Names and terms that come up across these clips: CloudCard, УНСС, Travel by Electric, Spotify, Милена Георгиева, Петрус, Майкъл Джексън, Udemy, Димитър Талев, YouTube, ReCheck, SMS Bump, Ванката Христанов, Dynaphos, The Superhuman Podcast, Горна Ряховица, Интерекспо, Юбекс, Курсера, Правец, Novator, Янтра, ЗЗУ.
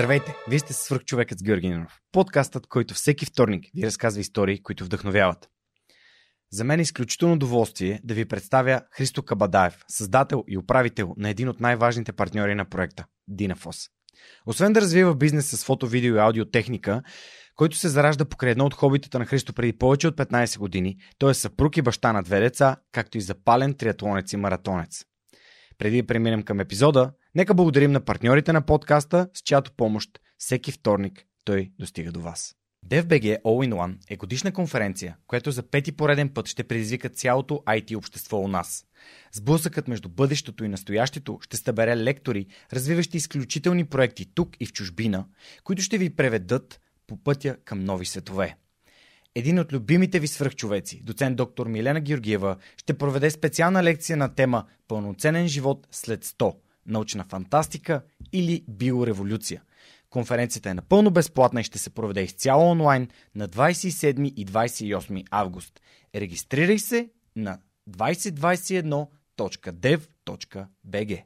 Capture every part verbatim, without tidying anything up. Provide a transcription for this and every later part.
Здравейте! Вие сте Свръхчовекът с Георги Ненов. Подкастът, който всеки вторник ви разказва истории, които вдъхновяват. За мен е изключително удоволствие да ви представя Христо Кабадаев, създател и управител на един от най-важните партньори на проекта – Dynaphos. Освен да развива бизнес с фото, видео и аудиотехника, който се заражда покрай едно от хобитата на Христо преди повече от петнайсет години, той е съпруг и баща на две деца, както и запален триатлонец и маратонец. Преди да преминем към епизода, нека благодарим на партньорите на подкаста, с чиято помощ всеки вторник той достига до вас. DevBG All in One е годишна конференция, която за пети пореден път ще предизвика цялото ай ти общество у нас. Сблъсъкът между бъдещето и настоящето ще събере лектори, развиващи изключителни проекти тук и в чужбина, които ще ви преведат по пътя към нови светове. Един от любимите ви свръхчовеци, доцент доктор Милена Георгиева, ще проведе специална лекция на тема «Пълноценен живот след сто. Научна фантастика или биореволюция». Конференцията е напълно безплатна и ще се проведе изцяло онлайн на двайсет и седми и двайсет и осми август. Регистрирай се на двайсет двайсет и едно точка дев точка би джи.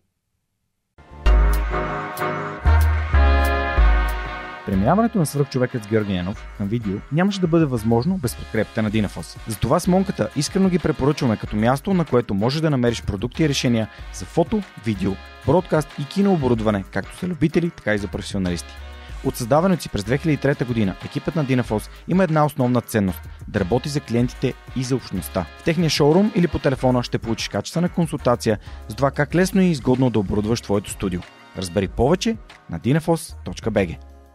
Преминаването на Свръхчовекът с Георги Ненов към видео нямаше да бъде възможно без подкрепата на Dynaphos. Затова с Монката искрено ги препоръчваме като място, на което можеш да намериш продукти и решения за фото, видео, бродкаст и кинооборудване, както за любители, така и за професионалисти. От създаването си през две хиляди и трета година екипът на Dynaphos има една основна ценност – да работи за клиентите и за общността. В техния шоурум или по телефона ще получиш качествена консултация за това как лесно и изгодно да оборудваш твоето студио. Разбери повече на dynaphos точка би джи.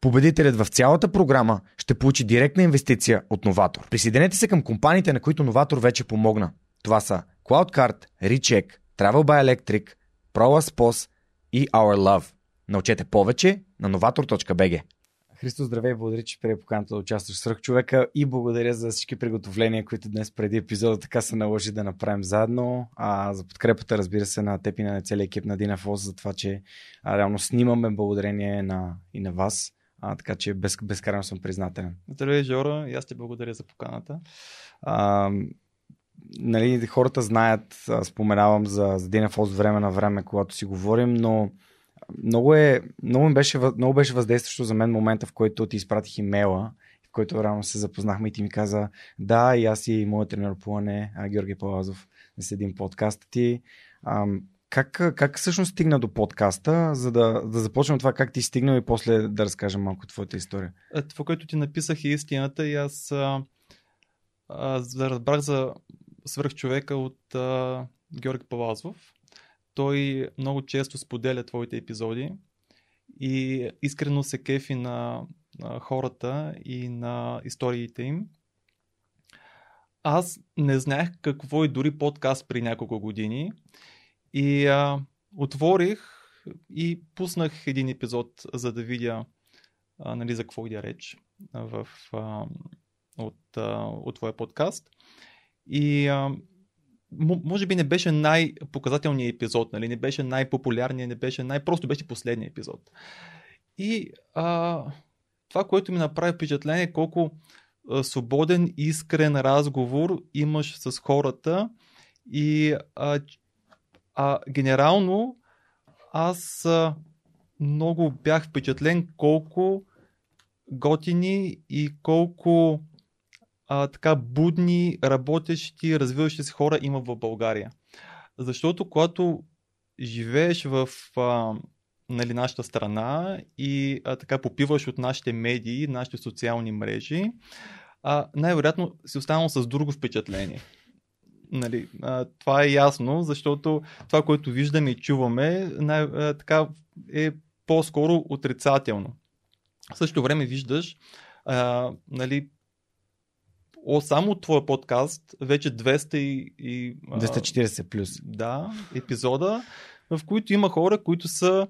Победителят в цялата програма ще получи директна инвестиция от Новатор. Присъединете се към компаниите, на които Новатор вече помогна. Това са CloudCard, ReCheck, Travel by Electric, ProLazPos и OurLove. Научете повече на новатор точка би джи. Христо, здравей, благодаря, че прие поканата да участваш в Свръхчовека и благодаря за всички приготовления, които днес преди епизода така се наложи да направим заедно. А за подкрепата, разбира се, на теб и на целия екип на Dynaphos за това, че а, реално снимаме благодарение на, и на вас. А, така че без, безкрайно съм признателен. Здравей, Жора, и аз ти благодаря за поканата. А, нали, хората знаят, споменавам за, за Dynaphos от време на време, когато си говорим, но много, е, много, беше, много беше въздействащо за мен момента, в който ти изпратих имейла, в който рано се запознахме и ти ми каза: да, и аз и моят тренер по плуване Георги Палазов следим подкаста ти. А, Как, как всъщност стигна до подкаста, за да, да започнем това как ти стигнал и после да разкажем малко твоята история? Това, което ти написах, е истината и аз, аз разбрах за свръхчовека от а, Георги Палазов. Той много често споделя твоите епизоди и искрено се кефи на, на хората и на историите им. Аз не знаех какво е дори подкаст при няколко години. И а, отворих и пуснах един епизод, за да видя а, нали, за какво иде реч в, а, от, а, от твоя подкаст. И а, може би не беше най-показателният епизод, нали, не беше най-популярният, не беше най-просто, беше последният епизод. И а, това, което ми направи впечатление е колко а, свободен, искрен разговор имаш с хората и а, А генерално аз а, много бях впечатлен колко готини и колко а, така будни, работещи, развиващи се хора има в България. Защото когато живееш в а, нали, нашата страна и а, така попиваш от нашите медии, нашите социални мрежи, а, най-вероятно си останал с друго впечатление. Нали, а, това е ясно, защото това, което виждаме и чуваме, най- а, така е по-скоро отрицателно. В същото време виждаш а, нали, О, само от твоя подкаст, вече двеста и... и двеста и четирийсет плюс. Да, епизода, в които има хора, които са...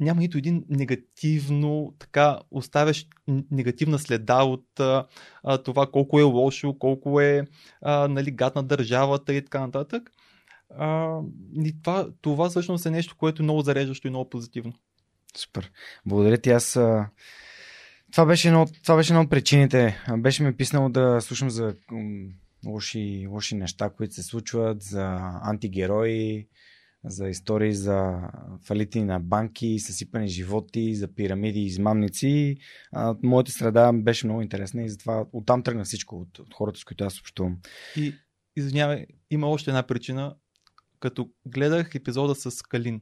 Няма нито един негативно, така, оставяш негативна следа от а, това колко е лошо, колко е а, нали, гад на държавата и така нататък. А, и това, това всъщност е нещо, което е много зареждащо и много позитивно. Супер. Благодаря ти. Аз... Това беше едно, това беше едно от причините. Беше ми писнало да слушам за лоши, лоши неща, които се случват, за антигерои, за истории за фалити на банки, съсипани животи, за пирамиди и измамници. Моята среда беше много интересна и затова оттам тръгна всичко от, от хората, с които аз общувам. И, извинявай, има още една причина. Като гледах епизода с Калин,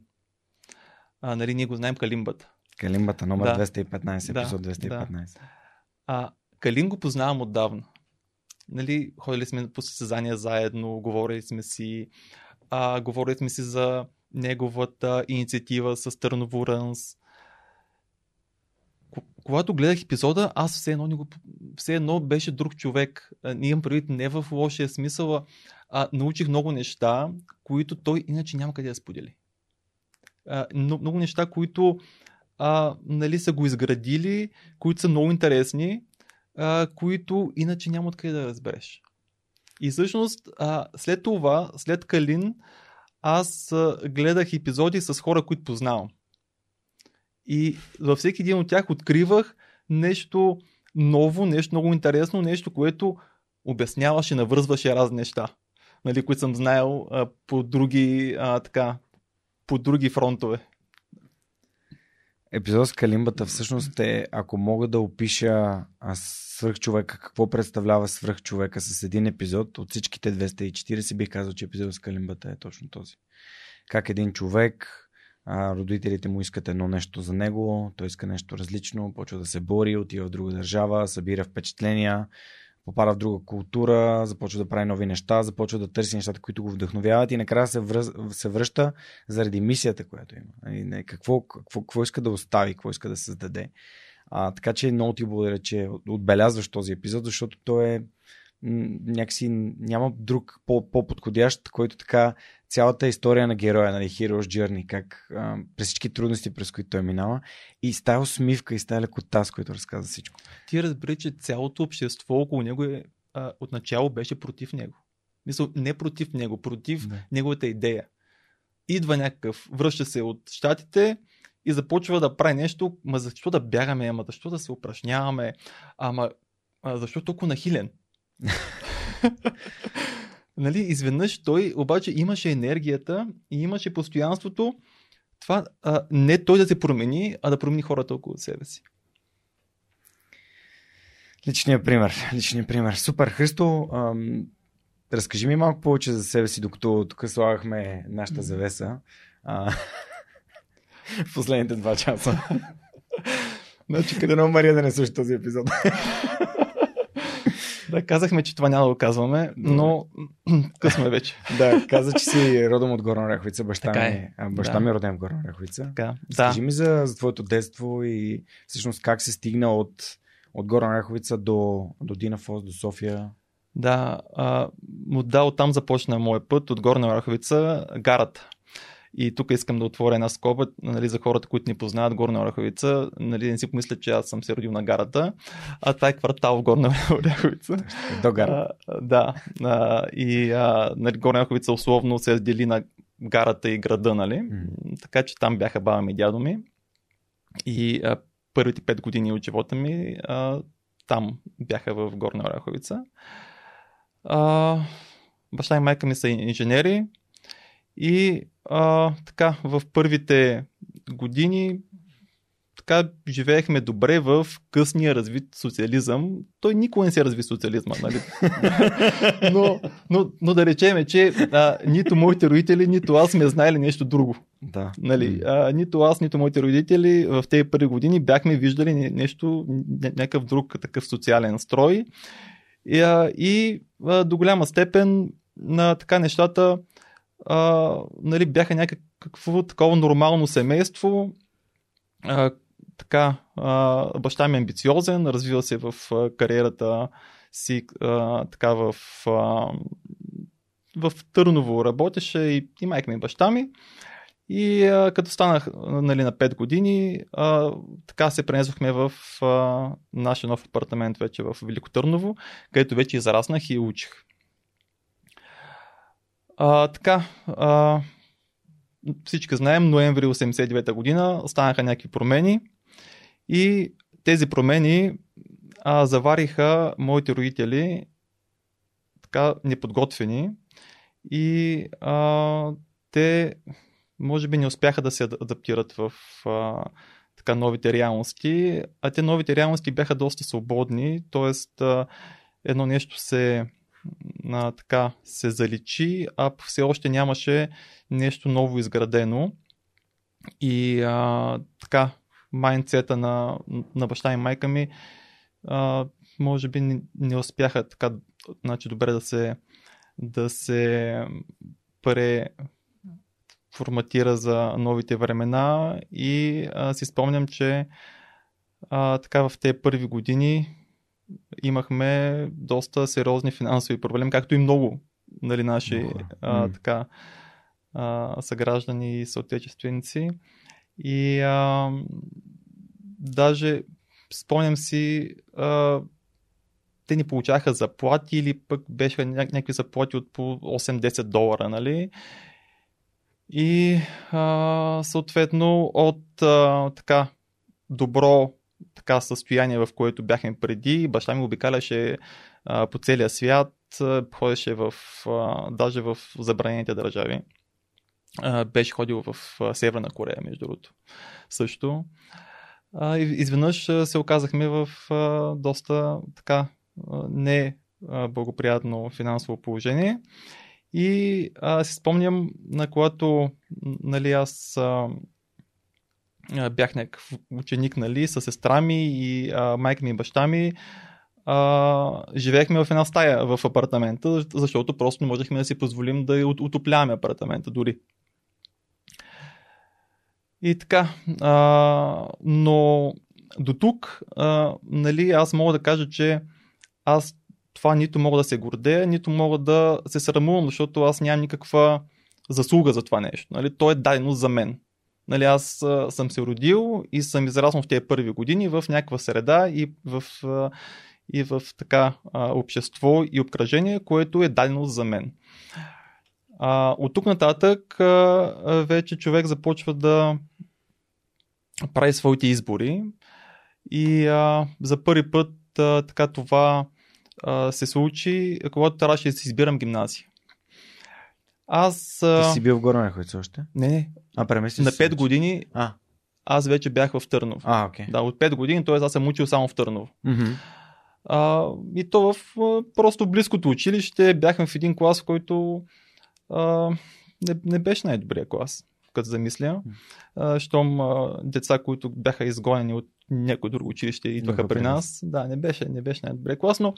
а, нали, ние го знаем Калимбата. Калимбата, номер да. двеста и петнайсет, епизод да, двеста и петнайсет. Да. А, Калин го познавам отдавна. Нали, ходили сме по състезания заедно, говорили сме си, а, говорили сме си за неговата инициатива с Търновурънс. Когато гледах епизода, аз все едно, не го, все едно беше друг човек. Не имам предвид не в лошия смисъл, а научих много неща, които той иначе няма къде да сподели. А, много неща, които А, нали, са го изградили, които са много интересни, а, които иначе няма откъде да разбереш. И всъщност а, след това, след Калин, аз а, гледах епизоди с хора, които познавам. И във всеки един от тях откривах нещо ново, нещо много интересно, нещо, което обясняваше, навързваше разни неща, нали, които съм знаел а, по други, а, така, по други фронтове. Епизод с Калимбата всъщност е, ако мога да опиша свръхчовека, какво представлява свръхчовека с един епизод, от всичките двеста и четирийсет бих казал, че епизод с Калимбата е точно този. Как един човек, родителите му искат едно нещо за него, той иска нещо различно, почва да се бори, отива в друга държава, събира впечатления, попада в друга култура, започва да прави нови неща, започва да търси нещата, които го вдъхновяват и накрая се, връз... се връща заради мисията, която има. Какво, какво, какво иска да остави, какво иска да създаде. А, така че много ти благодаря, че отбелязваш този епизод, защото той е някакси няма друг по-подходящ, който така цялата история на героя, нали, Hero's Journey, как а, през всички трудности, през които той минава и с тая усмивка и с тая лекота, с която разказа всичко. Ти разбери, че цялото общество около него е, а, отначало беше против него. Мисля, не против него, против не. неговата идея. Идва някакъв, връща се от щатите и започва да прави нещо, ма защо да бягаме, ама защо да се упражняваме, ама а, защо толкова нахилен? Нали, изведнъж той обаче имаше енергията и имаше постоянството това а, не той да се промени, а да промени хората около себе си. Личният пример, личният пример. Супер, Христо, ам, разкажи ми малко повече за себе си, докато тук слагахме нашата завеса а, в последните два часа. Значи, къде нова Мария да не слуша този епизод. Да, казахме, че това няма да го казваме, но късно вече. Да, каза, че си родом от Горна Ряховица, баща така ми е, баща да. ми е роден в Горна Ряховица. Скажи да. ми за, за твоето детство и всъщност как се стигна от, от Горна Ряховица до, до Dynaphos, до София. Да, а, да, оттам започна моят път от Горна Ряховица, гарата. И тук искам да отворя една скоба, нали, за хората, които не познават Горна Ряховица. Нали, не си помислят, че аз съм се родил на гарата, а това е квартал в Горна Ряховица. До гара. А, да. А, и а, нали, Горна Ряховица условно се дели на гарата и града, нали? Mm-hmm. Така че там бяха баба ми и дядо ми. И а, първите пет години от живота ми а, там бяха в Горна Ряховица. А, баща и майка ми са инженери. И а, така, в първите години така живеехме добре в късния развит социализъм. Той никога не се разви социализма, нали? но, но, но да речеме, че а, нито моите родители, нито аз сме знаели нещо друго. Да. Нали? А, нито аз, нито моите родители в тези първи години бяхме виждали нещо, някакъв друг такъв социален строй. И, а, и а, до голяма степен на така нещата А, нали, бяха някакво такова нормално семейство. А, така, а, баща ми е амбициозен, развива се в кариерата си а, така в, а, в Търново работеше и, и майка ми и баща ми. И а, като станах нали, на пет години, а, така се пренесохме в а, нашия нов апартамент вече в Велико Търново, където вече израснах и учих. А, така, а, всички знаем, ноември осемдесет и девета година станаха някакви промени и тези промени а, завариха моите родители така неподготвени и а, те може би не успяха да се адаптират в а, така новите реалности, а те новите реалности бяха доста свободни, т.е. едно нещо се а, така се заличи, а все още нямаше нещо ново изградено и а, така майндсета на, на баща и майка ми а, може би не, не успяха така значи, добре да се да се пре форматира за новите времена и а, си спомням, че а, така в тези първи години имахме доста сериозни финансови проблеми, както и много нали, наши а, така, а, съграждани и съотечественици. И а, даже спомням си, а, те не получаха заплати или пък беше ня- някакви заплати от по осем-десет долара, нали? И а, съответно от а, така добро така, състояние, в което бяхме преди, баща ми обикаляше а, по целия свят, а, ходеше в, а, даже в забранените държави. А, беше ходил в а, Северна Корея, между другото. Също. А, изведнъж а, се оказахме в а, доста така не а, благоприятно финансово положение. И а, си спомням, на когато нали, аз а, бях някакъв ученик нали, с сестра ми и а, майка ми и баща ми, а, живеехме в една стая в апартамента, защото просто не можехме да си позволим да отопляваме апартамента дори. И така, а, но до тук а, нали, аз мога да кажа, че аз това нито мога да се гордея, нито мога да се срамувам, защото аз нямам никаква заслуга за това нещо. Нали? То е дадено за мен. Нали? Аз а, съм се родил и съм израснал в тези първи години в някаква среда и в, а, и в така а, общество и обкръжение, което е дадено за мен. А, от тук нататък а, а, вече човек започва да прави своите избори и а, за първи път а, така това се случи, когато трябваше да си избирам гимназия. Аз... Ти си бил в Горна Ряховица още? Не, не. А, премести на пет години а. аз вече бях в Търново. А, окей. Okay. Да, от пет години, т.е. аз съм учил само в Търново. Mm-hmm. А, и то в просто близкото училище бяхме в един клас, който а, не, не беше най-добрия клас, като замисля. А, щом а, деца, които бяха изгонени от някой друго училище идваха Добре. при нас. Да, не беше, не беше най-добре клас, но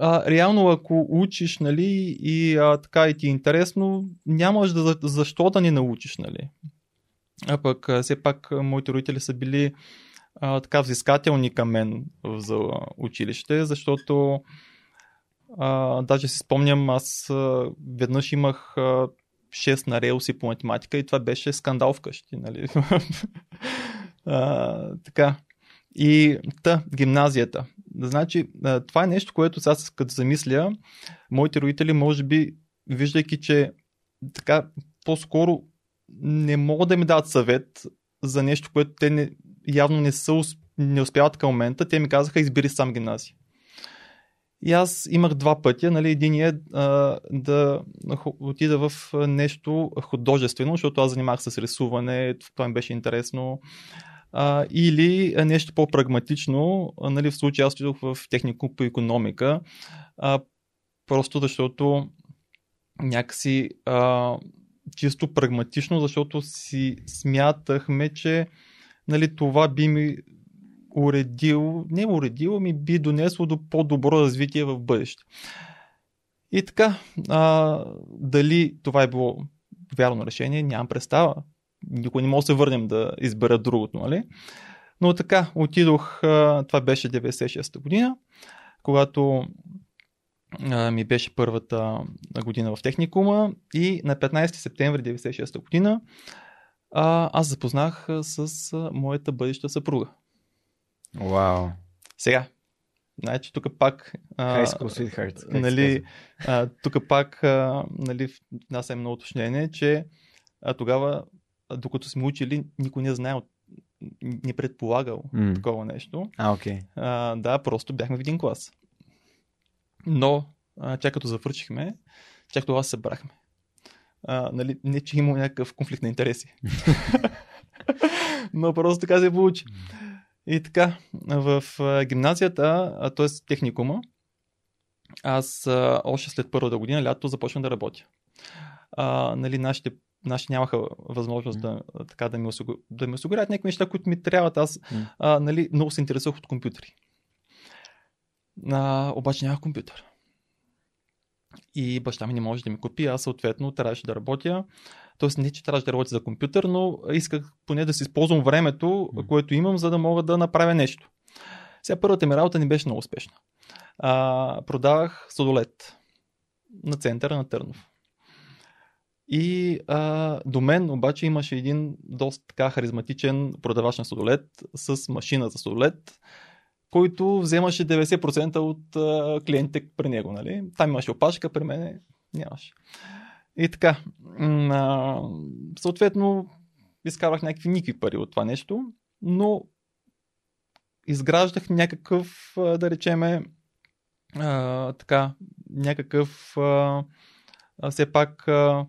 а, реално ако учиш, нали, и а, така и ти е интересно, нямаш да, защо да не научиш, нали. А пък а, все пак моите родители са били а, така взискателни към мен за училище, защото а, даже си спомням, аз а, веднъж имах а, шест на релси по математика и това беше скандал вкъщи, нали. А, така. И та, гимназията. Значи, това е нещо, което сега като замисля, моите родители, може би, виждайки, че така, по-скоро не могат да ми дадат съвет за нещо, което те не, явно не, са, не успяват към момента, те ми казаха, избери сам гимназия. И аз имах два пътя. Нали? Единият е да отида в нещо художествено, защото аз занимах с рисуване, това ми беше интересно. Uh, или нещо по-прагматично, нали, в случая аз отидох в техникум по икономика, uh, просто защото някакси uh, чисто прагматично, защото си смятахме, че нали, това би ми уредило, не уредило, ми би донесло до по-добро развитие в бъдеще. И така, uh, дали това е било вярно решение, нямам представа. Никой не може да се върнем да избера другото, нали? Но така, отидох, това беше деветдесет и шеста година, когато а, ми беше първата година в техникума, и на петнайсети септември деветдесет и шеста година а, аз запознах с а, моята бъдеща съпруга. Вау! Сега, значи тук пак а, нали, а, тук пак а, нали, в нас е много уточнение, че а, тогава, докато сме учили, никой не знае, не предполагал mm. такова нещо. А, okay. а, да, просто бяхме в един клас. Но, а, чак като завършихме, чак това се събрахме. А, нали, не, че има някакъв конфликт на интереси. Но просто така се получи. И така, в гимназията, т.е. техникума, аз а, още след първата година, лято, започна да работя. А, нали, нашите Наши нямаха възможност mm. да, така, да, ми осигурят, да ми осигурят някакви неща, които ми трябват. Аз mm. а, нали, много се интересувах от компютри. А, обаче нямах компютър. И баща ми не може да ми купи. Аз съответно трябваше да работя. Тоест не, че трябваше да работя за компютър, но исках поне да си използвам времето, mm. което имам, за да мога да направя нещо. Сега първата ми работа не беше много успешна. А, продавах сладолед на центъра на Търнов. И а, до мен обаче имаше един доста така харизматичен продавач на сладолед с машина за сладолед, който вземаше деветдесет процента от а, клиентите при него. Нали? Там имаше опашка, при мен нямаше. И така, а, съответно изкарвах някакви никакви пари от това нещо, но изграждах някакъв, да речеме, а, така, някакъв а, все пак а,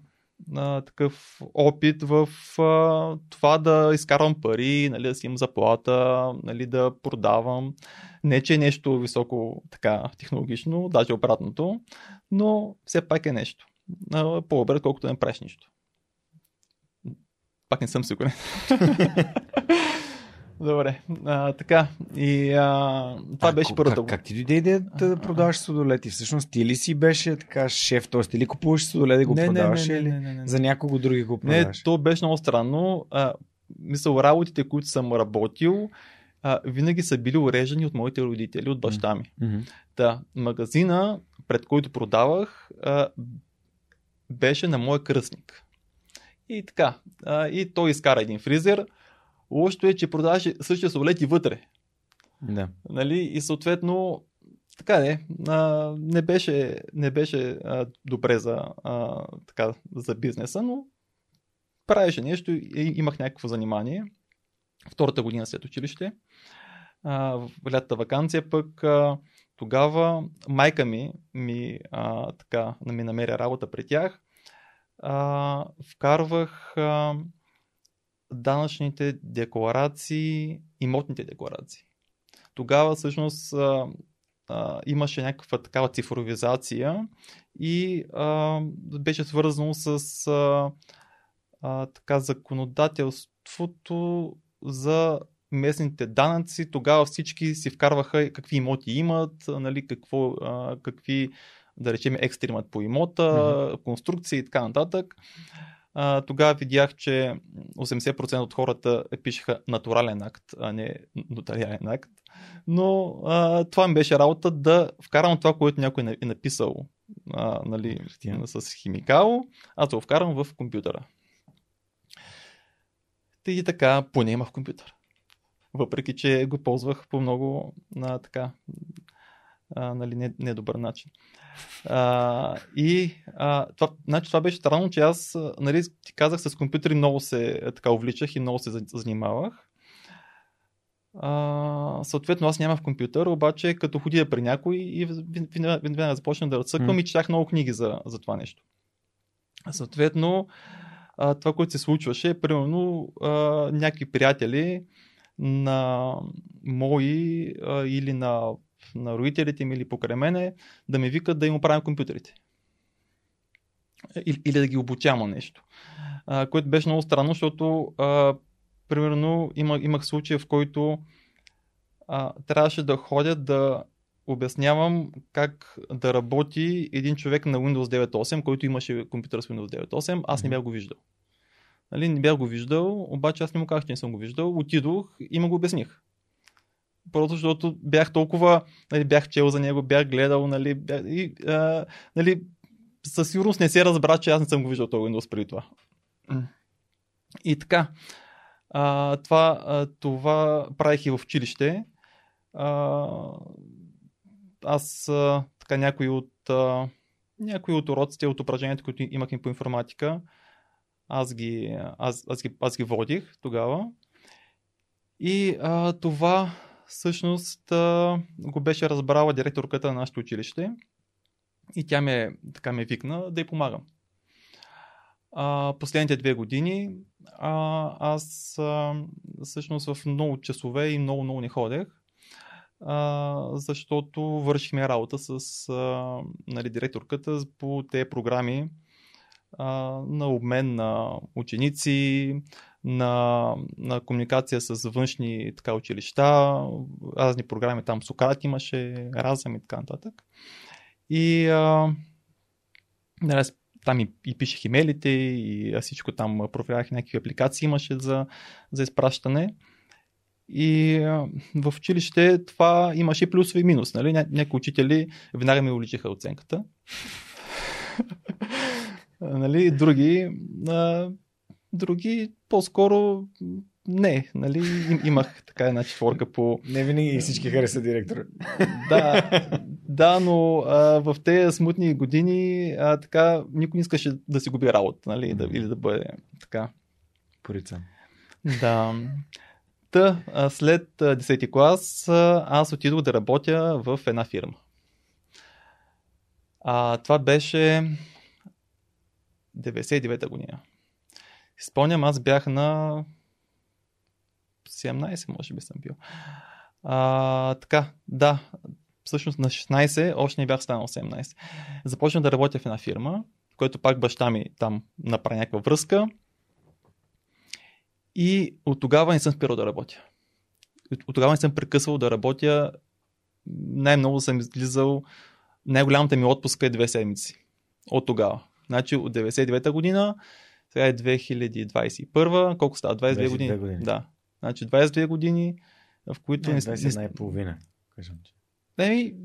на такъв опит в а, това да изкарвам пари, нали, да си имам заплата, нали, да продавам. Не, че е нещо високо така технологично, даже обратното, но все пак е нещо. А, по-добре, колкото не правиш нищо. Пак не съм сигурен. Добре, а, така. И а, това а, беше първото. Как, как ти дойде идеята да продаваш сладолед? И всъщност ти ли си беше така шеф, т.е. ти ли купуваш сладолед и го не, продаваш? Не, не, не, не, не, не. За някого други го продаваш? Не, то беше много странно. А, мисъл, работите, които съм работил, а, винаги са били уреждани от моите родители, от баща ми. Mm-hmm. Да, магазина, пред който продавах, а, беше на моя кръстник. И така. А, и той изкара един фризер. Лошото е, че продаваше същия сладолед и вътре. Да. Нали? И съответно, така не, а, не беше, не беше а, добре за, а, така, за бизнеса, но правеше нещо и имах някакво занимание. Втората година след училище, а, в лятата ваканция пък, а, тогава майка ми, ми, а, така, ми намери работа при тях. А, вкарвах... А, данъчните декларации, имотните декларации. Тогава всъщност а, а, имаше някаква такава цифровизация и а, беше свързано с а, а, така законодателството за местните данъци. Тогава всички си вкарваха какви имоти имат, нали, какво, а, какви, да речем, екстри имат по имота, mm-hmm. конструкции и така нататък. Тогава видях, че осемдесет процента от хората пишеха натурален акт, а не нотариален акт. Но а, това ми беше работа да вкарам това, което някой е написал а, нали, с химикал, аз го вкарам в компютъра. И така, поне имах компютър. Въпреки, че го ползвах по много а, така, а, нали, недобър начин. А, и а, това, значи, това беше странно, че аз, нали, ти казах, с компютъри много се така увличах и много се занимавах. А, съответно, аз нямах компютър, обаче като ходя при някой и веднага започнах да разцъквам mm. и четах много книги за, за това нещо. Съответно, а, това, което се случваше, примерно а, някакви приятели на мои а, или на на родителите ми или покрай мене, да ми викат да им оправям компютрите. Или, или да ги обучавам нещо. А, което беше много странно, защото а, примерно има, имах случай, в който а, трябваше да ходя да обяснявам как да работи един човек на Windows девет точка осем, който имаше компютър с Windows девет точка осем, аз не бях го виждал. Нали, не бях го виждал, обаче аз не му казах, че не съм го виждал. Отидох и му го обясних. Просто защото бях толкова, нали, бях чел за него, бях гледал, нали, бях, и, а, нали, със сигурност не се разбра, че аз не съм го виждал този Windows преди това. И така, а, това, а, това правих и в училище. А, аз а, така някои от, а, някои от уроците, от упражненията, които имахме по информатика, аз ги, аз, аз ги, аз ги водих тогава. И а, това всъщност а, го беше разбрала директорката на нашето училище и тя ме, така ме викна да й помагам. А, последните две години а, аз а, всъщност в много часове и много, много не ходех, а, защото вършихме работа с а, нали, директорката по те програми а, на обмен на ученици, на, на комуникация с външни така, училища, разни програми, там Сократ имаше, Разъм и така нататък. И а, нали, там и, и пишех имейлите, и всичко там проверявах, някакви апликации имаше за, за изпращане. И а, в училище това имаше плюсови минус. Нали? Ня, някои учители веднага ми увеличиха оценката. Нали? Други... А, Други по-скоро не, нали, им, имах така една четворка по... Не винаги всички хареса директора. Да, да, но а, в тези смутни години а, така никой не искаше да си губи работа, нали, да, или да бъде така... Порицан. Да. Та, а, след десети клас а, аз отидох да работя в една фирма. А, това беше деветдесет и девета година. Спомням, аз бях на седемнайсет, може би съм бил. А, така, да, всъщност на шестнайсет, още не бях станал седемнайсет. Започнах да работя в една фирма, в която пак баща ми там направи някаква връзка. И от тогава не съм спирал да работя. От тогава не съм прекъсвал да работя. Най-много съм излизал, най-голямата ми отпуска е две седмици. От тогава. Значи от деветдесет и девета година, сега е две хиляди двайсет и първа, колко става? двайсет и две години. години. Да. Значи двайсет и две години, в които... Не, двайсет и една не... и половина, кажем. Еми,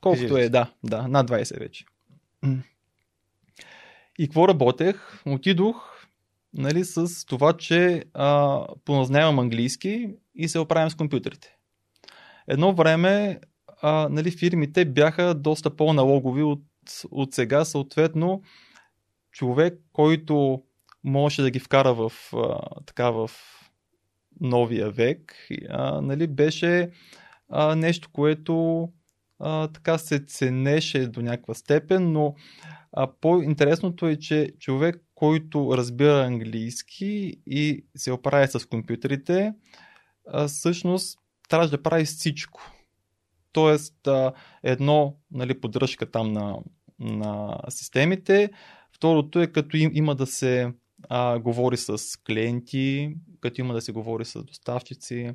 колкото е, да, да, над двайсет вече. И какво работех? Отидох, нали, с това, че а, поназнавам английски и се оправям с компютрите. Едно време а, нали, фирмите бяха доста по-налогови от, от сега, съответно човек, който можеше да ги вкара в, а, така, в новия век, а, нали, беше а, нещо, което а, така се ценеше до някаква степен, но а, по-интересното е, че човек, който разбира английски и се оправя с компютрите, а, всъщност трябва да прави всичко. Тоест, а, едно, нали, поддръжка там на, на системите. Второто е, като им, има да се а, говори с клиенти, като има да се говори с доставчици,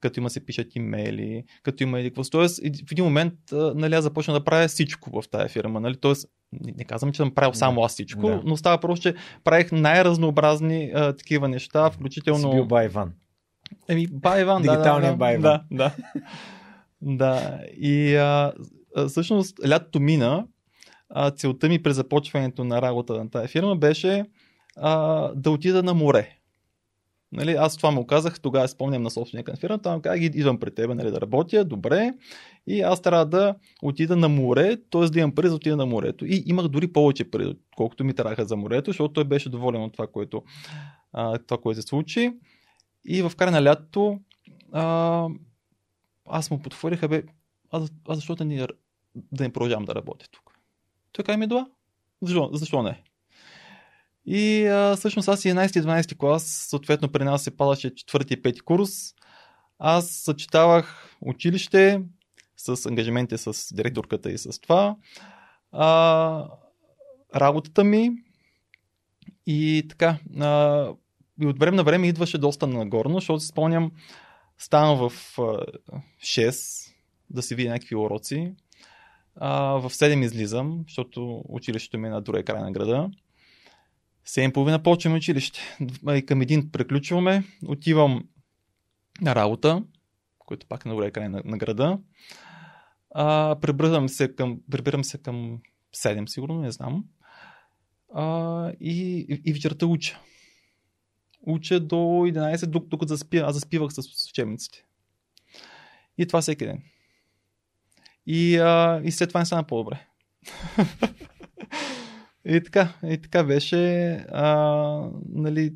като има да се пишат имейли, като има едикво. Тоест, в един момент, нали, аз започна да правя всичко в тая фирма. Нали? Тоест, не казвам, че съм правил само аз всичко, да, но става просто, че правих най-разнообразни а, такива неща, включително... Си бил Байван. Еми, Байван, да. Дигиталният Байван. Да, да. Да. И а, а, всъщност, лятото мина. Целта ми при започването на работа на тая фирма беше а, да отида на море. Нали, аз това му казах, тогава спомням на собственика на фирмата, там казах, идвам при теб, нали, да работя, добре, и аз трябва да отида на море, т.е. да имам пари да отида на морето. И имах дори повече пари, колкото ми трябваха за морето, защото той беше доволен от това, което, а, това, което се случи. И в края на лятото а, аз му подхвърлих, бе, аз, аз защо да не, да не продължавам да работя тук? Той каза ми, да, защо, защо не? И а, всъщност аз единайсети-дванайсети клас, съответно при нас се падаше четвърти и пети курс. Аз съчетавах училище с ангажиментите с директорката и с това. А, работата ми и така. А, и от време на време идваше доста нагорно, защото спомням, ставам в шест да си видя някакви уроци. Uh, в седем излизам, защото училището ми е на другия край на града. седем и половина почваме училище. И към един приключваме. Отивам на работа, което пак е на голям край на, на града. А, прибирам, се към, прибирам се към седем, сигурно, не знам. А, и, и вечерта уча. Уча до единайсет, докато заспивах, аз заспивах с учебниците. И това всеки ден. И, а, и след това не стана по-добре. И така, и така беше. А, нали,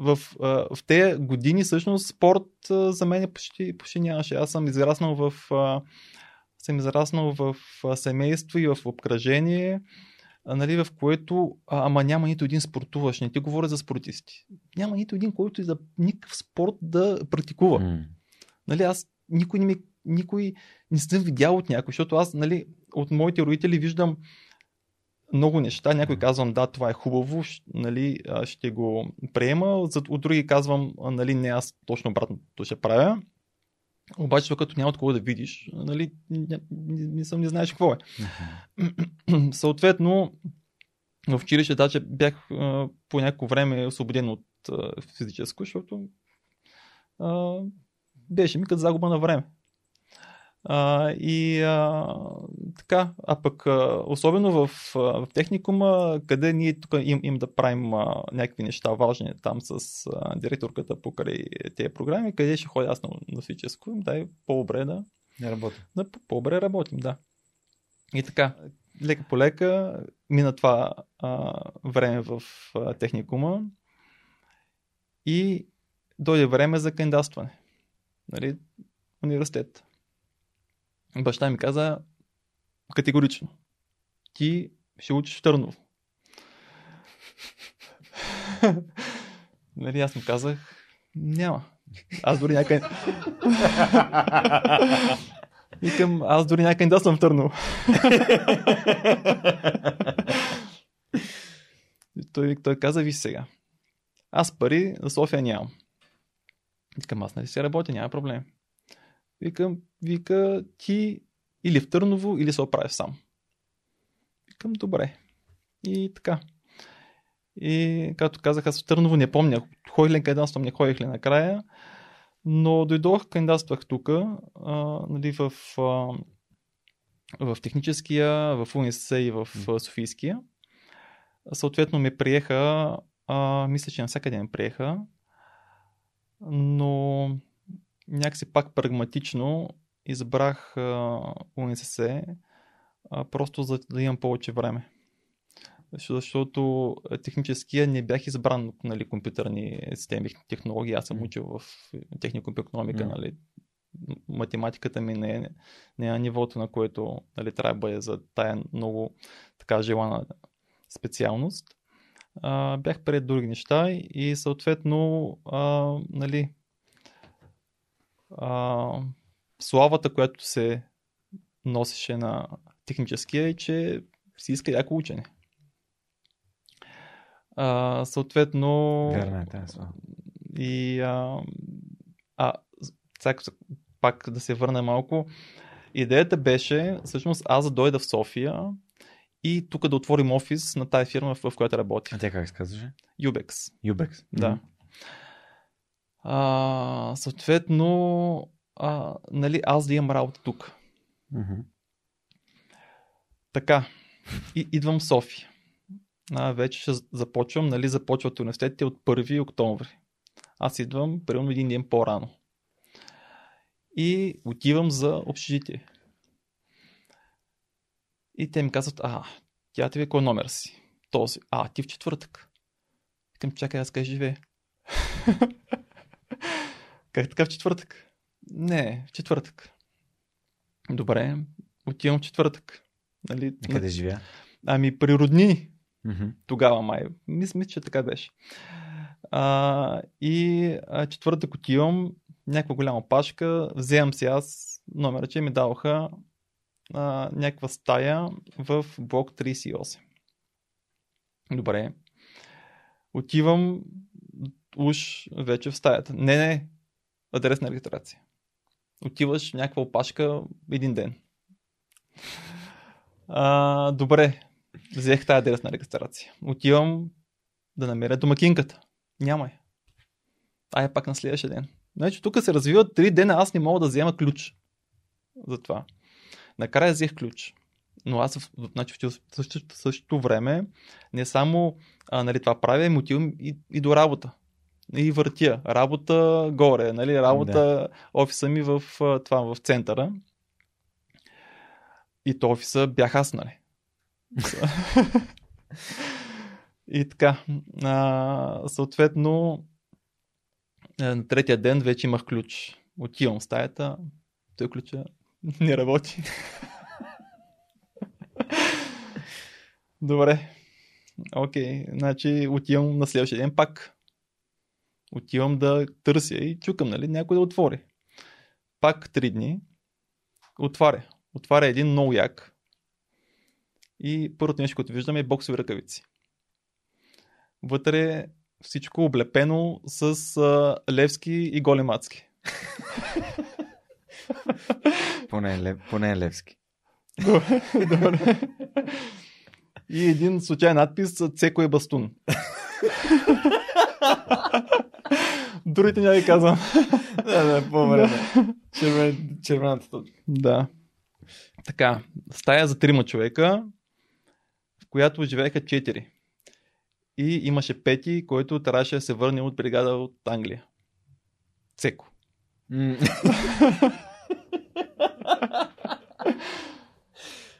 в, а, в тези години всъщност спорт а, за мен почти, почти нямаше. Аз съм израснал в, а, съм израснал в а, семейство и в обкръжение, а, нали, в което а, ама няма нито един спортуващ. Не ти говоря за спортисти. Няма нито един, който и за никакъв спорт да практикува. Mm. Нали, аз никой не ми Никой не съм видял от някой, защото аз, нали, от моите родители виждам много неща. Някой казвам, да, това е хубаво, нали, ще го приема. От други казвам, нали, не, аз точно обратното ще правя. Обаче, като няма от кого да видиш, нали, не, не, съм, не знаеш какво е. Uh-huh. Съответно, в училище, да, че бях по някакво време освободен от физическо, защото а, беше ми като загуба на време. А, и а, така, а пък а, особено в, а, в техникума, къде ние тук им, им да правим а, някакви неща важни там с а, директорката покрай тези програми, къде ще ходя аз на, на физическо, дай по-добре да не работим. Да, по-добре работим, да. И така, лека по лека мина това а, време в а, техникума и дойде време за кандидатстване. Нали, университет. Баща ми каза категорично: ти ще учиш в Търново. Нали, аз му казах: няма. Аз дори някъде... Викам, аз дори някъде да съм в Търново. той, той каза: виж сега, аз пари за София нямам. Викам, аз нали се работя, няма проблем. Викам, вика, ти или в Търново, или се оправиш сам. Викам, добре. И така. И както казах, аз в Търново не помня. Ходих ли кандидатствам, не ходих ли накрая. Но дойдох, кандидатствах тук, нали, в, а, в техническия, в УНСС и в mm. Софийския. Съответно ме приеха, а, мисля, че навсякъде ме приеха. Но... някакси пак прагматично избрах УНСС просто за да имам повече време. Защото техническия не бях избран, нали, компютърни системи, технологии. Аз съм учил в техникум по икономика. Yeah. Нали. Математиката ми не е, не е на нивото, на което, нали, трябва да бъде за тая много така желана специалност. А, бях пред други неща и съответно, а, нали, Uh, славата, която се носеше на техническия, е, че си иска яко учене. Uh, съответно... Верна е тази слава. И... Uh, а, цяко, пак да се върна малко. Идеята беше, всъщност, аз да дойда в София и тук да отворим офис на тая фирма, в, в която работих. А тя как се казваше? Юбекс. Юбекс. Да. Mm-hmm. А, съответно, а, нали, аз да имам работа тук. Mm-hmm. Така, и, идвам в София. А, вече ще започвам, нали, започват университетите от първи октомври. Аз идвам примерно един ден по-рано. И отивам за общежитие. И те ми казват: а, тя ти ве кой номер си? Този. А, ти в четвъртък. Към чакай, аз къде живее. Как така в четвъртък? Не, в четвъртък. Добре, отивам в четвъртък. Нали, къде на... живя? Ами при роднини. Mm-hmm. Тогава май. Мисля, че така беше. А, и а, четвъртък отивам, някаква голяма пашка, вземам си аз номера, че ми даваха а, някаква стая в блок трийсет и осем. Добре. Отивам уж вече в стаята. Не, не. Адресна регистрация. Отиваш в някаква опашка един ден. А, добре, взех тая адресна регистрация. Отивам да намеря домакинката. Няма я. Ай, пак на следващия ден. Значи, тук се развиват три дена, аз не мога да взема ключ за това. Накрая взех ключ. Но аз, значи, в същото, същото време не само а, нали, това правя, но отивам и, и до работа. И въртя. Работа горе, нали, работа, да. Офиса ми в, това, в центъра. И то офиса бях аз, нали. И така. А, съответно, на третия ден вече имах ключ. Отивам в стаята, той ключа не работи. Добре. Окей, значи отивам на следващия ден пак. Отивам да търся и чукам, нали, някой да отвори. Пак три дни. Отваря. Отваря един много як. И първото нещо, което виждаме, е боксови ръкавици. Вътре всичко облепено с а, Левски и Големацки. Поне, лев, поне Левски. Добре. И един случайен надпис „Цеко е бастун". Другите няма ви казвам. Да, да, по-време. Червен, червената точка. Да. Така, стая за трима човека, в която живееха четири. И имаше пети, който трябваше да се върне от бригада от Англия. Цеко.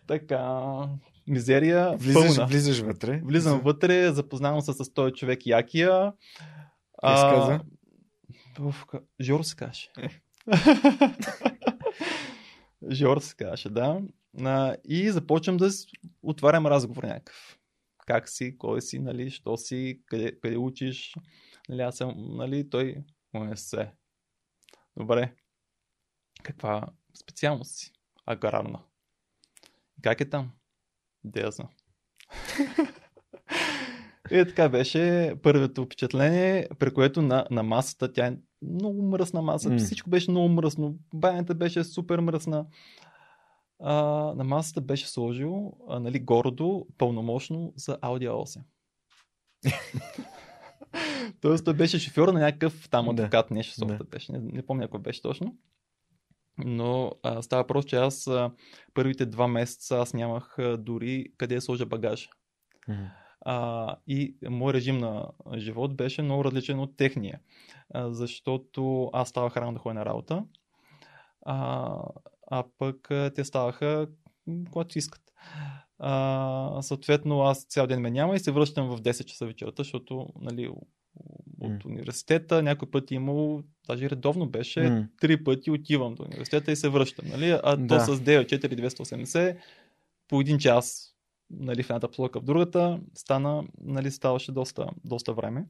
Така... Мизерия. Влизаш, пълна. Влизаш вътре. Влизам вътре, запознавам се с този човек Якия. Как се каза? Жор се каже. Жор се каже, да. А, и започвам да отварям разговор някакъв. Как си, кой си, нали, що си, къде, къде учиш. Нали, аз съм, нали, той УНСС. Добре. Каква специалност си? Аграрна. Как е там? Дезна. И така беше първото впечатление, при което на, на масата, тя е много мръсна маса, mm. всичко беше много мръсно, банята беше супер мръсна. А, на масата беше сложил, а, нали, гордо, пълномощно за Audi осем. Тоест той беше шофьор на някакъв там адвокат, да. Нещо сорта да. Беше, не, не помня какво беше точно. Но а, става просто, че аз а, първите два месеца аз нямах а, дори къде сложа багажа. Mm-hmm. А, и мой режим на живот беше много различен от техния, а, защото аз ставах рано да ходя на работа, а, а пък а, те ставаха когато искат. А, съответно аз цял ден ме няма и се връщам в десет часа вечерта, защото, нали, от университета, някой път имало, даже редовно беше, mm. три пъти отивам до университета и се връщам, нали? А то да. С девет, четири, двеста и осемдесет по един час, нали, в едната посока в другата, стана, нали, ставаше доста, доста време.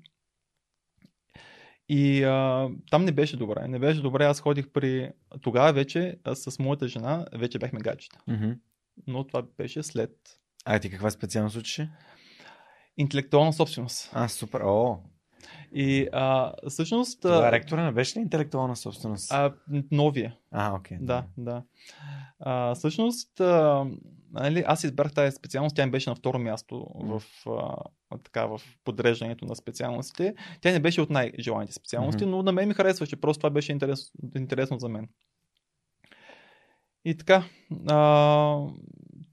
И а, там не беше добре, не беше добре, аз ходих при, тогава вече с моята жена, вече бяхме гаджета. Mm-hmm. Но това беше след. А ти каква специалност учеше? Интелектуална собственост. А, супер, о! И а, всъщност... Това ректора не беше ли интелектуална собственост? А, новия. А, окей. Okay, да, да. да. А, всъщност, а, нали, аз избрах тази специалност, тя не беше на второ място в, а, така, в подреждането на специалностите. Тя не беше от най-желаните специалности, mm-hmm. но на мен ми харесваше, просто това беше интерес, интересно за мен. И така, а,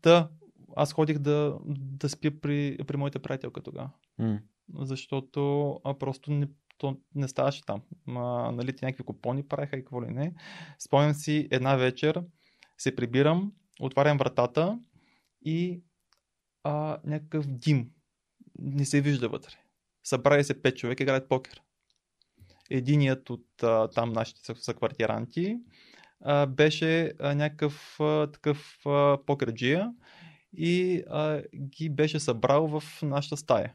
да, аз ходих да, да спя при, при моята приятелка тогава. Mm. Защото а, просто не, то не ставаше там. А, нали, ти някакви купони правиха и какво ли не. Спомням си, една вечер се прибирам, отварям вратата и а, някакъв дим. Не се вижда вътре. Събрали се пет човека, играят покер. Единият от а, там нашите съквартиранти а, беше а, някакъв а, такъв а, покерджия и а, ги беше събрал в нашата стая.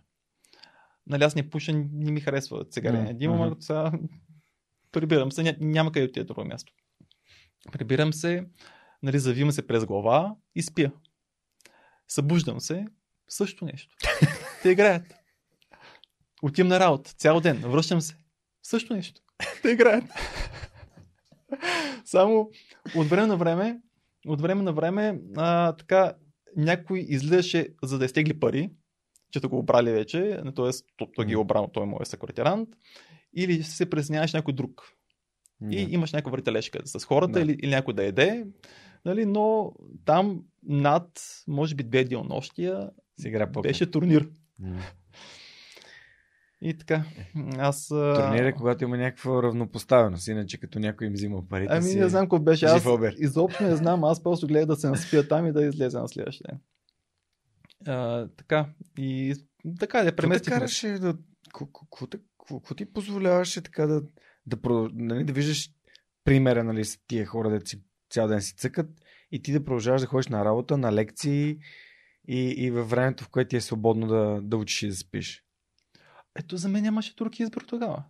Нали, аз не пуша, не ми харесва цигарения дим, но сега прибирам се, ня, няма къде отида друго място. Прибирам се, нали, завивам се през глава и спя. Събуждам се, също нещо. Те играят. Отивам на работа, цял ден, връщам се, също нещо. Те играят. Само от време на време, от време на време, а, така, някой излизаше, за да изтегли пари, че го обрали вече, т.е. той ги е обрал, той е моят съквартирант, или се пресняваш някой друг. Yeah. И имаш някаква въртележка с хората yeah. или, или някой да еде. Нали, но там над, може би, две денонощия беше турнир. Yeah. И така, аз... Турнир е, когато има някаква равнопоставеност, иначе като някой им взима парите ами, си... Ами не знам какво беше, аз изобщо не знам, аз просто гледах да се наспия там и да излезе на следващия ден. А, така, и така да преместихме. Какво караше да... Какво ти позволяваше така да... Да, продъл... нали, да виждаш примера, нали, с тия хора, да си, цял ден си цъкат и ти да продължаваш да ходиш на работа, на лекции и, и във времето, в което ти е свободно да, да учиш и да спиш. Ето за мен нямаше друг избор тогава.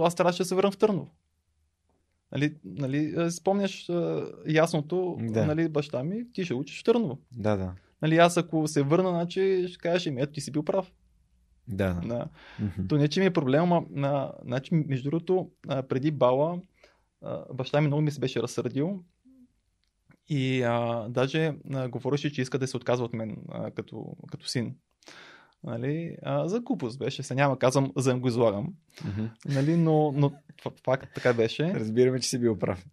Аз трябваше да се върна в Търново. Нали, нали, спомняш ясното, да. Нали, баща ми, ти ще учиш в Търново. Да, да. Нали, аз ако се върна, значи, ще кажеш, еми, ето ти си бил прав. Да. Да. Mm-hmm. То не, че ми е проблема. На, значи, между другото, преди бала, баща ми много ми се беше разсърдил и а, даже а, говореше, че иска да се отказва от мен а, като, като син. Нали, а, за глупост беше, се няма казвам, за да го излагам. Mm-hmm. Нали, но, но факт така беше. Разбираме, че си бил прав.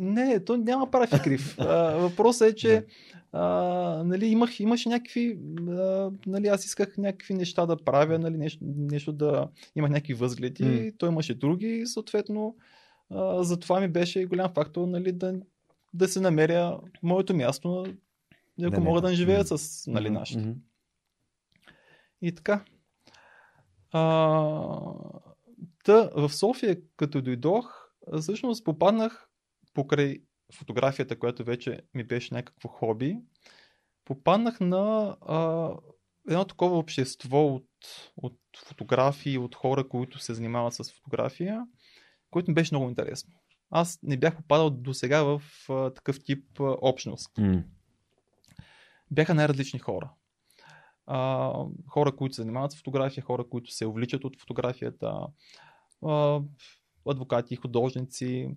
Не, то няма прав и крив. Въпросът е, че а, нали, имах, имаш някакви... А, нали, аз исках някакви неща да правя, нали, нещо, нещо да... Имах някакви възгледи, mm. той имаше други и съответно а, за това ми беше голям фактор, нали, да, да се намеря моето място, ако да, мога да не живея да. С нали, нашите. Mm-hmm. И така. А, та, в София, като дойдох, всъщност попаднах покрай фотографията, която вече ми беше някакво хобби, попаднах на а, едно такова общество от, от фотографии, от хора, които се занимават с фотография, което ми беше много интересно. Аз не бях попадал до сега в а, такъв тип а, общност. Mm. Бяха най-различни хора. А, хора, които се занимават с фотография, хора, които се увличат от фотографията, а, адвокати, художници,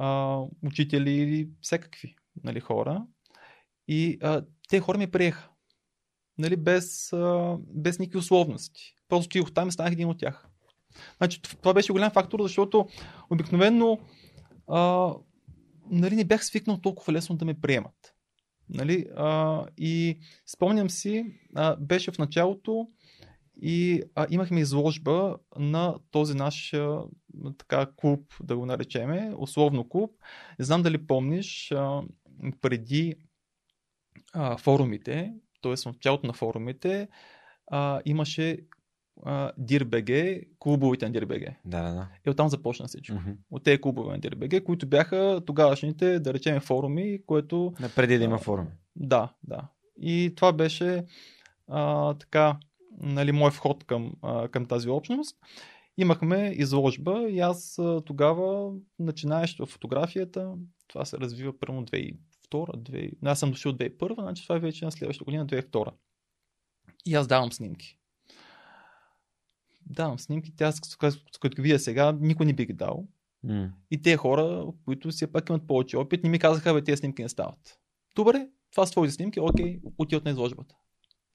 Uh, учители или всякакви, нали, хора. И uh, те хора ми приеха. Нали, без, uh, без никакви условности. Просто стих там и станах един от тях. Значи, това беше голям фактор, защото обикновено uh, нали, не бях свикнал толкова лесно да ме приемат. Нали, uh, и спомням си, uh, беше в началото и uh, имахме изложба на този наш uh, така клуб, да го наречеме, условно клуб. Не знам дали помниш, а, преди а, форумите, т.е. в началото на форумите, а, имаше а, DirBG, клубовите на DirBG. Да, да, да. И оттам започна всичко. Mm-hmm. От тези клубове на DirBG, които бяха тогавашните, да речем, форуми, което... Не, преди да има форуми. Да, да. И това беше а, така, нали, мой вход към, а, към тази общност. Имахме изложба и аз тогава начинаеш в фотографията. Това се развива първо две хиляди и втора. Аз съм дошъл две хиляди и първа, значи това е вече на следващата година, две хиляди и втора. И аз давам снимки. Давам снимки, те аз, като видя сега, никой не би ги дал. Mm. И те хора, които все пак имат повече опит, не ми казаха, бе, тези снимки не стават. Добре, това са твоите снимки, окей, отиват на изложбата.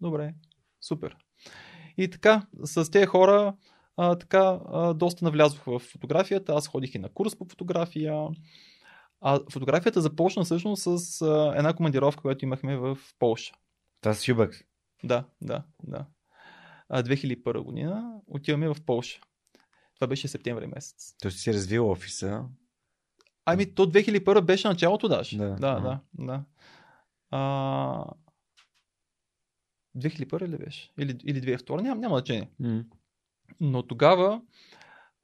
Добре, супер. И така, с тези хора... А, така, а, доста навлязох в фотографията, аз ходих и на курс по фотография. А фотографията започна всъщност с а, една командировка, която имахме в Полша. Та с Юбекс? Да, да, да. А, две хиляди и първа година отиваме в Полша. Това беше септември месец. Тоест си развил офиса? Ами то две хиляди и първа беше началото даже. Да, да, да. да. А, две хиляди и първа ли беше? Или, или две хиляди и втора? Ням, няма значение. Mm. Но тогава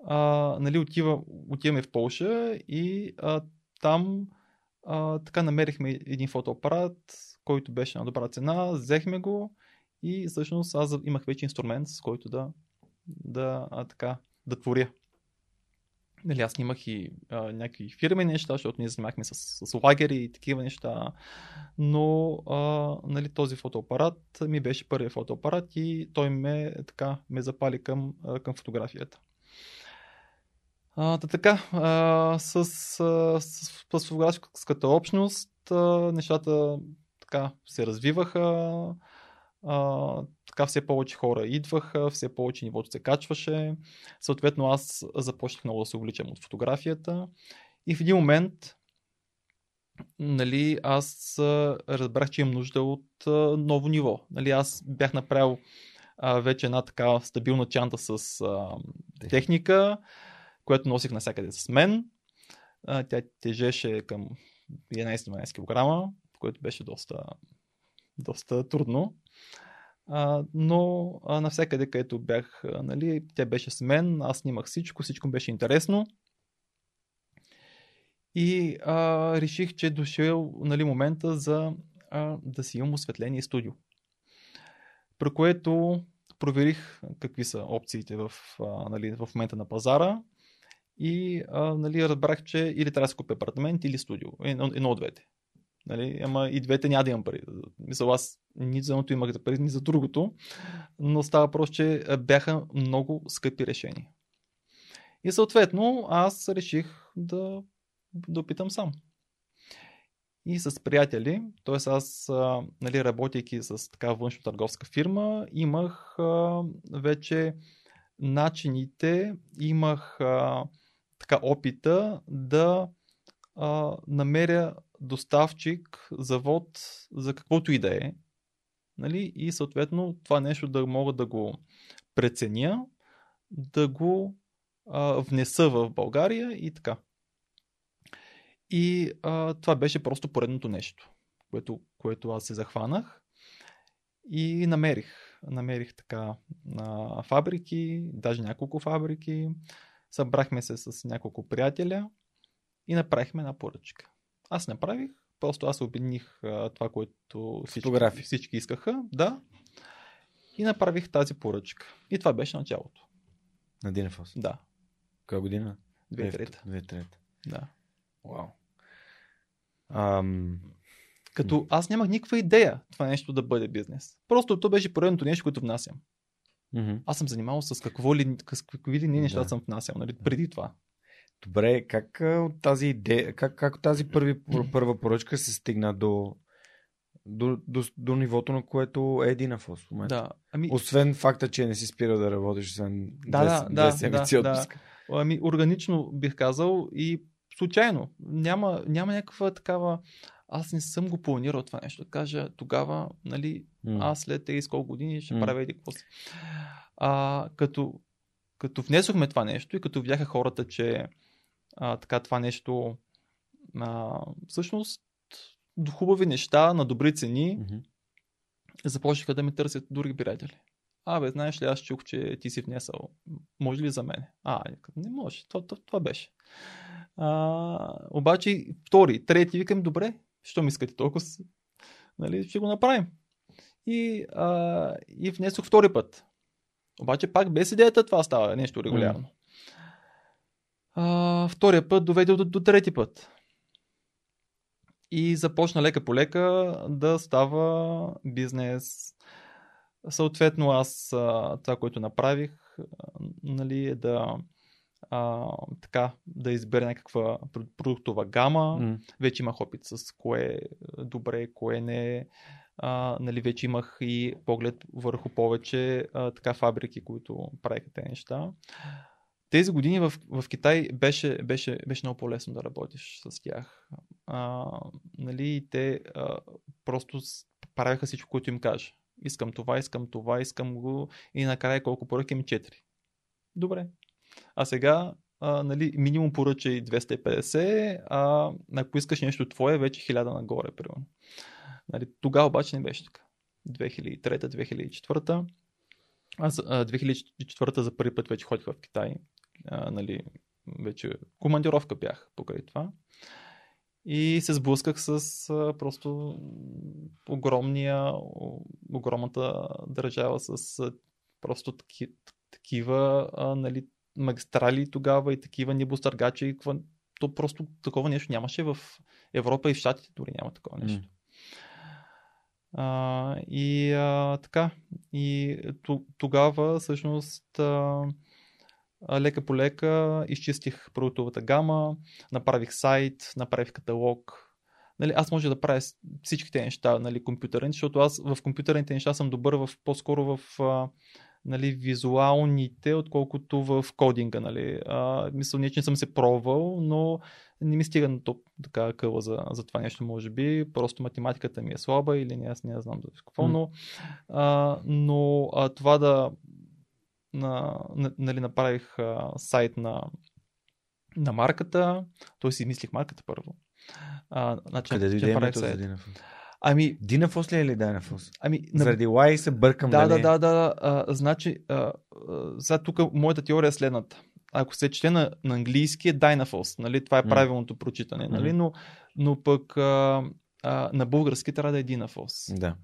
а, нали, отива, отиваме в Полша и а, там а, така намерихме един фотоапарат, който беше на добра цена, взехме го и всъщност аз имах вече инструмент, с който да, да, а, така, да творя. Нали, аз снимах и а, някакви фирми неща, защото ние занимахме с, с лагери и такива неща, но а, нали, този фотоапарат ми беше първият фотоапарат и той ме, така, ме запали към, към фотографията. А, така, а, с, с, с, с фотографската общност а, нещата така, се развиваха. а, така все повече хора идваха, все повече нивото се качваше. Съответно аз започнах много да се увличам от фотографията и в един момент, нали, аз разбрах, че имам нужда от ново ниво. Нали, аз бях направил а, вече една така стабилна чанта с а, техника, която носих навсякъде с мен. А, тя тежеше към единайсет до дванайсет кг, което беше доста, доста трудно. А, но а, навсякъде, където бях, нали, тя беше с мен, аз снимах всичко, всичко беше интересно. И а, реших, че дошъл, нали, момента за а, да си имам осветление студио. При което проверих какви са опциите в, а, нали, в момента на пазара и а, нали, разбрах, че или трябва да си купя апартамент, или студио. Едно, едно от двете. Нали, ама и двете няма да имам пари. Мисля, аз ни за едното имах да пари, ни за другото, но става просто, че бяха много скъпи решения. И съответно аз реших да да опитам сам. И с приятели, т.е. аз, нали, работейки с така външно-търговска фирма, имах а, вече начините, имах а, така опита да а, намеря доставчик, завод, за каквото и да е. Нали? И съответно това нещо да мога да го преценя, да го а, внеса в България и така. И а, това беше просто поредното нещо, което, което аз се захванах и намерих. Намерих така а, фабрики, даже няколко фабрики. Събрахме се с няколко приятеля и направихме една поръчка. Аз направих, просто аз обедних а, това, което всички, всички искаха. Да. И направих тази поръчка. И това беше началото. На Dynaphos? Да. Коя година? две хиляди и трета. Да. Вау. Ам... Като аз нямах никаква идея това нещо да бъде бизнес. Просто то беше поредното нещо, което внасям. Mm-hmm. Аз съм занимавал с какво ли, с какви ли неща да. съм внасял, нали, преди това. Добре, как от тази идея, как, как тази първи, първа поръчка се стигна до, до, до, до нивото, на което е Dynaphos в момента? Да, ами... Освен факта, че не си спирал да работиш, освен да, две седмици да, да, отпуск. Да. Ами, органично бих казал и случайно. Няма, няма някаква такава... Аз не съм го планирал това нещо. Да кажа, тогава, нали, mm. аз след тези колко години ще mm. правя еди какво си. А, като, като внесохме това нещо и като видяха хората, че а, така това нещо а, всъщност до хубави неща, на добри цени, mm-hmm. започнаха да ми търсят други приятели. А, бе, знаеш ли, аз чух, че ти си внесъл. Може ли за мен? А, не може. Това, това беше. А, обаче втори, трети, викам, добре, що ми искате толкова, нали, ще го направим. И, а, и внесох втори път. Обаче пак без идеята това става нещо регулярно. А, втория път доведе до, до трети път. И започна лека по лека да става бизнес. Съответно аз това, което направих, нали, е да а, така, да избера някаква продуктова гама. Mm. Вече имах опит с кое е добре, кое не е. Нали, вече имах и поглед върху повече а, така фабрики, които правиха тези неща. Тези години в, в Китай беше, беше, беше много по-лесно да работиш с тях. А, нали, те а, просто правиха всичко, което им кажа. Искам това, искам това, искам го и накрая колко поръки ми четири. Добре. А сега, а, нали, минимум поръчай двеста и петдесет, а ако искаш нещо твое, вече хиляда нагоре, примерно. Нали, тогава обаче не беше така. две хиляди и трета, две хиляди и четвърта. Аз а, две хиляди и четвърта за първи път вече ходих в Китай. А, нали, вече командировка бях покрай това. И се сблъсках с а, просто огромния, огромната държава с а, просто таки, такива а, нали, магистрали тогава и такива небостъргачи. То просто такова нещо нямаше в Европа и в Щатите, дори няма такова нещо. Mm. А, и а, така. И тогава всъщност а, лека по лека изчистих продуктовата гама, направих сайт, направих каталог, нали, аз може да правя всичките неща, нали, компютърни, защото аз в компютърните неща съм добър в, по-скоро в а, нали, визуалните, отколкото в кодинга. Нали. А, мисъл, не, че съм се пробвал, но не ми стига на топ така къла за, за това нещо, може би. Просто математиката ми е слаба или не, аз не знам за какво, mm. но, а, но а, това да на, на, нали, направих а, сайт на, на марката, той си измислих марката първо. А, значи, къде дойде името за Dynaphos? Ами, Dynaphos ли е или Dynaphos? Ами, заради Y се бъркам. Да, дали... да, да, да. А, значи, а, а, сега тук моята теория е следната. Ако се чете на, на английски е Dynaphos, нали? Това е правилното mm. прочитане, нали? Но, но пък а, а, на български трябва да е Dynaphos. Да.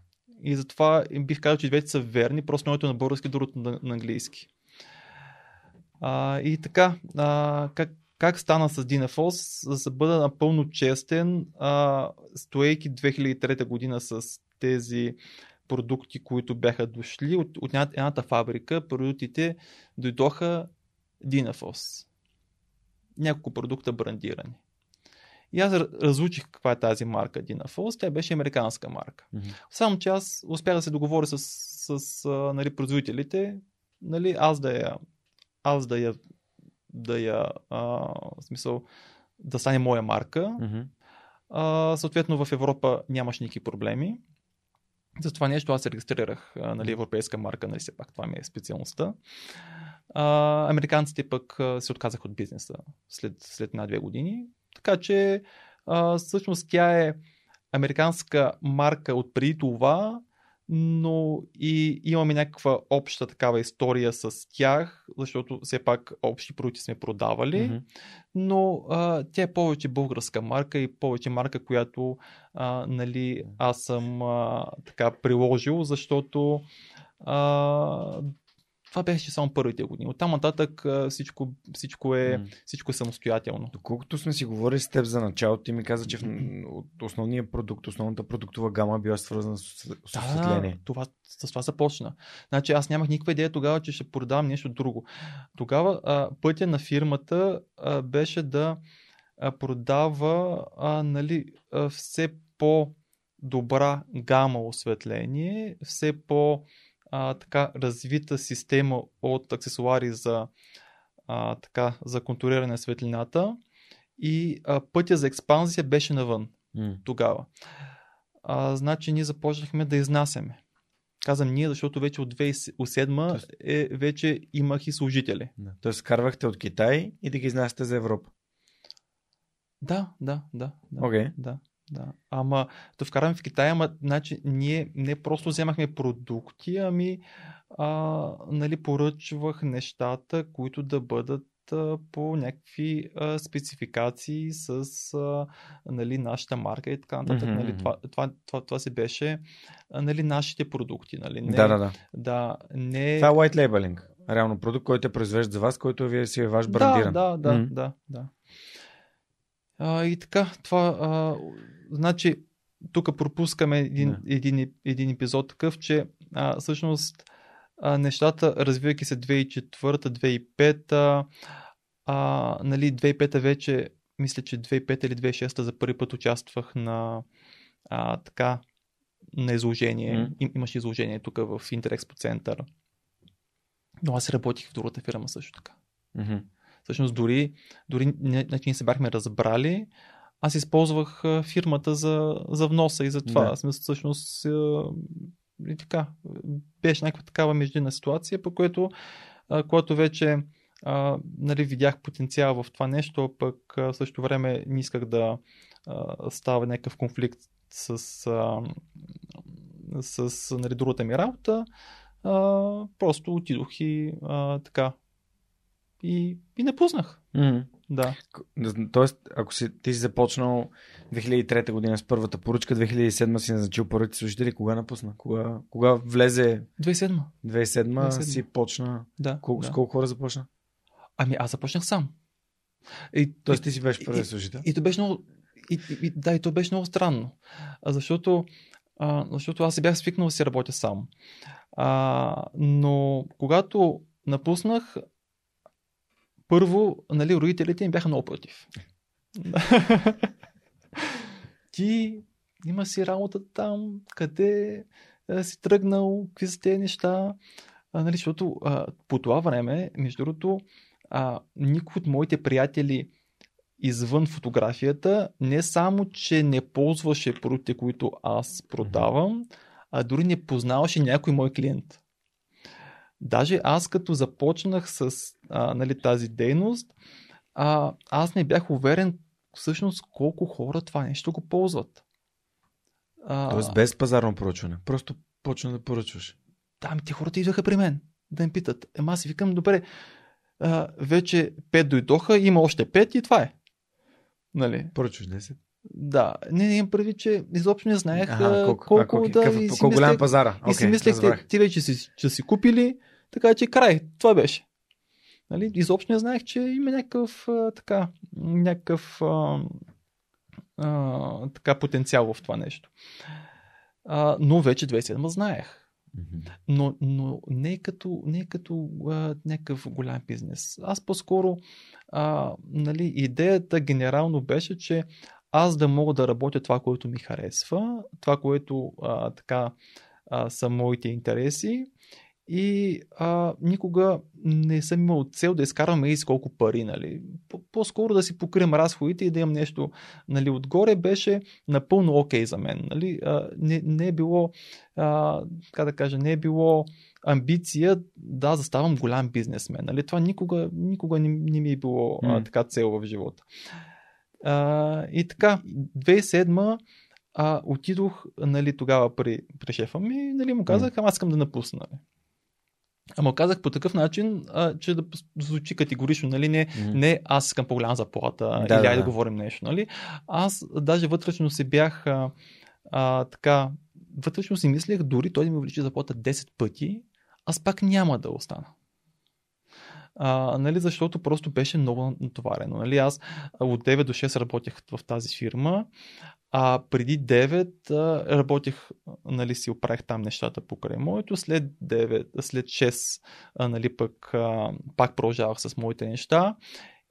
И затова бих казал, че двете са верни, просто едното на български, другото на, на английски. А, и така, а, как Как стана с Dynaphos? За да бъда напълно честен, а, стоейки две хиляди и трета година с тези продукти, които бяха дошли от, от едната фабрика, продуктите дойдоха Dynaphos. Няколко продукта брандирани. И аз разучих каква е тази марка Dynaphos. Тя беше американска марка. Mm-hmm. Само че аз успях да се договоря с, с, с нали, производителите, нали, аз да я, аз да я да я, а, в смисъл, да стане моя марка. Mm-hmm. А, съответно в Европа нямаш никакви проблеми. За това нещо аз се регистрирах, а, нали, европейска марка, нали, все пак това ми е специалността. А, американците пък а, се отказах от бизнеса след, след една-две години. Така че а, всъщност тя е американска марка от преди това, но и имаме някаква обща такава история с тях, защото все пак общи продукти сме продавали, mm-hmm. но а, тя е повече българска марка и повече марка, която а, нали, аз съм а, така приложил, защото а, това беше само първите години. Оттам нататък всичко, всичко, е, mm. всичко е самостоятелно. Доколкото сме си говорили с теб за началото, ти ми каза, че основният продукт, основната продуктова гама била свързана с осветление. Да, това, с това започна. Значи аз нямах никаква идея тогава, че ще продавам нещо друго. Тогава а, пътя на фирмата а, беше да а, продава а, нали, а, все по-добра гама осветление, все по- А, така развита система от аксесуари за, а, така, за контуриране на светлината и а, пътя за експанзия беше навън mm. тогава. А, значи ние започнахме да изнасяме. Казвам ние, защото вече от две хиляди и седма тоест... е, вече имах и служители. Да. Тоест карвахте от Китай и да ги изнасяте за Европа? Да, да, да. да, okay. да. Да. Ама да вкараме в Китай, ама значи, ние не просто вземахме продукти, ами а, нали, поръчвах нещата, които да бъдат а, по някакви а, спецификации с а, нали, нашата марка и така нататък. Mm-hmm. Нали, това, това, това, това се беше а, нали, нашите продукти. Нали, не, да, да, да. да не... Това е white labeling. Реално продукт, който е произвежда за вас, който вие си е ваш брандиран. Да, да, да. Mm-hmm. да, да. А, и така, това... А, значи, тук пропускаме един, yeah. един, един епизод такъв, че а, всъщност а, нещата, развивайки се две хиляди и четвърта, две хиляди и пета, а, нали, две хиляди и пета вече, мисля, че две хиляди и пета или две хиляди и шеста за първи път участвах на а, така, на изложение. Mm. Им, имаше изложение тук в Интерекспо център. Но аз работих в другата фирма също така. Mm-hmm. Всъщност дори, дори не, не се бяхме разбрали, аз използвах фирмата за, за вноса и за това. Да. Всъщност и така, беше някаква такава междинна ситуация, по което, което вече нали, видях потенциал в това нещо, пък в същото време не исках да става някакъв конфликт с, с нали, другата ми работа. Просто отидох и така. И, и напуснах. Mm-hmm. Да. Тоест, ако си, ти си започнал две хиляди и трета година с първата поръчка, две хиляди и седма си назначил първите служители, кога напусна? Кога, кога влезе? две хиляди и седма. две хиляди и седма си почна. Да, Кол, да. С колко хора започна? Ами аз започнах сам. И, тоест и, ти си беше първи служител? И, и, и, то беше много, и, и, да, и то беше много странно. Защото, а, защото аз си бях свикнал да си работя сам. А, но когато напуснах, първо, нали, родителите им бяха много против. ти има си работа там, къде си тръгнал, какви са тези неща. А, нали, защото а, по това време, между другото, а, никой от моите приятели извън фотографията не само, че не ползваше продукти, които аз продавам, а дори не познаваше някой мой клиент. Даже аз като започнах с а, нали, тази дейност, а, аз не бях уверен всъщност колко хора това нещо го ползват. А... Тоест без пазарно поръчване, просто почна да поръчваш. Да, ами те хората идваха при мен да им питат. Ема аз си викам, добре, а, вече пет дойдоха, има още пет и това е. Нали? Поръчваш десет. Да, не, не им прави, че изобщо не знаех ага, колко, колко, колко да... Какъв, и си колко голям мислех, пазара. И okay, си мислех, те, ти вече си, че си купили, така че край, това беше. Нали? Изобщо не знаех, че има някакъв а, така, някакъв а, а, така потенциал в това нещо. А, но вече двайсет и седма знаех. Но, но не е като, не е като а, някакъв голям бизнес. Аз по-скоро а, нали, идеята генерално беше, че аз да мога да работя това, което ми харесва, това, което а, така а, са моите интереси и а, никога не съм имал цел да изкарвам и с колко пари. Нали. По-скоро да си покрием разходите и да имам нещо нали, отгоре беше напълно окей за мен. Нали. А, не, не е било а, така да кажа, не е било амбиция да заставам голям бизнесмен. Нали. Това никога, никога не, не ми е било а, така цел в живота. Uh, и така, двайсет и седма uh, отидох нали, тогава при, при шефа ми и нали, му казах, ама аз искам да напусна. Ама казах по такъв начин, uh, че да звучи категорично, нали, не, mm. не аз искам по-голяма заплата да, или да, да, да говорим нещо. Нали. Аз даже вътрешно си бях uh, uh, така, вътрешно си мислех, дори той да ми увеличи заплата десет пъти, аз пак няма да остана. А, нали, защото просто беше много натоварено. Нали, аз от девет до шест работех в тази фирма, а преди девет а, работех, нали, си оправих там нещата покрай моето, след девет, след шест а, нали, пък, а, пак продължавах с моите неща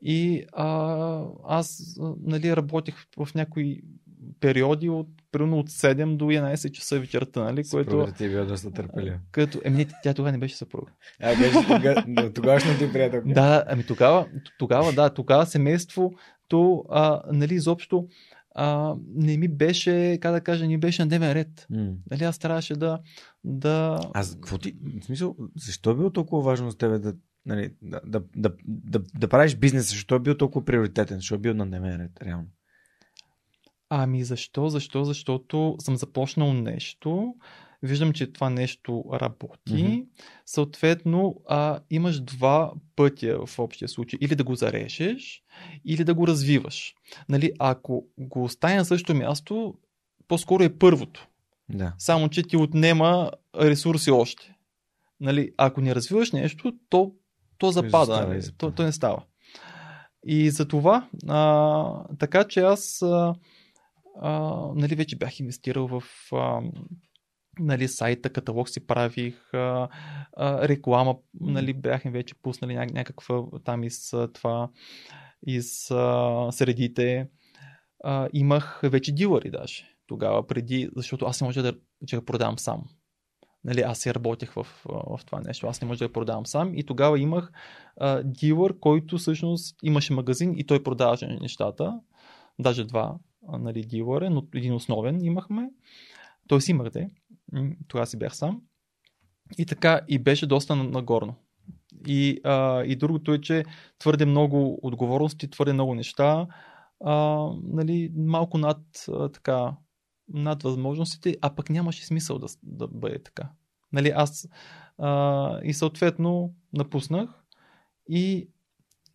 и а, аз нали, работех в някои периоди от примерно от седем до единайсет часа вечерта, нали? Съпругата ти е била доста търпелива. Като... Еми не, тя тогава не беше съпруга. А, беше тога... Но тогавашно ти приятелка. Да, ами тогава, тогава, да, тогава семейството, а, нали, изобщо а, не ми беше, как да кажа, не беше на дневен ред. Mm. Нали, аз трябваше да... да... Аз, какво ти, в смисъл, защо е било толкова важно за тебе да, нали, да, да, да, да, да правиш бизнес? Защо е бил толкова приоритетен? Защо е бил на дневен ред, реално? Ами защо? Защо? Защото съм започнал нещо, виждам, че това нещо работи, mm-hmm. съответно а, имаш два пътя в общия случай. Или да го зарежеш, или да го развиваш. Нали, ако го оставя на същото място, по-скоро е първото. Да. Само, че ти отнема ресурси още. Нали, ако не развиваш нещо, то, то запада, нали? то, то не става. И за това, а, така че аз... А, Uh, нали, вече бях инвестирал в uh, нали, сайта, каталог си правих, uh, uh, реклама, нали, бях им вече пуснали ня- някаква там из това, из uh, средите. Uh, имах вече дилъри даже тогава, преди, защото аз не може да, да продавам сам. Нали, аз я работех в, в това нещо, аз не може да я продавам сам и тогава имах uh, дилър, който всъщност имаше магазин и той продаваше нещата, даже два. Нали, дилъра, но един основен имахме. Той си имах де. Тогава си бях сам. И така, и беше доста нагорно. И, а, и другото е, че твърде много отговорности, твърде много неща, а, нали, малко над, а, така, над възможностите, а пък нямаше смисъл да, да бъде така. Нали, аз а, и съответно напуснах и,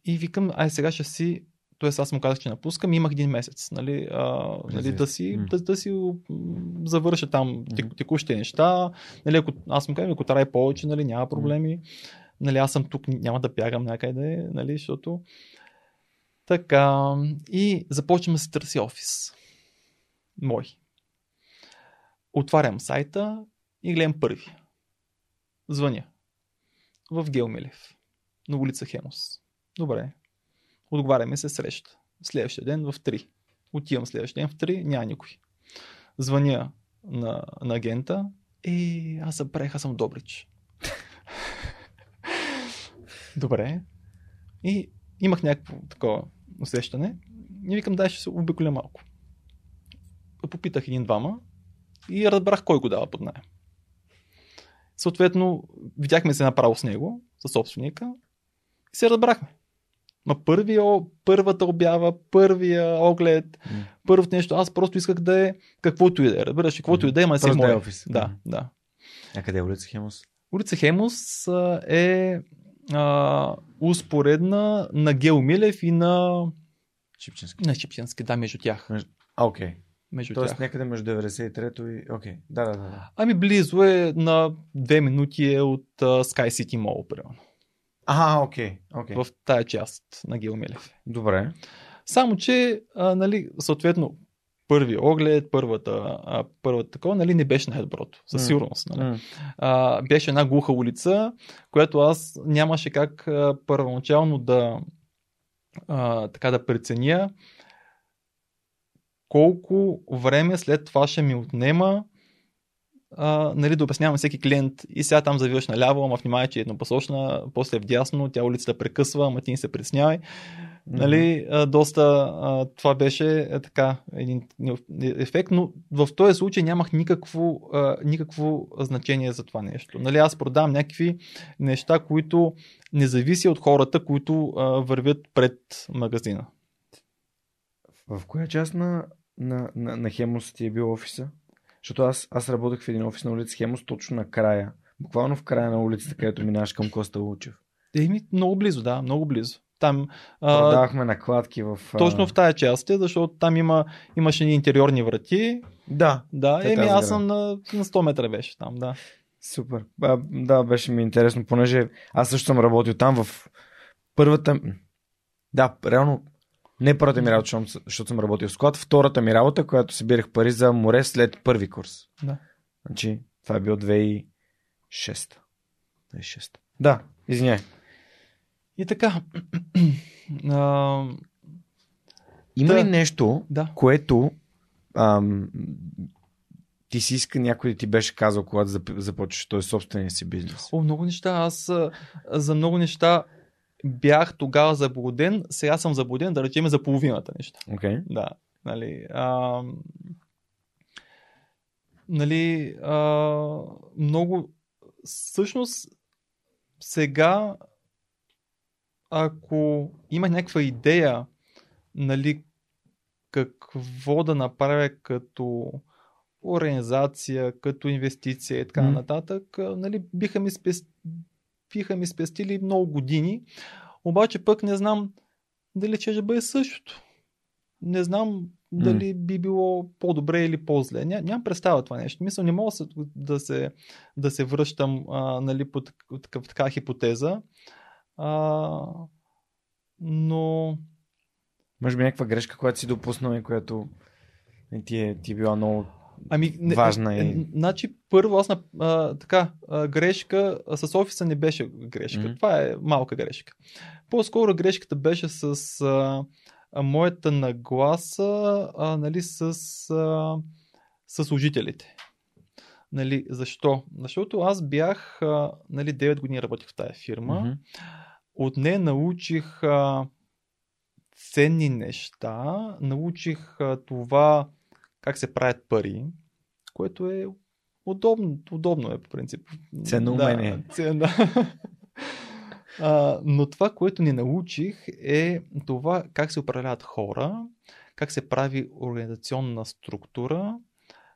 и викам, ай сега ще си. Тоест аз му казах, че напускам и имах един месец, нали, а, нали, да, си, да, да си завърша там текущите неща. Нали, ако, аз му казвам, ако трябва и повече, нали, няма проблеми. Нали, аз съм тук, няма да бягам някъде, нали, защото... Така, и започвам да се търси офис. Мой. Отварям сайта и гледам първи. Звъня. В Геомилев. На улица Хемус. Добре. Отговаряме се среща. Следващия ден в три. Отивам следващия ден в три, няма никой. Звъня на, на агента. Е, аз съм правих, аз съм Добрич. Добре. И имах някакво такова усещане. И викам, дай ще се обиколя малко. Попитах един-двама и разбрах кой го дава под наем. Съответно, видяхме се направо с него, със собственика и се разбрахме. Ма първия, първата обява, първия оглед, mm. първото нещо, аз просто исках да е каквото и да е, разбираш, каквото mm. и да е, ма си моя. Да, да. А къде е улица Хемус? Улица Хемус е а, успоредна на Гео Милев и на Шипченски. На Шипченски, да, между тях. А, окей. Okay. Между Тоест тях. Някъде между деветдесет и трето и... Окей, okay. да, да, да. Ами близо е на две минути е от uh, Sky City Mall, примерно. Ага, окей. Okay. Okay. В тая част на Гео Милев. Добре. Само, че, а, нали, съответно, първи оглед, първата, а, първата такова, нали, не беше най-доброто. Със mm. сигурност, нали. Mm. А, беше една глуха улица, която аз нямаше как а, първоначално да а, така да преценя колко време след това ще ми отнема а, нали, да обяснявам всеки клиент и сега там завиваш наляво, ама внимавай, че е еднопосочна, после е вдясно, тя улицата прекъсва, ама ти не се притеснявай. Нали, а, доста а, това беше е, така един ефект, но в този случай нямах никакво, а, никакво значение за това нещо. Нали, аз продавам някакви неща, които не зависи от хората, които а, вървят пред магазина. В коя част на, на, на, на Хемус ти е бил офиса? Защото аз, аз работех в един офис на улица Хемус точно на края. Буквално в края на улицата, където минаваш към Коста Лучев. Еми, много близо, да, много близо. Там продавахме накладки в... Точно в тая част е, защото там има, имаше ни интериорни врати. Да. Да, еми аз съм на, на сто метра беше там, да. Супер. А, да, беше ми интересно, понеже аз също съм работил там в първата... Да, реално... Не първата ми работа, защото съм работил в склад. Втората ми работа, която събирах пари за море след първи курс. Да. Значи, това е било две хиляди и шеста. две хиляди и шеста. Да, извиняй. И така. а... Има ли Та... нещо, да. Което ам, ти си иска някой да ти беше казал, когато започваш този собствения си бизнес? О, много неща. Аз за много неща... Бях тогава заблуден, сега съм заблуден, да речем, за половината неща. Okay. Да, нали, а, нали, а, много, всъщност, сега, ако имах някаква идея, нали, какво да направя като организация, като инвестиция и така mm. нататък, нали, биха ми спестили биха ми спестили много години, обаче пък не знам дали ще бъде същото. Не знам дали би било по-добре или по-зле. Ням, нямам представя това нещо. Мисля, не мога да се, да се връщам а, нали, по такъв, така хипотеза. А, но... Може би някаква грешка, която си допуснал и която ти е, ти е била много... Ами, не, важна е. Значи, първо, аз на, а, така, а, грешка а, с офиса не беше грешка. Mm-hmm. Това е малка грешка. По-скоро грешката беше с а, а, моята нагласа, а, нали, с, а, с служителите. Нали, защо? Защото аз бях, а, нали, девет години работих в тая фирма. Mm-hmm. От нея научих а, ценни неща. Научих а, това как се правят пари, което е удобно, удобно е по принцип. Ценно умение. Да, ценно. а, но това, което не научих е това как се управляват хора, как се прави организационна структура.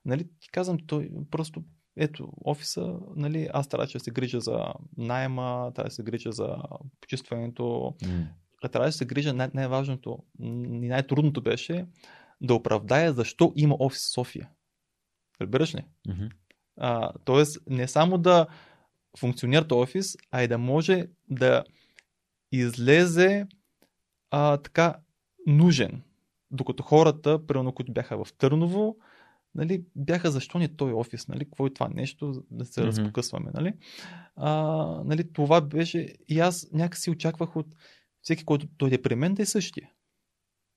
Нали, казвам, той просто ето офиса, нали, аз трябва да се грижа за найема, трябва да се грижа за почистването, mm. трябва да се грижа най- най-важното и най-трудното беше да оправдая защо има офис в София. Разбираш ли? Mm-hmm. А, тоест не само да функционира този офис, а и да може да излезе а, така нужен. Докато хората, примерно, които бяха в Търново, нали, бяха защо не той офис, нали? Какво е това нещо, да се mm-hmm. разпокъсваме. Нали? А, нали, това беше и аз някакси очаквах от всеки, който дойде при мен, да е същия.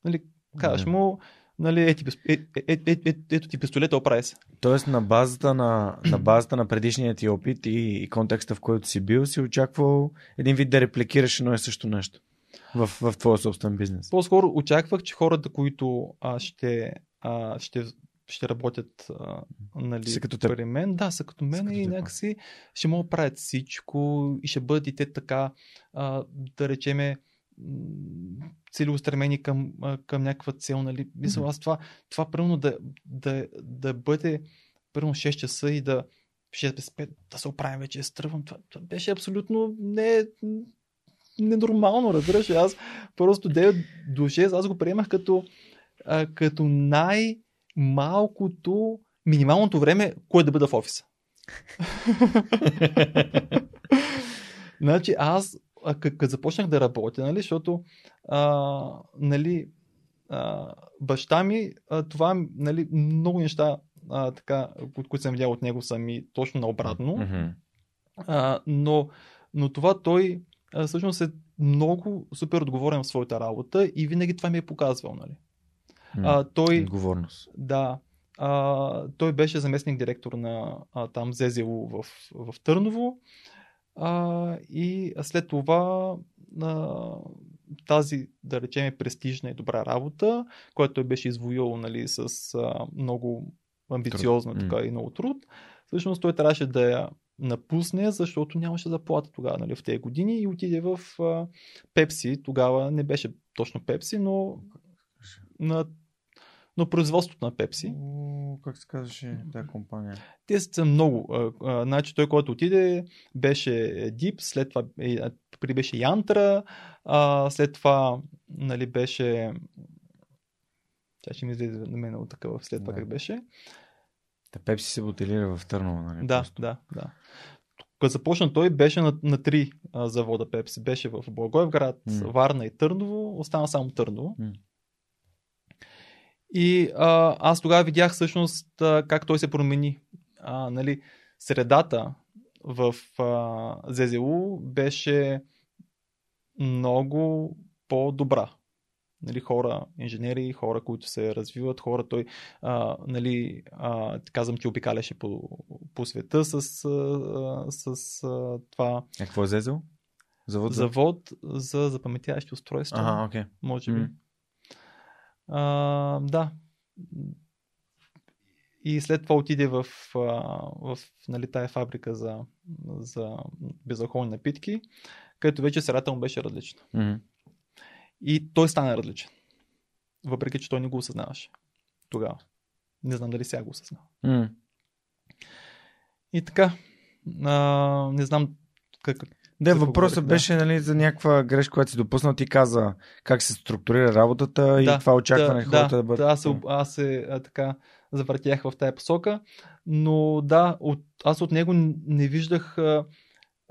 Нали? Казваш му, нали, ето е, е, е, е, е, ти пистолета, оправи се. Тоест на базата на, на базата на предишния ти опит и, и контекста, в който си бил, си очаквал един вид да репликираш едно и също нещо в, в твоя собствен бизнес. По-скоро очаквах, че хората, които а, ще, а, ще, ще работят а, нали, при мен, да, са като мен, са като и някакси ще могат да правят всичко и ще бъдат и те така, а, да речеме, целеустремени към, към някаква цел, нали? Мисля, mm-hmm. аз това, това примерно да, да, да бъде примерно шест часа и да шест без пет, да се оправим вече, стръвам, това, това беше абсолютно не, ненормално, разбираш, аз просто девет до шест, аз го приемах като, а, като най-малкото, минималното време, което да бъда в офиса. Значи аз като започнах да работя, нали, защото а, нали, а, баща ми, а, това, нали, много неща, а, така, които съм видял от него, са ми точно наобратно, mm-hmm. а, но, но това той а, всъщност е много супер отговорен в своята работа и винаги това ми е показвал. Нали. А, той, отговорност. Да. А, той беше заместник директор на а, там ЗЗУ в, в Търново. Uh, и след това uh, тази, да речем, престижна и добра работа, която той беше извоил, нали, с uh, много амбициозна труд. Така, и много труд. Всъщност той трябваше да я напусне, защото нямаше заплата тогава, нали, в тези години, и отиде в Пепси. Uh, тогава не беше точно Пепси, но на, на производството на Пепси. Как се казваше тази компания? Те са много. Значи той, който отиде, беше Дип, след това беше Янтра, след това, нали, беше... Тя ще ми излезе на мен от такава, след това да. Как беше. Та Пепси се бутилира в Търново, нали? Да, просто. да, да. Когато започна той, беше на, на три завода Пепси. Беше в Благоевград, mm. Варна и Търново. Остана само Търново. Mm. И а, аз тогава видях всъщност а, как той се промени. А, нали, средата в а, ЗЗУ беше много по-добра. Нали, хора, инженери, хора, които се развиват, хора, той, а, нали, а, казвам, че обикаляше по, по света с, а, с а, това. А какво е ЗЗУ? Завод, Завод за запаметяващи устройства. Ага, okay. Може би. Mm. Uh, да. И след това отиде в, в, нали, тая фабрика за, за безалкохолни напитки, където вече средата му беше различна. Mm-hmm. И той стана различен. Въпреки че той не го осъзнаваше тогава. Не знам дали сега го осъзнава. Mm-hmm. И така. Uh, не знам как. Да, въпросът да. беше, нали, за някаква грешка, която си допуснал. Ти каза как се структурира работата, да, и това очакване да, хората да, да бъдат. Да, аз, аз се а, така завъртях в тая посока, но да, от, аз от него не виждах а,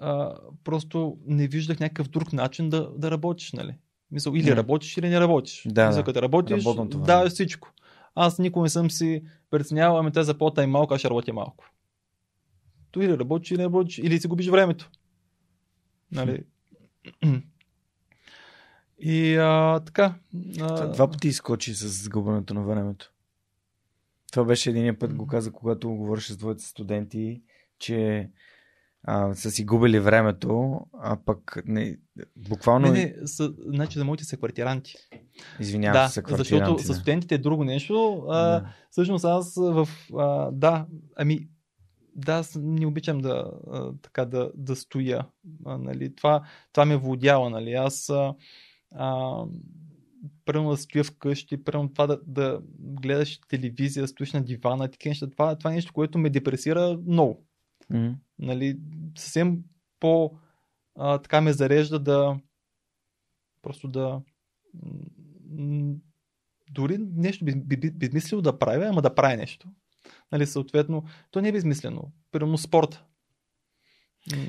а, просто не виждах някакъв друг начин да, да работиш, нали? Мисъл, или работиш, или не работиш. Да, мисъл, като работиш, работното, да, да, всичко. Аз никога не съм си преценявал, ами тази заплата е малко, аз ще работя малко. То или работиш, или не работиш, или си губиш времето. Нали. И а, така. А... Два пъти изкочи с губенето на времето. Това беше единия път, го каза, когато говореше с двоите студенти, че а, са си губили времето, а пък не, буквално... Не, не, са, значи за моите са квартиранти. Извинявам да, се, са квартиранти. Защото да. С студентите е друго нещо. А, да. Всъщност аз в... А, да, ами... Да, аз не обичам да, а, така, да, да стоя. А, нали? това, това ме водява. Нали? Аз примерно да стоя вкъщи, примерно това да, да гледаш телевизия, стоиш на дивана, такива неща. Това, това е нещо, което ме депресира много. Mm-hmm. Нали? Съвсем по а, така ме зарежда да просто да м- дори нещо би, би, би, би мислил да правя, ама да прави нещо. Нали, съответно, то не е безмислено. Примерно спорт.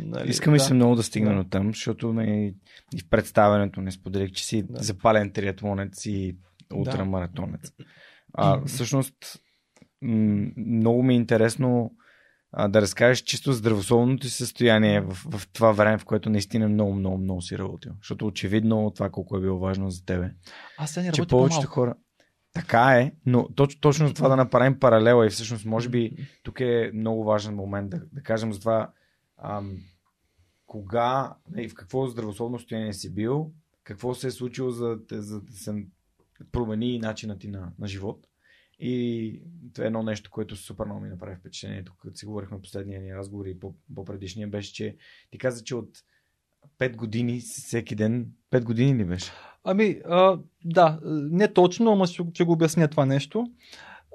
Нали, искаме да. Се много да стигна да. От там, защото не, и в представянето не споделих, че си да. Запален триатлонец и ултрамаратонец. Да. А, всъщност, много ми е интересно а, да разкажеш чисто здравословното ти състояние в, в това време, в което наистина много, много, много си работил. Защото очевидно това колко е било важно за тебе. Аз сега не работя по-малко. Хора... Така е, но точ, точно за това да направим паралела и всъщност може би тук е много важен момент да, да кажем за това ам, кога и в какво здравословно стояние си бил, какво се е случило за, за да се промени начинът ти на, на живот. И това е едно нещо, което супер много ми направи впечатление. Тук като си говорихме последния ни разговор и по-предишния беше, че ти каза, че от пет години всеки ден, пет години ли беше? Ами, а, да, не точно, ама ще, ще го обясня това нещо.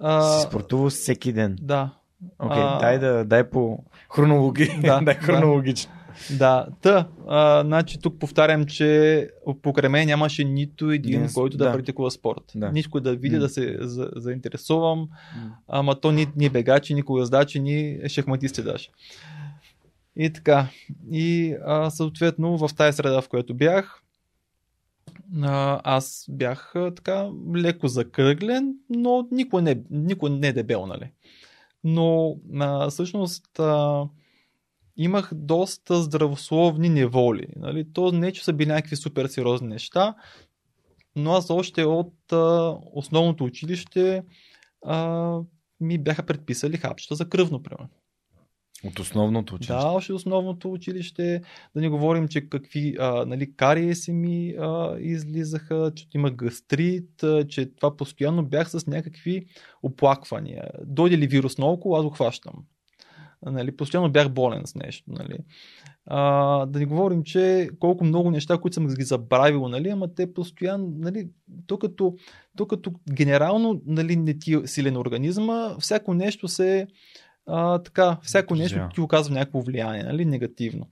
А, си спортувал всеки ден? Да. Окей, okay, дай, да, дай по хронологично. Да, дай хронологично. Да, та, а, значи тук повтарям, че покрай мен нямаше нито един, yes, който да, да практикува спорт. Да. Нищо да видя, mm. да се за, заинтересувам, mm. ама то ни, ни бегачи, ни колоздачи, ни шахматисти даже. И така, и а, съответно в тая среда, в която бях, а, аз бях а, така леко закръглен, но никой не, никой не дебел, нали. Но а, всъщност а, имах доста здравословни неволи. Нали? То не, че са били някакви супер сериозни неща, но аз още от а, основното училище а, ми бяха предписали хапчета за кръвно, примерно. От основното училище? Да, още основното училище. Да не говорим, че какви а, нали, карие си ми а, излизаха, че има гастрит, а, че това постоянно бях с някакви оплаквания. Дойде ли вирус наоколо, аз го хващам. Нали, постоянно бях болен с нещо. Нали. А, да не говорим, че колко много неща, които съм ги забравил, нали, ама те постоянно, нали, то като, то като генерално, нали, не ти силен организма, всяко нещо се а, така, всяко нещо yeah. ти оказва някакво влияние, нали, негативно.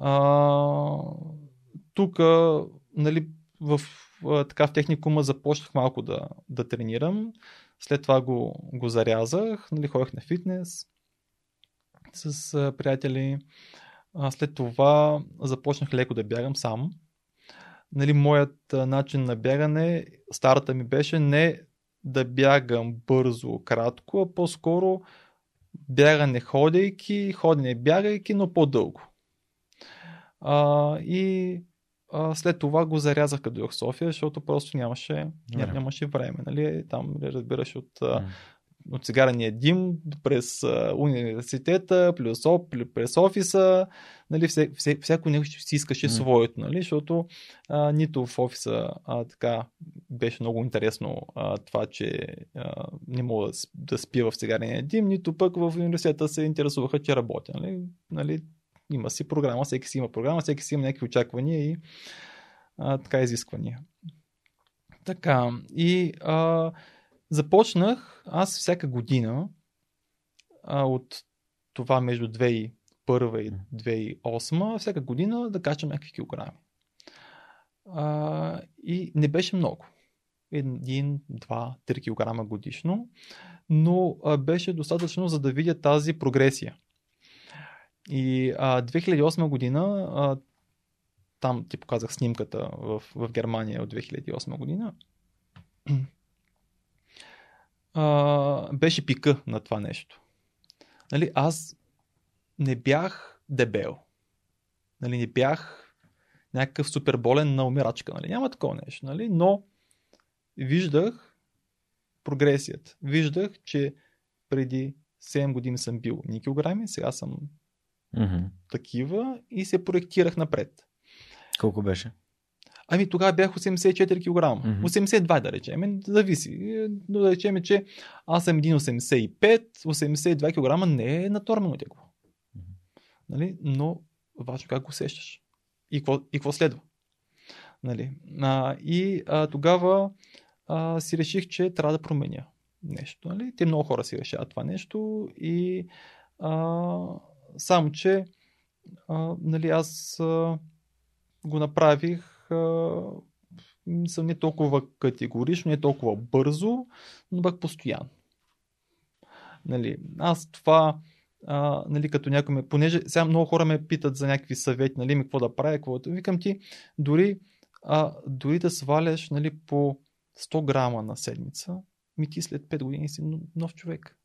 А, тук, нали, в, така, в техникума започнах малко да, да тренирам, след това го, го зарязах, нали, ходих на фитнес с а, приятели. А, след това започнах леко да бягам сам. Нали, моят а, начин на бягане, старата ми беше не да бягам бързо, кратко, а по-скоро бягане ходейки, ходене бягайки, но по-дълго. А, и а, след това го зарязах като дойдох в София, защото просто нямаше, ням, нямаше време. Нали? Там разбираш от... Mm. от цигарения дим през университета, плюс през офиса, нали, всяко, всяко нещо си искаше mm. своето, нали, защото а, нито в офиса а, така беше много интересно а, това, че а, не мога да спива в цигарения дим, нито пък в университета се интересуваха, че работя. Нали, нали, има си програма, всеки си има програма, всеки си има някакви очаквания и а, така изисквания. Така, и а, започнах аз всяка година а, от това между две хиляди и първа и две хиляди и осма, всяка година да качам някакви килограми. А, и не беше много. Един, два, три килограма годишно, но а, беше достатъчно, за да видя тази прогресия. И а, две хиляди и осма година, а, там ти показах снимката в, в Германия от две хиляди и осма година, Uh, беше пика на това нещо. Нали, аз не бях дебел. Нали, не бях някакъв супер болен на умирачка. Нали, няма такова нещо. Нали, но виждах прогресията. Виждах, че преди седем години съм бил ни килограми, сега съм mm-hmm. такива и се проектирах напред. Колко беше? Ами тогава бях осемдесет и четири кг. Mm-hmm. осемдесет и два да речем, зависи. Но да речем, че аз съм едно осемдесет и пет, осемдесет и два кг не е натормално тегло. Mm-hmm. Нали? Но важно как го усещаш. И какво следва. Нали? А, и а, тогава а, си реших, че трябва да променя нещо. Нали? Те много хора си решават това нещо и а, само, че а, нали, аз а, го направих съм не толкова категорично, не толкова бързо, но пък постоянно. Нали, аз това, а, нали, като някой ме, понеже сега много хора ме питат за някакви съвети, нали, ми какво да правя, какво да... Викам ти, дори, а, дори да сваляш, нали, по сто грама на седмица, ми ти след пет години си нов човек.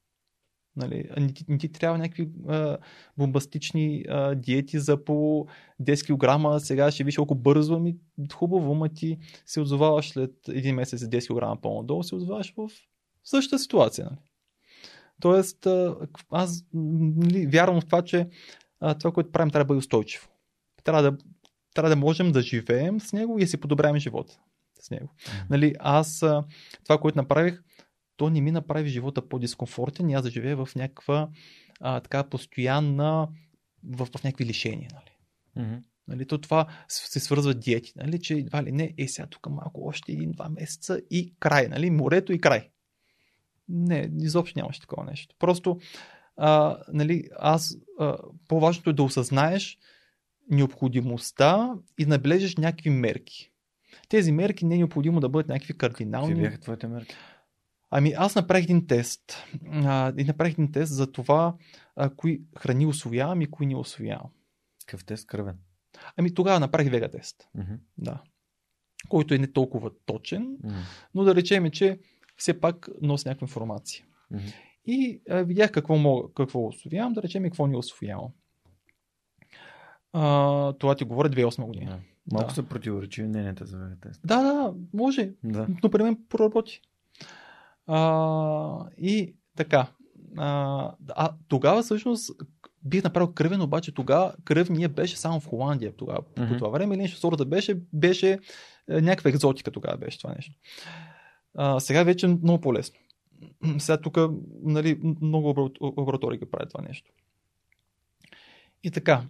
Нали? Не, ти, не ти трябва някакви а, бомбастични а, диети за по десет килограма, сега ще виж колко бързо, ми хубаво, ма ти се отзоваваш след един месец за десет килограма по-надолу, се отзоваваш в същата ситуация. Нали? Тоест, а, аз нали, вярвам в това, че а, това, което правим, трябва да бъде устойчиво. Трябва да, трябва да можем да живеем с него и да си подобряваме живота с него. Нали, аз а, това, което направих, то не ми направи живота по-дискомфортен и аз да живея в някаква а, така постоянна, в, в някакви лишения. Нали. Mm-hmm. Нали, то това се свързва диети, нали, че едва ли не, е сега тук малко, още един-два месеца и край, нали, морето и край. Не, изобщо нямаше такова нещо. Просто а, нали, аз, а, по-важното е да осъзнаеш необходимостта и да набележиш някакви мерки. Тези мерки не е необходимо да бъдат някакви кардинални. Какви бяха твоите мерки? Ами аз направих един тест. А, и направих един тест за това, а, кои храни усвоявам и кои не усвоявам. Какъв тест? Кръвен? Ами тогава направих вега тест. Mm-hmm. Да. Който е не толкова точен, mm-hmm. но да речем, че все пак носи някаква информация. Mm-hmm. И а, видях какво, мога, какво усвоявам, да речем и какво не усвоявам. А, това ти говоря две хиляди и осма година. Yeah. Малко да. Са противоречиви мненията за вега тест. Да, да, може. Да. Но при мен проработи. А, и така. А, а тогава всъщност бих направил кръвен, обаче тогава кръвния беше само в Холандия тогава, mm-hmm. по това време. Или нещо сорта беше, беше някаква екзотика тогава беше това нещо. А, сега вече е много по-лесно. Сега тук нали, много лабораторика прави това нещо. И така,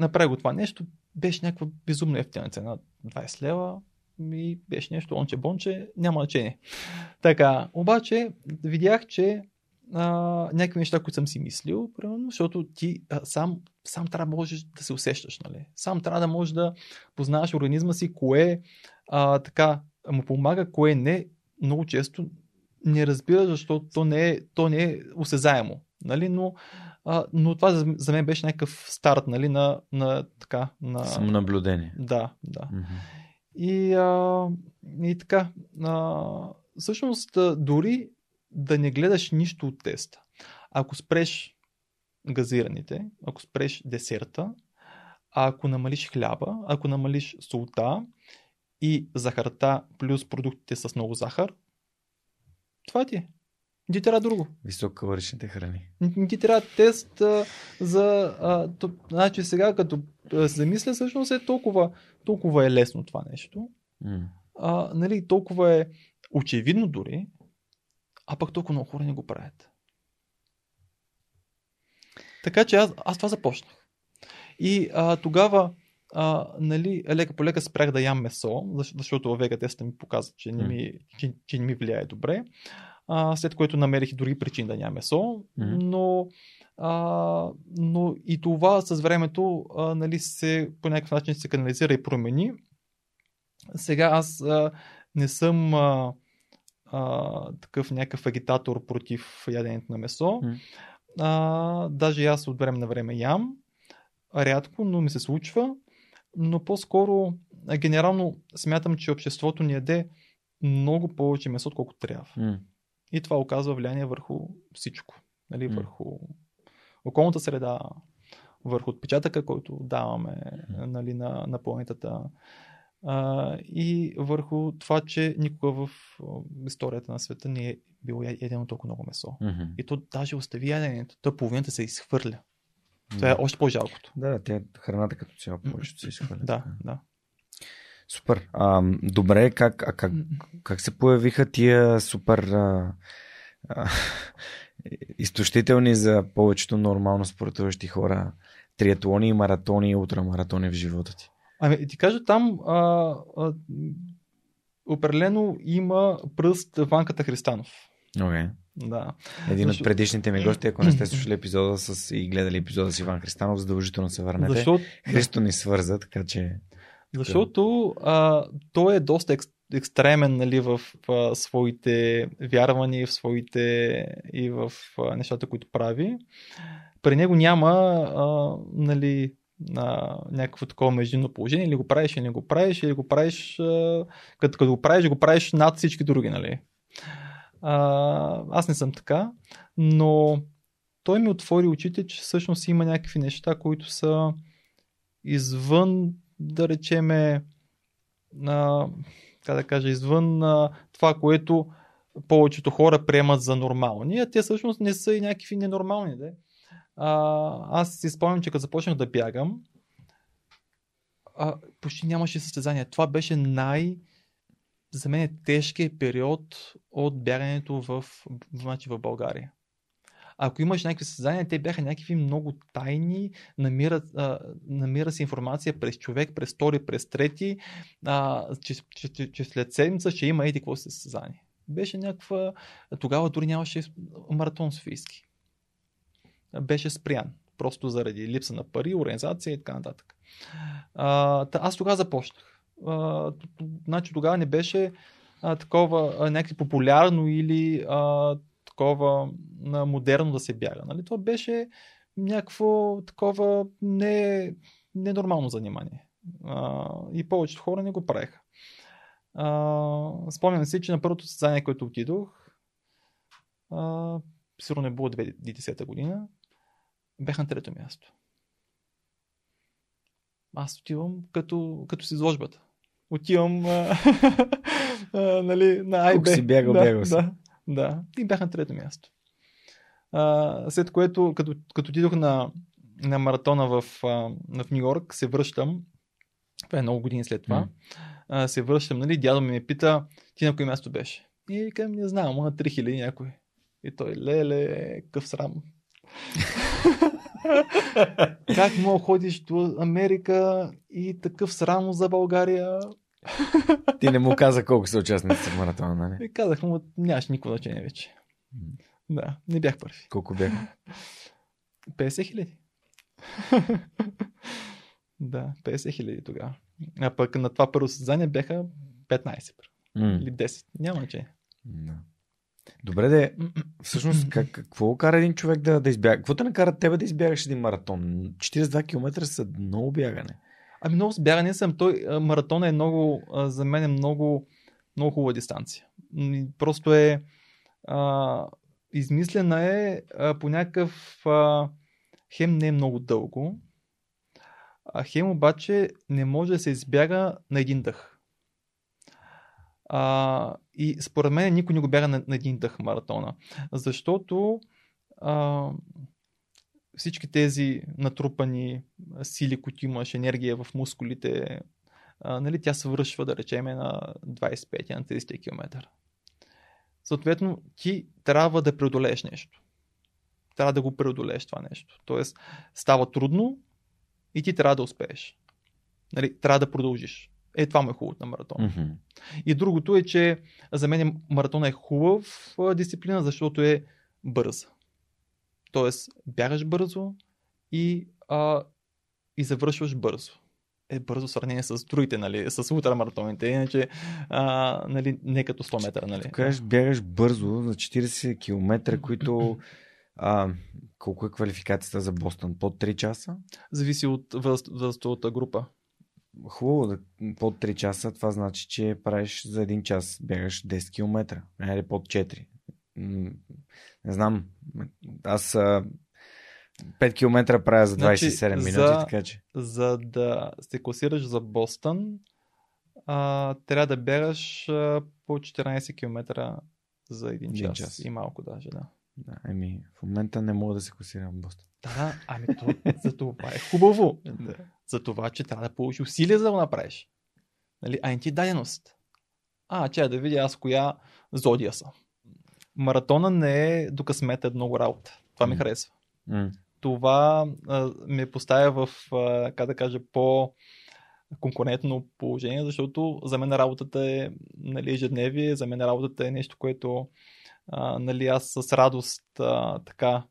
направи го това нещо, беше някаква безумно ефтина цена, двайсет лева. И беше нещо, онче-бонче, няма значение. Така, обаче видях, че а, някакви неща, които съм си мислил, примерно, защото ти а, сам, сам трябва да можеш да се усещаш, нали? Сам трябва да можеш да познаваш организма си, кое а, така му помага, кое не, много често не разбираш, защото то не е, то не е осезаемо, нали? Но А, но това за, за мен беше някакъв старт, нали, на, на така... На... Самонаблюдение. Да, да. Mm-hmm. И, а, и така, а, всъщност, дори да не гледаш нищо от теста, ако спреш газираните, ако спреш десерта, ако намалиш хляба, ако намалиш солта и захарта плюс продуктите с много захар, това ти е. Не ти трябва друго. Висококалоричните храни. Не ти трябва тест а, за... А, то, значи сега като се замисля, всъщност е толкова, толкова е лесно това нещо. Mm. А, нали, толкова е очевидно дори, а пък толкова много хора не го правят. Така че аз, аз това започнах. И а, тогава а, нали, лека по лека спрях да ям месо, защото във вега теста ми показва, че не ми, че, че не ми влияе добре. А, след което намерих и други причини да няма месо, mm-hmm. но, а, но и това с времето а, нали, се, по някакъв начин се канализира и промени. Сега аз а, не съм а, а, такъв някакъв агитатор против яденето на месо. Mm-hmm. А, даже аз от време на време ям. Рядко, но ми се случва. Но по-скоро а, генерално смятам, че обществото ни яде много повече месо, отколкото трябва. Mm-hmm. И това оказва влияние върху всичко. Нали? Mm. Върху околната среда, върху отпечатъка, който даваме mm. нали, на, на планетата а, и върху това, че никога в историята на света не е било ядено толкова много месо. Mm-hmm. И то даже остави яденето. То половината се изхвърля. Mm. Това е още по-жалкото. Да, тя храната като цяло повечето се изхвърля. Да, да. Супер. А, добре, как, а как, как се появиха тия супер а, а, изтощителни за повечето нормално спортуващи хора триатлони и маратони и ултрамаратони в живота ти? Ами ти кажа, там а, а, определено има пръст Ванката Христанов. Окей. Okay. Да. Един Защо... от предишните ми гости, ако не сте слушали епизода с и гледали епизода с Иван Христанов, задължително се върнете. Защо... Христо ни свърза, така че... Защото а, той е доста ек, екстремен нали, в а, своите вярвания, в своите и в а, нещата, които прави. При него няма а, нали, а, някакво такова междинно положение. Или го правиш, или не го правиш, или го правиш, а, като, като го правиш, го правиш над всички други. Нали. А, аз не съм така. но той ми отвори очите, че всъщност има някакви неща, които са извън, да речеме, а, как да кажа, извън а, това, което повечето хора приемат за нормални, а те всъщност не са и някакви ненормални. Да? А, аз си спомням, че като започнах да бягам, а, почти нямаше състезание. Това беше най- за мен е тежкият период от бягането в, значи, в България. Ако имаш някакви състезания, те бяха някакви много тайни, намира, а, намира се информация през човек, през втори, през трети, а, че, че, че, че след седмица ще има еди какво състезание. Беше някаква... Тогава дори нямаше маратон софийски. Беше спрян. Просто заради липса на пари, организация и така нататък. А, аз тогава започнах. А, значи тогава не беше а, такова а, някакви популярно или а, такова а, модерно да се бяга. Нали? Това беше някакво такова не, ненормално занимание. А, и повечето хора не го правеха. Uh, спомням си, че на първото състезание, което отидох, uh, сигурно е било две хиляди и десета година, бях на трето място. Аз отивам като, като с изложбата. Отивам uh, uh, нали, на ай би. Тук си бягал, да, бягал си. Да, да. И бях на трето място. Uh, след което, като, като отидох на, на маратона в, uh, в Ню Йорк, се връщам. Това е много години след това. Mm. Се връщам, нали, дядо ми ме пита, ти на кое място беше? И към, не знам, на три хиляди някой. И той, леле, къв срам. Как мога ходиш до Америка и такъв срам за България? Ти не му каза колко са участници в маратона, нали? И казах му, нямаш никакво значение вече. Mm. Да, не бях първи. Колко бях? петдесет хиляди. Да, петдесет хиляди тогава. А пък на това първо състезание бяха петнайсет mm. или десет. Няма че. No. Добре, де, всъщност как, какво кара един човек да, да избяга? Какво те накара тебе да избягаш един маратон? четирийсет и два километра са много бягане. Ами много бягане съм. Той, маратон е много, за мен е много, много хубава дистанция. Просто е а, измислена е а, по някакъв а, хем не е много дълго. А хем обаче не може да се избяга на един дъх. А, и според мен никой не го бяга на, на един дъх маратона. Защото а, всички тези натрупани сили, които имаш, енергия в мускулите, а, нали, тя свършва, да речем, на двайсет и пет, на трийсет километра. Съответно, ти трябва да преодолееш нещо. Трябва да го преодолееш това нещо. Тоест, става трудно, и ти трябва да успееш. Нали, трябва да продължиш. Е, това му е хубаво на маратон. Mm-hmm. И другото е, че за мен маратон е хубав дисциплина, защото е бърза. Тоест, бягаш бързо и, а, и завършваш бързо. Е, бързо в сравнение с другите, нали, с ултрамаратоните, иначе а, нали, не като сто метра. Нали. Кажеш, бягаш бързо за четирийсет километра, които... А, колко е квалификацията за Бостън? Под три часа? Зависи от възрастовата група. Хубаво, да, под три часа това значи, че правиш за един час, бягаш десет километра, или под четири. Не знам, аз пет километра правя за двайсет и седем значи, минути, за, така че. За да се класираш за Бостън, а, трябва да бягаш а, по четиринайсет километра за един час. час и малко даже, да. Да, ами, в момента не мога да се класирам в Бостън. Да, ами то, за това е хубаво. Да. За това, че трябва да получиш усилия, за да го направиш. Нали? А не ти даденост. А, че да видя аз коя зодия съм. Маратона не е до късмета много работа. Това ми mm. харесва. Mm. Това а, ме поставя в, а, как да кажа, по-конкурентно положение, защото за мен работата е, нали, ежедневие, за мен работата е нещо, което А, нали, аз с радост а, така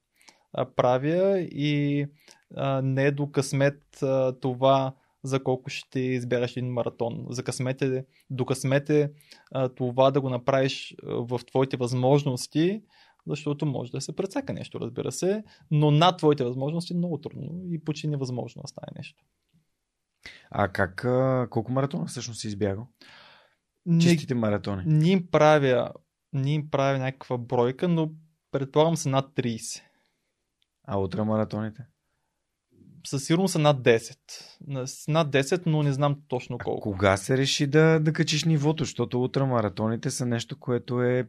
а, правя и а, не е до късмет а, това за колко ще избереш един маратон. За късмет е, до късмет е а, това да го направиш а, в твоите възможности, защото може да се прецака нещо, разбира се, но над твоите възможности е много трудно и почти невъзможно да стане нещо. А как, а, колко маратона всъщност си избягал? Чистите маратони? Не им правя Не им правя някаква бройка, но предполагам са над трийсет. А ултрамаратоните? Със сигурност са над десет. Над десет, но не знам точно колко. А кога се реши да, да качиш нивото? Защото ултрамаратоните са нещо, което е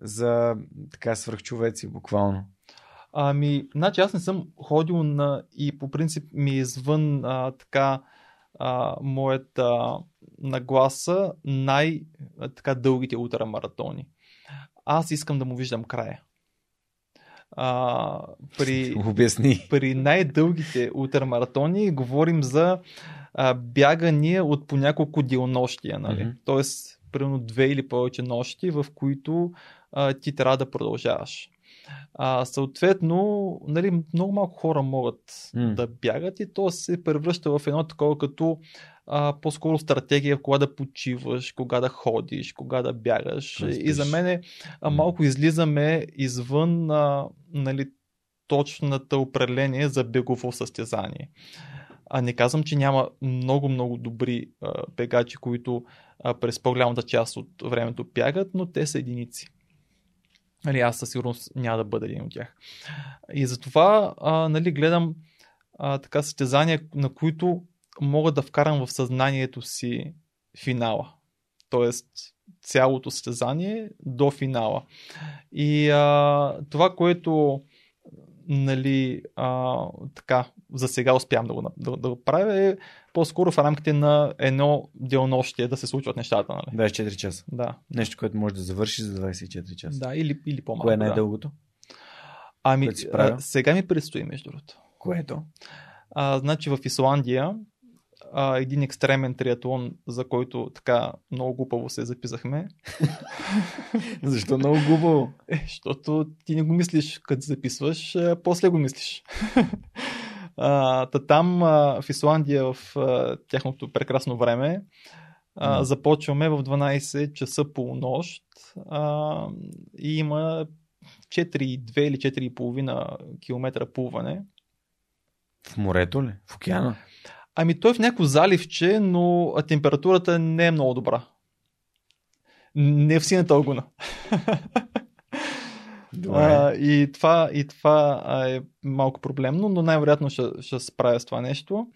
за така свръхчовеци буквално. Ами, значи аз не съм ходил на и по принцип ми извън а, така а, моята нагласа най-дългите ултрамаратони. Аз искам да му виждам края. А, при, Обясни. При най-дългите ултрамаратони говорим за а, бягания от по няколко дилнощия, нали? Mm-hmm. Тоест, примерно две или повече нощи, в които а, ти трябва да продължаваш. А, съответно, нали, много малко хора могат mm. да бягат и то се превръща в едно такова като а, по-скоро стратегия, кога да почиваш, кога да ходиш, кога да бягаш. Разбиш. И за мен mm. малко излизаме извън а, нали, точната определение за бегово състезание. А не казвам, че няма много-много добри а, бегачи, които а, през по-голямата част от времето бягат, но те са единици. Нали, аз със сигурност няма да бъда един от тях. И затова а, нали, гледам а, така състезания, на които мога да вкарам в съзнанието си финала. Тоест цялото състезание до финала. И а, това, което нали, а, така, за сега успявам да го, да, да го правя, е по-скоро в рамките на едно делнощие да се случват нещата. Нали? двадесет и четири часа. Да. Нещо, което може да завърши за двадесет и четири часа. Да, или, или по-малко. Кое е най-дългото? Ами, сега ми предстои, между другото. Което? А, значи в Исландия а, един екстремен триатлон, за който така много глупаво се записахме. Защо много глупаво? Защото ти не го мислиш като записваш, а, после го мислиш. А, та там а, в Исландия в а, тяхното прекрасно време а, mm. започваме в дванадесет часа полунощ а, и има четири цяло и две или четири цяло и пет километра плуване. В морето ли? В океана? Ами той е в някакво заливче, но температурата не е много добра. Не е в сината огъна. А, и това, и това а, е малко проблемно, но най-вероятно ще, ще справя с това нещо.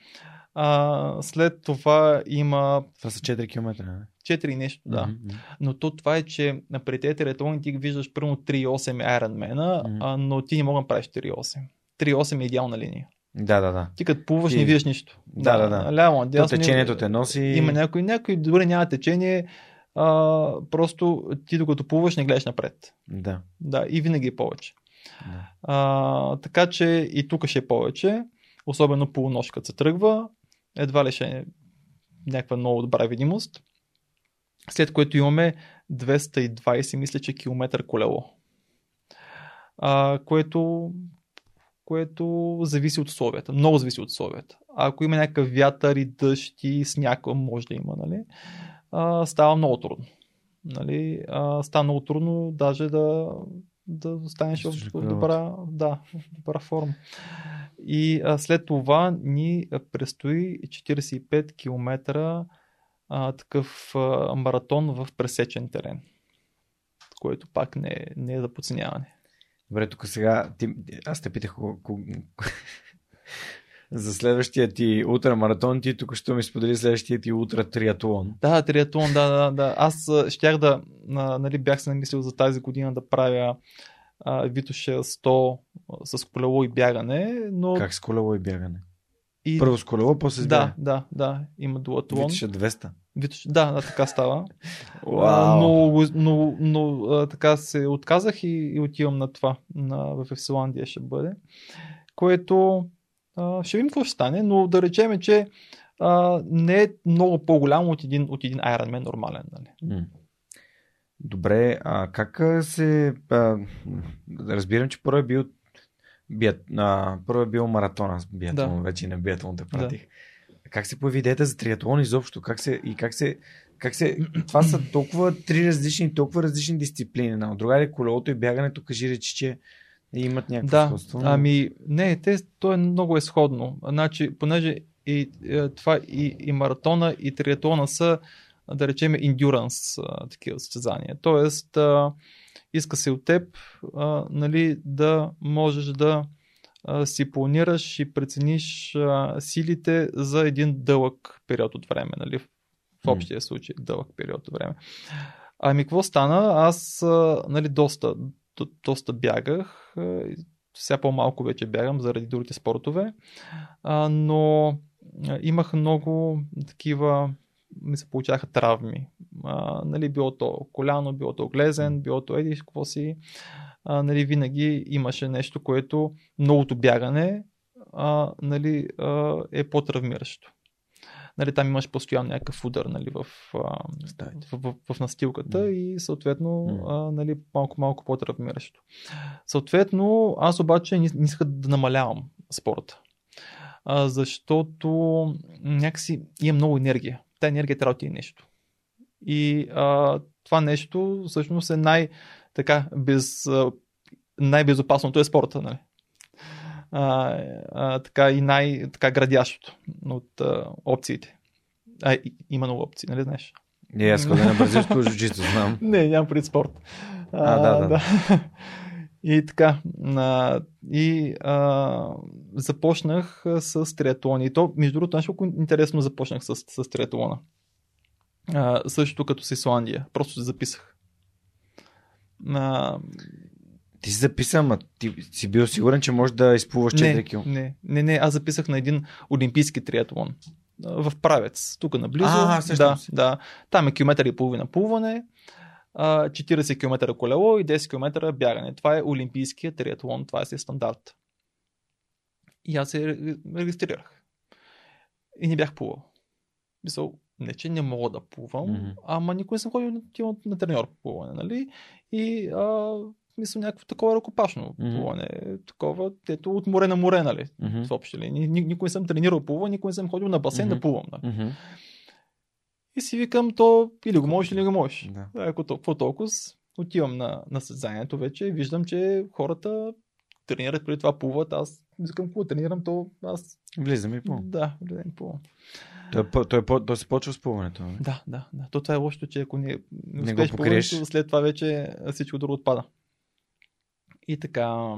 А, след това има... Това са четири километра, не? четири нещо, да. Mm-hmm. Но то това е, че при тези триатлони ти виждаш първо три цяло и осем Ironman-а, mm-hmm. но ти не мога да правиш четири цяло и осем. три цяло и осем е идеална линия. Да, да, да. Ти като плуваш ти... не виждаш нищо. Да, да, да. Ляво, дясно, то течението те носи. Има някой, някой дори няма течение. А, просто ти докато плуваш не гледаш напред. Да. Да, и винаги е повече. Да. А, така че и тук ще е повече. Особено полунощ, като се тръгва. Едва ли ще е някаква много добра видимост. След което имаме двеста и двадесет, мисля, че километър колело. А, което... което зависи от условията. Много зависи от условията. Ако има някакъв вятър и дъжд и сняг, може да има, нали? А, става много трудно. Нали? А, става много трудно даже да, да останеш в добра, да, добра форма. И а, след това ни предстои четиридесет и пет километра а, такъв а, маратон в пресечен терен, което пак не е, не е за подценяване. Добре, тук сега, ти, аз те питах ку... за следващия ти ултрамаратон, ти тук ще ми сподели следващия ти ултратриатлон. Да, триатлон, да, да, да. Аз щях да, нали, бях се намислил за тази година да правя а, Витоша сто с колело и бягане, но... Как с колело и бягане? И... Първо с колело, после с бягане? Да, да, да, има дуатлон. Витоша двеста. Да, да, така става. Wow. Но, но, но така се отказах и, и отивам на това. На, в Исландия ще бъде. Което а, ще видим какво ще стане, но да речем, че а, не е много по-голямо от един, от един Ironman нормален. Нали? Добре, а как се... А, разбирам, че първо е бил, бият, а, първо е бил маратон, аз биатлон, да. Вече не биатлон те пратих. Да. Как се появи идеята за триатлон изобщо? Как се, и как се, как се, това са толкова три различни, толкова различни дисциплини. Но друга е колелото и бягането, кажи речи, че имат някакво да, сходство. Да, но... ами не, те, то е много сходно. Значи, понеже и, това и, и маратона, и триатлона са, да речем, индюранс такива състезания. Тоест, Иска се от теб а, нали, да можеш да а, си планираш и прецениш а, силите за един дълъг период от време. Нали? В общия случай дълъг период от време. Ами какво стана? Аз а, нали, доста, до, доста бягах. А, сега по-малко вече бягам заради другите спортове. А, но а, имах много такива... ми се получаха травми. А, нали, било то коляно, било то глезен, било то еди, какво си. А, нали, винаги имаше нещо, което многото бягане а, нали, а, е по-травмиращо. Нали, там имаш постоянно някакъв удар нали, в, а, в, в, в настилката mm. и съответно а, нали, малко-малко по-травмиращо. Съответно, аз обаче не иска да намалявам спорта. А, защото някакси имам много енергия. Тая енергия трябва да ти е нещо. И а, това нещо всъщност е най- така, без, най-безопасното е спорта. Нали? А, а, така и най-градящото от а, опциите. А, и, има много опции, нали знаеш? Не, аз ходя на бразилско джиу-джитсу, знам. Не, нямам пред спорт. А, а, да, да. да. И така. А, и а, започнах с триатлон. И то, между другото, нещо интересно започнах с, с триатлона. А, също като с Исландия. Просто се записах. А, ти си записа, ама ти си бил сигурен, че можеш да изплуваш четири километра. Не, не, не, аз записах на един олимпийски триатлон. В Правец. Тук наблизо. А, да, да. Там е километър и половина плуване. четиридесет километра колело и десет километра бягане. Това е олимпийския триатлон, това е стандарт. И аз се регистрирах. И не бях плувал. Мисъл, не че не мога да плувам, mm-hmm. ама никой не съм ходил на, на треньор по плуване, нали? И а, мисъл, някакво такова ръкопашно mm-hmm. плуване. Такова, ето от море на море, нали? Mm-hmm. В общи линии. Никой не съм тренирал плува, никой не съм ходил на басейн mm-hmm. да плувам, нали? Mm-hmm. И си викам, то или го можеш, или го можеш. Да. Ако толкова толкова, отивам на, на състезанието вече и виждам, че хората тренират преди това плуват. Аз викам, какво тренирам, то аз... Влизам и плувам. Да, влизам и плувам. Той, той, той, той се почва с плуването. Не? Да, да, да. То това е лошото, че ако не, не успееш плуването, след това вече всичко друго отпада. И така...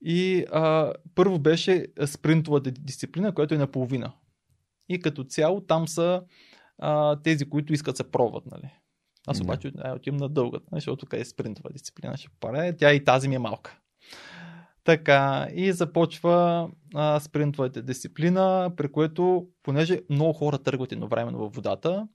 И а, първо беше спринтовата дисциплина, която е наполовина. И като цяло там са Uh, тези, които искат се пробват, нали. Аз обаче yeah. отивам на дългата, защото тук е спринтова дисциплина, ще паре, тя и тази ми е малка. Така, и започва uh, спринтовата дисциплина, при което, понеже много хора тръгват едновременно във водата,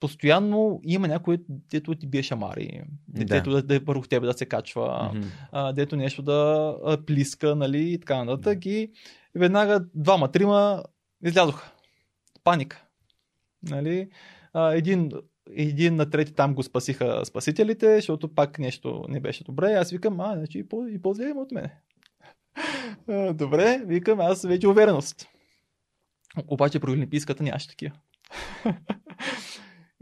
постоянно има някой, дето ти бие шамари, дето да, да, да върху тебе да се качва, mm-hmm. а, дето нещо да а, плиска, нали, и така нататък. Mm-hmm. И веднага двама-трима излязоха. Паника. Нали? Един, един на трети там го спасиха спасителите, защото пак нещо не беше добре. Аз викам, а, значи и по-зле има от мене. Добре, викам, аз вече увереност. Обаче при олимпийската нямаше такива.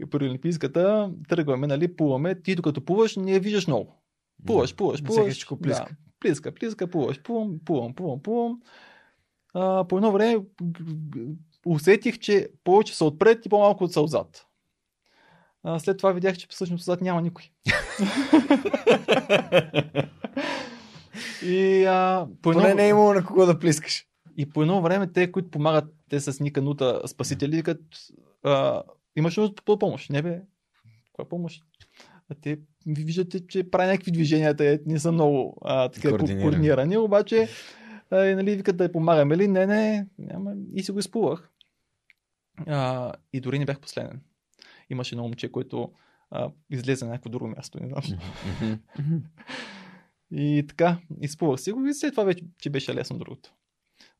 И при олимпийската тръгваме, нали, плуваме. Ти докато плуваш, не виждаш много. Плуваш, плуваш, плуваш. Да, плиска, плиска, плуваш, плувам, плувам, плувам, плувам. А, по едно време усетих, че повече са отпред и по-малко са отзад. А, след това видях, че всъщност отзад няма никой. И, а, по едно... Поне не е имало на кого да плискаш. И по едно време те, които помагат, те с никанута спасители, като а, имаш нужда от помощ. Не бе, каква помощ? А те виждате, че прави някакви движенията, не са много а, такива координирани, обаче и нали, викат да я помагаме ли? Не, не, няма. И си го изплувах. А, и дори не бях последен. Имаше едно момче, което а, излезе на някакво друго място. Не знам. И така, изплувах си го и след това вече, че беше лесно другото.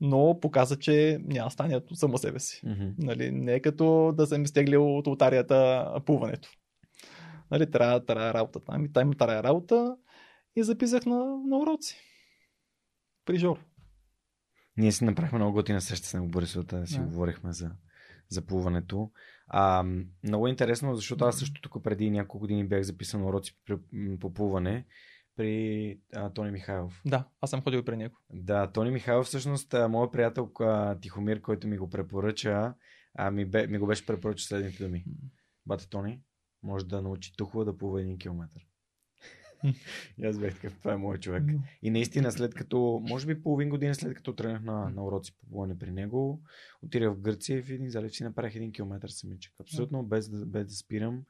Но показа, че няма стане само себе си. Нали, не е като да съм изтеглил от лотарията плуването. Нали, трябва тая работа там и там тая работа. И записах на, на уроци. При Жор. Ние си направихме много готина среща с него Борисовата, си yeah. говорихме за, за плуването. А, много е интересно, защото аз също тук преди няколко години бях записан уроци по плуване при а, Тони Михайлов. Да, аз съм ходил при него. Да, Тони Михайлов всъщност, моят приятел Тихомир, който ми го препоръча, а, ми, бе, ми го беше препоръча следните думи. Бате Тони, може да научи Тухова да плува един километър. И аз бях такъв, това е моят човек. И наистина, след като, може би половин година след като тръгнах на, на уроци по плуване при него, отидах в Гърция и в един залив си направих един километър самичък. Абсолютно, без, без да спирам.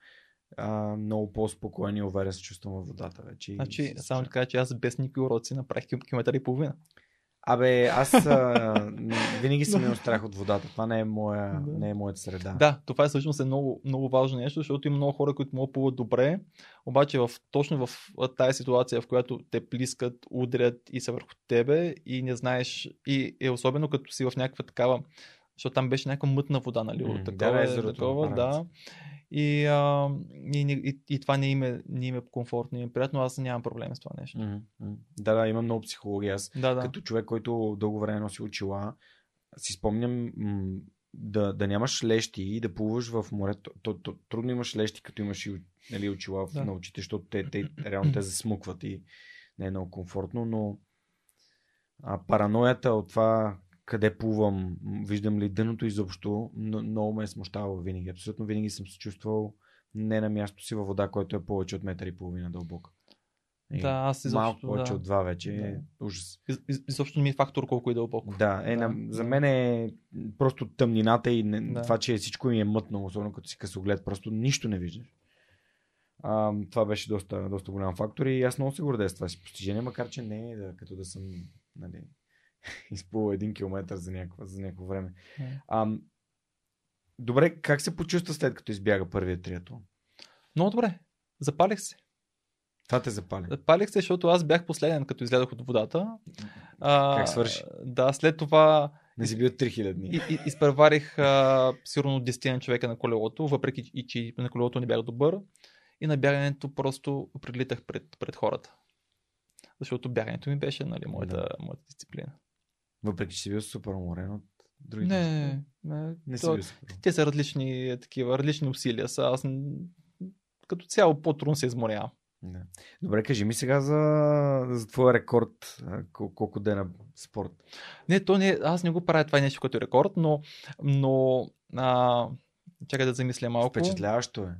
Uh, много по-спокоен и уверен се чувствам във водата вече. Значи, само така, че аз без никакви уроци направих километър и половина. Абе, аз uh, винаги съм имал страх от водата. Това не е, моя, да. не е моята среда. Да, това е всъщност е много, много важно нещо, защото има много хора, които могат плуват добре, обаче в, точно в тази ситуация, в която те плискат, удрят и са върху тебе и не знаеш, и е особено като си в някаква такава, защото там беше някаква мътна вода, нали? Mm, такова, да, езерото, такова, да. И, а, и, и, и това не им е, не им е комфортно, не им е приятно, аз нямам проблем с това нещо. Mm-hmm. Да, да, имам много психология. Аз да, да. Като човек, който дълго време носи очила, си спомням м- да, да нямаш лещи и да плуваш в морето. То, то, трудно имаш лещи, като имаш и, нали, очила в да. на очите, защото те, те, реално те засмукват и не е много комфортно, но а, параноята от това... къде плувам, виждам ли дъното изобщо, много ме е смущава винаги. Абсолютно винаги съм се чувствал не на място си във вода, която е повече от метър и половина дълбока. И да, аз изобщо, малко повече да. от два вече да. е ужас. Из, из, изобщо ми е фактор колко е дълбоко. Да, е, да. На, за мен е просто тъмнината и не, да. това, че всичко им е мътно, особено като си късоглед, просто нищо не виждаш. А, това беше доста, доста голям фактор и аз много се гордея с това си постижение, макар че не е да, като да съм... Нали, изплува един километър за някакво, за някакво време. Yeah. А, добре, как се почувства след като избяга първият триатлон? Много добре. Запалих се. Това те запали? Запалих се, защото аз бях последен, като излязох от водата. А, как свърши? Да, след това... Не си бил три хиляди дни. И, и, изпреварих а, сигурно десет човека на колелото, въпреки и, че на колелото не бях добър. И на бягането просто прилитах пред, пред хората. Защото бягането ми беше, нали, моята, yeah. моята дисциплина. Въпреки, че си бил супер уморен от другите. Не, не, не си то, бил супер. Те са различни такива, различни усилия са. Аз като цяло по-трудно се изморявам. Yeah. Добре, кажи ми сега за, за твой рекорд. Кол- колко дена спорт? Не, то не, аз не го правя това е нещо, което е рекорд, но, но а, чакай да замисля малко. Впечатляващо е.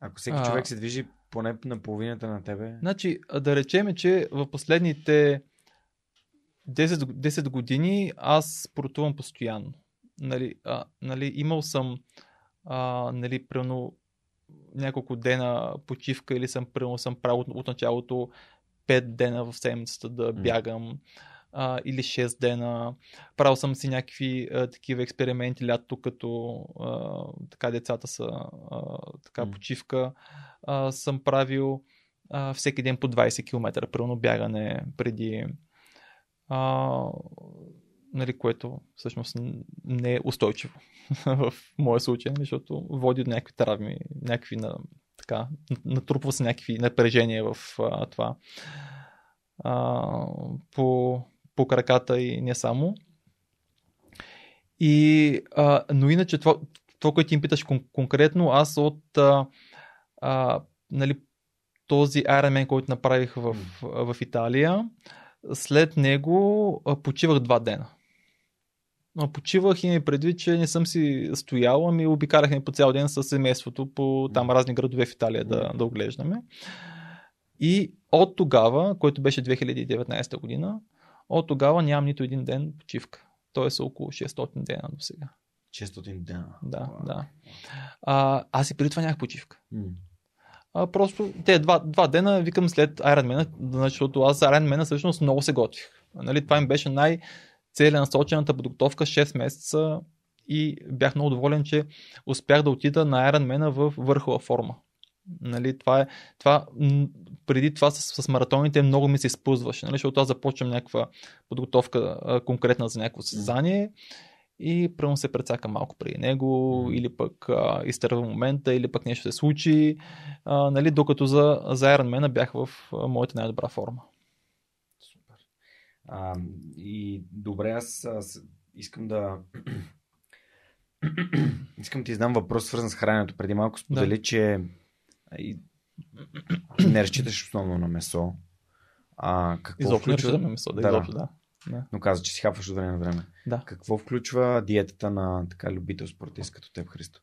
Ако всеки а... човек се движи поне на половината на тебе. Значи, да речем, че в последните десет, десет години аз спортувам постоянно. Нали, а, нали, имал съм а, нали, примерно няколко дена почивка или съм, примерно, съм правил от, от началото пет дена в седмицата да бягам а, или шест дена. Правил съм си някакви а, такива експерименти лято, като а, така децата са а, така mm. почивка. Uh, съм правил uh, всеки ден по двайсет километра пълно бягане преди uh, нали, което всъщност не е устойчиво в моя случай, защото води до някакви травми, някакви на, така, натрупва се някакви напрежения в uh, това uh, по, по краката и не само и, uh, но иначе това, това което им питаш кон- конкретно аз от uh, А, нали, този Ironman, който направих в, в Италия, след него а, почивах два дена. А, почивах и ми предвид, че не съм си стоял, ами обикарахме по цял ден с семейството по там разни градове в Италия да, да оглеждаме. И от тогава, който беше две хиляди и деветнайсета година, от тогава нямам нито един ден почивка. Тоест около шестстотин дена до сега. шестстотин дена. Да, wow. да. А, аз и преди това нямах почивка. Mm. А, просто те два, два дена викам след Ironman, защото аз за Ironman всъщност много се готвих. Нали, това им беше най-целенасочената подготовка шест месеца и бях много доволен, че успях да отида на Ironman в върхова форма. Нали, това е, това, преди това с, с маратоните много ми се изпузваше, нали, защото аз започвам някаква подготовка а, конкретна за някакво състезание. И пръвно се прецака малко преди него, mm. или пък а, изтърва момента, или пък нещо се случи, а, нали, докато за, за Ironman бях в а, моята най-добра форма. Супер. А, и добре, аз, аз искам да искам ти знам въпрос, свързан с храненето. Преди малко сподели, да. че и... не разчиташ основно на месо. А, какво изобщо включва... не разчитам на месо, да, да. изобщо да. Да. Но каза, че си хапваш от време на време. Да. Какво включва диетата на така любител спортист като теб, Христо?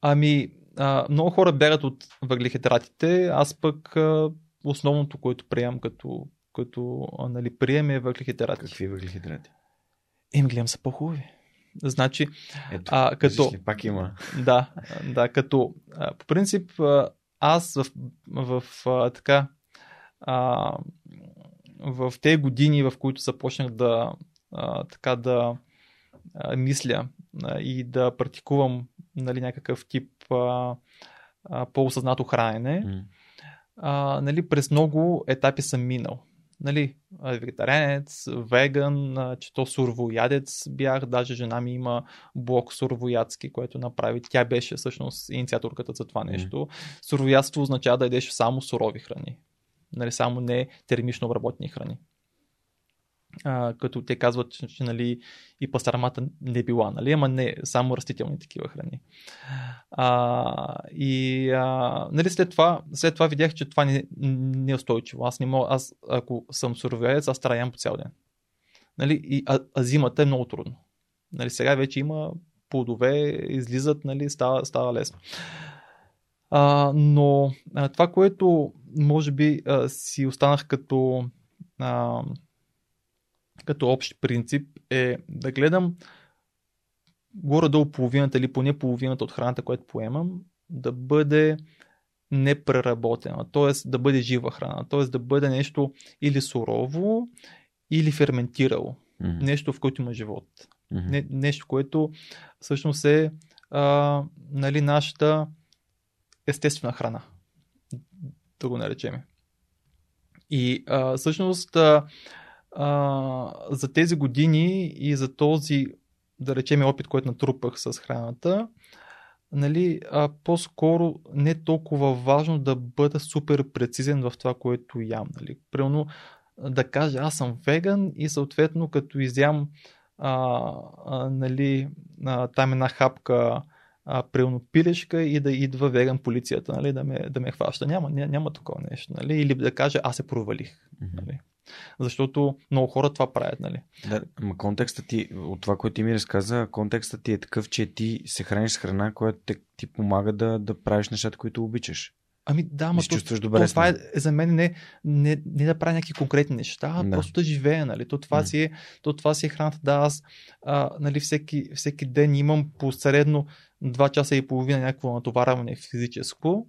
Ами, а, много хора бягат от въглехидратите, аз пък а, основното, което приемам като, като нали, приеме е въглехидрати. Какви въглехидрати? Еми, гледам са по-хубави. Значи, ето, а, като... Ли, пак има. Да, да, като... А, по принцип, аз в, в а, така... А, в тези години, в които започнах да а, така да а, мисля а, и да практикувам нали, някакъв тип а, а, по-осъзнато хранене, mm. а, нали, през много етапи съм минал. Нали, вегетарианец, веган, че то сурвоядец бях, даже жена ми има блог сурвоядски, което направи. Тя беше всъщност инициаторката за това нещо. Mm. Сурвоядство означава да ядеш само сурови храни. Нали, само не термично обработени храни. А, като те казват, че, че нали, и пастърмата не била, нали, ама не, само растителни такива храни. А, и а, нали, след, това, след това видях, че това не, не е устойчиво. Аз не мога, аз, ако съм суровиец, аз траям по цял ден. Нали, и, а, а зимата е много трудно. Нали, сега вече има плодове, излизат, нали, става, става лесно. А, но а, това, което може би а, си останах като, а, като общ принцип е да гледам горе-долу половината или поне половината от храната, която поемам, да бъде непреработена, т.е. да бъде жива храна, т.е. да бъде нещо или сурово, или ферментирало, mm-hmm. нещо в което има живот, mm-hmm. Не, нещо, което всъщност е а, нали, нашата естествена храна, да го наречем. И а, всъщност а, а, за тези години и за този, да речем, опит, който натрупах с храната, нали, а, по-скоро не е толкова важно да бъда супер прецизен в това, което ям. Нали. Примерно да кажа, аз съм веган и съответно като изям а, а, нали, а, там една хапка прилно пилешка и да идва веган полицията, нали, да, ме, да ме хваща. Няма, няма такова нещо. Нали? Или да кажа, аз се провалих. Нали? Защото много хора това правят. Нали? Да, ма контекстът ти, от това, което ти ми разказа, контекстът ти е такъв, че ти се храниш с храна, която те, ти помага да, да правиш нещата, които обичаш. Ами да, ма то, добре, това е за мен не, не, не да правя някакви конкретни неща, а да. Просто да живея. Нали? То, това mm. си е, то това си е храната. Да, аз а, нали, всеки, всеки ден имам посредно два часа и половина някакво натоварване физическо.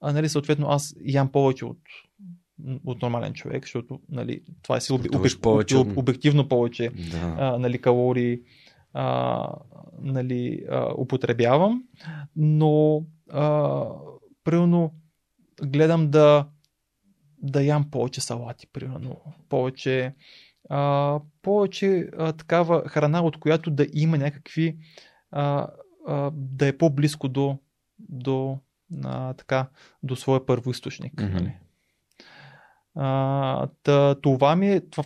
А, нали, съответно аз ям повече от, от нормален човек, защото нали, това е си обе, обе, повече, об, обективно повече да. а, нали, калории а, нали, а, употребявам. Но а, примерно гледам да, да ям повече салати, примерно, повече, а, повече а, такава храна, от която да има някакви а, а, да е по-близко до, до, а, така, до своя първоизточник. Mm-hmm. А, та, това, ми е, това,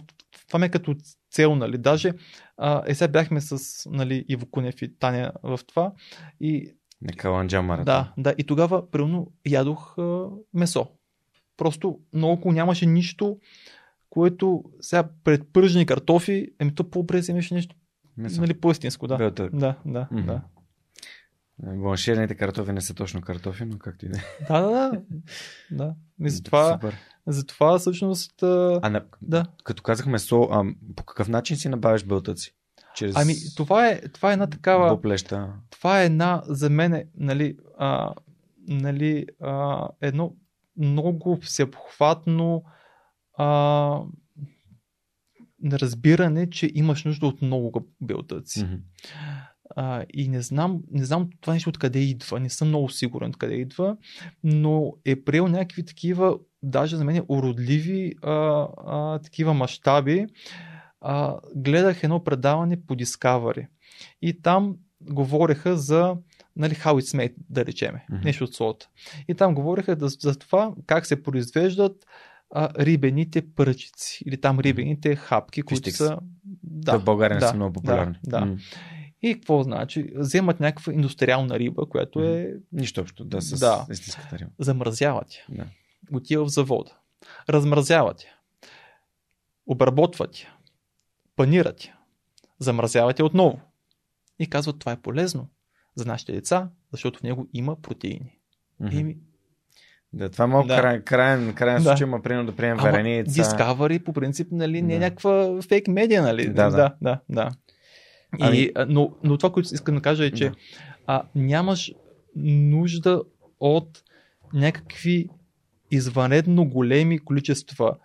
това ми е като цел, нали, даже а, е сега бяхме с нали, Иво Кунев и Таня в това и на Каланджа маратон. Да, да, и тогава примерно ядох а, месо. Просто наоколо нямаше нищо, което сега предпържени картофи, еми то по-бре вземеш нещо месо. Нали, по-истинско. Да, да, да, да, mm-hmm. да. Бланшираните картофи не са точно картофи, но както и да. Да, да, да. И затова, затова всъщност... А, а на, да. Като казах месо, а, по какъв начин си набавиш белтъци? Чрез... Ами, това е, това е една такава. Доплеща. Това е една за мен, нали, а, нали, а, едно много всеобхватно а, разбиране, че имаш нужда от много белтъци. Mm-hmm. А, и не знам, не знам това нещо откъде идва, не съм много сигурен откъде идва, но е приел някакви такива, даже за мен, уродливи а, а, такива мащаби. Uh, гледах едно предаване по Discovery и там говореха за нали, how it's made, да речеме, mm-hmm. нещо от сорта. И там говореха да, за това как се произвеждат uh, рибените пръчици или там рибените хапки, mm-hmm. които са... Да, в България да, са много популярни. Да, да. Mm-hmm. И какво значи? Вземат някаква индустриална риба, която mm-hmm. е... Нищо общо, да, с да. Истинската риба. Замразяват я. Yeah. Отива в завода. Размразяват я. Обработват я. Панират я, замразяват я отново и казват това е полезно за нашите деца, защото в него има протеини. Mm-hmm. И ми... Да, това е малко да. край, крайен, крайен да. случай, ма примерно да приемем вареница. Discovery по принцип, нали, не е да. някаква фейк медиа, нали? Да, да, да. да, да. Ами... И, но, но това, което искам да кажа е, че да. а, нямаш нужда от някакви извънредно големи количества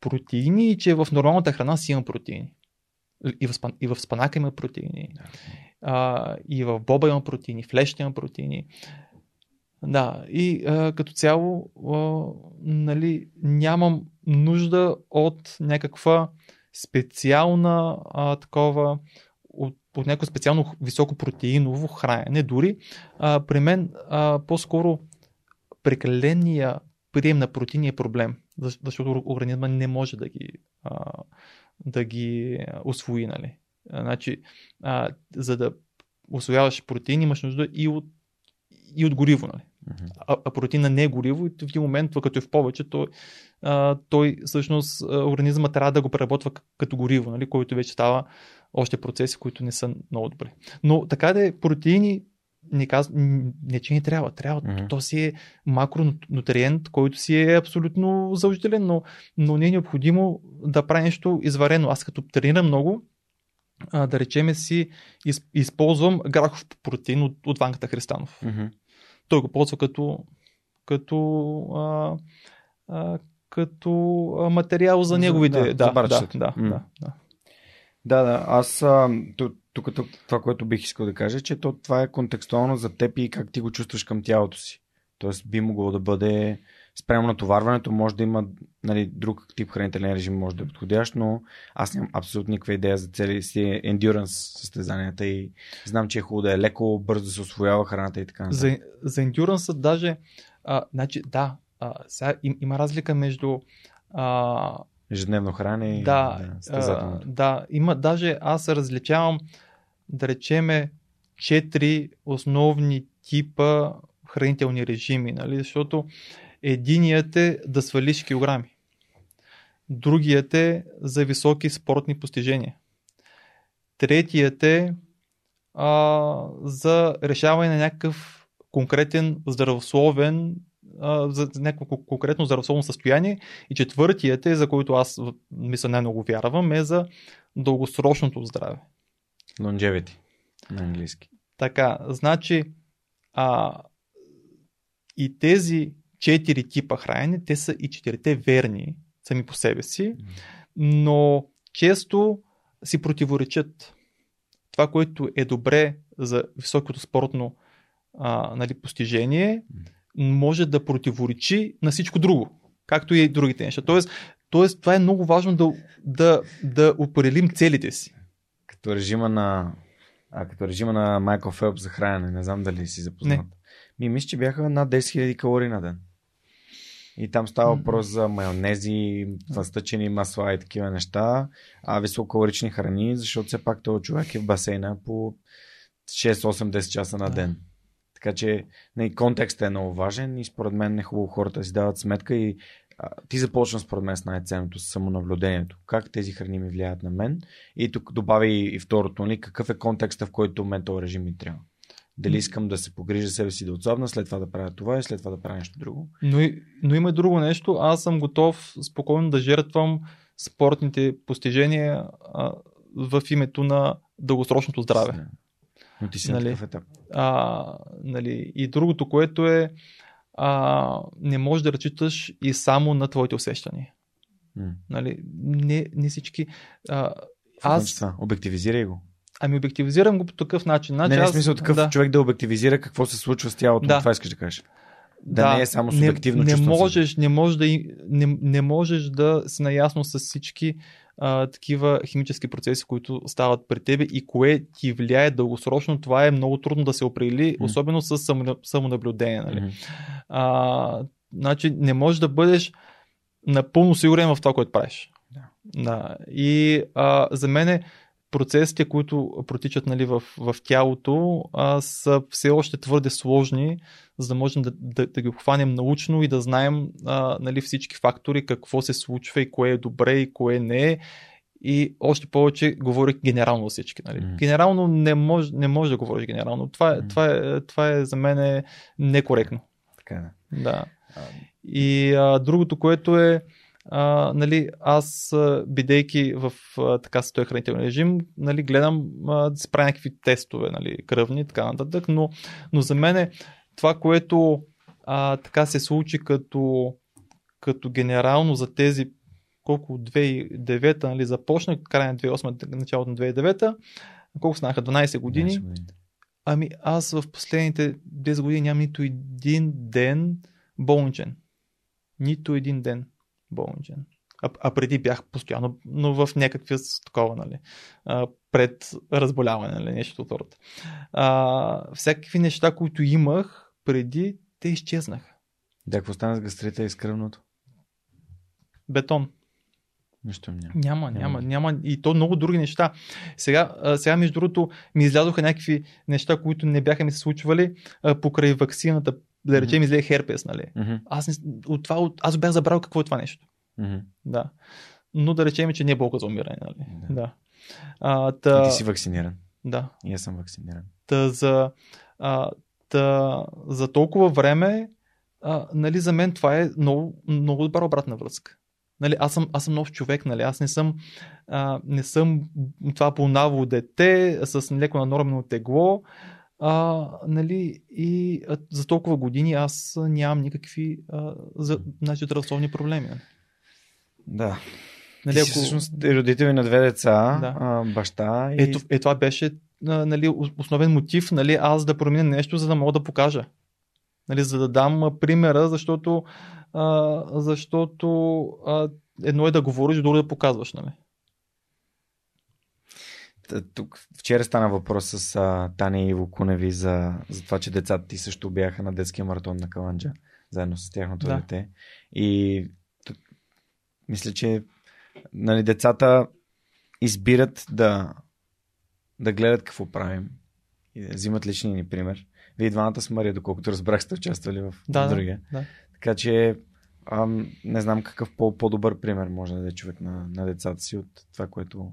протеини и че в нормалната храна си има протеини. И в, спан, и в спанака има протеини. Да. А, и в боба има протеини, в лещ има протеини. Да, и а, като цяло а, нали, нямам нужда от някаква специална а, такова, от, от някакво специално високопротеиново хранене. Дори а, при мен а, по-скоро прекаления прием на протеини е проблем, защото организма не може да ги, а, да ги усвои. Нали. Значи, а, за да усвояваш протеини, имаш нужда и от и от гориво, нали? А, а протеина не е гориво и в един момент, като е в повече, той, а, той всъщност организма трябва да го преработва като гориво, нали? Който вече става още процеси, които не са много добри. Но така да е, протеини не, каз... не че не трябва, трябва. Mm-hmm. То си е макронутриент, който си е абсолютно задължителен, но, но не е необходимо да прави нещо изварено. Аз като тренирам много, а, да речеме си, из, използвам грахов протеин от, от Ванката Христанов. Mm-hmm. Той го ползва като, като, а, а, като материал за неговите... Да, да, да, да, да, mm. да, да. да, да. Аз тук това, което бих искал да кажа, че то, това е контекстуално за теб и как ти го чувстваш към тялото си. Тоест би могло да бъде спрямо натоварването, може да има, нали, друг тип хранителен режим, може да е подходящ, но аз нямам абсолютно никаква идея за цели си ендюранс състезанията и знам, че е хубаво да е леко, бързо да се освоява храната и така нататък. За, за ендюранса даже, а, значи да, а, сега им, има разлика между... А, ежедневно хране и да, да, състезателното. Да, има даже, аз различавам, да речеме, четири основни типа хранителни режими, нали, защото единият е да свалиш килограми. Другият е за високи спортни постижения. Третият е а, за решаване на някакъв конкретен здравословен, а, за някакво конкретно здравословно състояние. И четвъртият е, за който аз мисля най-много вярвам, е за дългосрочното здраве. Longevity на английски. Така, значи а, и тези четири типа хранене, те са и четирите верни сами по себе си, но често си противоречат. Това, което е добре за високото спортно а, нали, постижение, може да противоречи на всичко друго, както и другите неща. Тоест, тоест това е много важно да, да, да определим целите си. Като режима на, а, като режима на Майкъл Фелпс за хранене, не знам дали си запознат. Ми мисля, че бяха над десет хиляди калории на ден. И там става въпрос за майонези, възтъчени масла и такива неща, а висококалорични храни, защото все пак този човек е в басейна по шест осем десет часа на ден. Така че контекстът е много важен и според мен е хубаво хората си дават сметка и а, ти започна според мен с най-ценното, с самонаблюдението. Как тези храни ми влияят на мен? И тук добави и второто, нали, какъв е контекстът, в който ментал режим ми трябва. Дали искам да се погрижа себе си да отслабна, след това да правя това и след това да правя нещо друго. Но, но има и друго нещо. Аз съм готов спокойно да жертвам спортните постижения а, в името на дългосрочното здраве. С, но ти си нали, на такъв етап. А, нали, и другото, което е а, не можеш да разчиташ и само на твоите усещания. М. Нали, не, не всички... А, аз... Обективизирай го. Ами обективизирам го по такъв начин. Значи, не, не е смисъл такъв да. човек да обективизира какво се случва с тялото. Да. Това искаш да кажеш. Да, да не е само субективно не, не можеш, не, можеш да, не, не можеш да си наясно с всички а, такива химически процеси, които стават при тебе и кое ти влияе дългосрочно. Това е много трудно да се определи, mm. особено с само, самонаблюдение. Нали? Mm. А, значи не можеш да бъдеш напълно сигурен в това, което правиш. Yeah. Да. И а, за мен е процесите, които протичат нали, в, в тялото, а, са все още твърде сложни, за да можем да, да, да ги обхванем научно и да знаем а, нали, всички фактори, какво се случва и кое е добре и кое не е. И още повече говоря генерално за всички. Нали. Mm. Генерално не може, не може да говориш генерално. Това, mm. това, е, това е за мен некоректно. Така да. Да. И а, другото, което е, а, нали, аз, бидейки в а, така състоя хранителен режим, нали, гледам а, да си правя някакви тестове, нали, кръвни и така нататък, но, но за мен е това, което а, така се случи като, като генерално за тези колко две хиляди и девета, нали, започнах, края на две хиляди и осма, началото на две хиляди и девета, колко станаха дванайсет години. дванайсет години. Ами аз в последните десет години нямам нито един ден болничен. Нито един ден болничен. А, а преди бях постоянно, но в някакви такова, нали, пред разболяване, нали, нещо от род. А, всякакви неща, които имах преди, те изчезнаха. Да, какво стана с гастрита и с кръвното? Бетон. Нищо няма. Няма, няма, няма. И то много други неща. Сега, сега между другото, ми излязоха някакви неща, които не бяха ми се случвали покрай ваксината. Да речем, излезе херпес, нали? Mm-hmm. Аз, не, от това, от, аз бях забрал какво е това нещо. Mm-hmm. Да. Но да речем, че не е болка за умиране, нали? Yeah. Да. А, та... Ти си вакциниран. Да. И аз съм вакциниран. Та за, а, та, за толкова време, а, нали, за мен това е много, много добра обратна връзка. Нали, аз съм, аз съм нов човек, нали, аз не съм, а, не съм това болнаво дете с леко нанормено тегло. А, нали, и а, за толкова години аз нямам никакви а, за, значи, здравословни проблеми. Да. Нали, ти ако... си всъщност родители на две деца, да. а, баща и... Ето, е, това беше а, нали, основен мотив, нали, аз да променя нещо, за да мога да покажа. Нали, за да дам примера, защото, а, защото а, едно е да говориш, друго да показваш. Нали. Тук вчера стана въпрос с а, Таня и Иво Куневи за, за това, че децата ти също бяха на детския маратон на Каланджа, заедно с тяхното да. дете. И тук, мисля, че, нали, децата избират да, да гледат какво правим и да взимат личния ни пример. Вие двамата с Мария, доколкото разбрах, сте участвали в да, другия. Да. Така че ам, не знам какъв по-добър пример може да даде човек на, на децата си от това, което...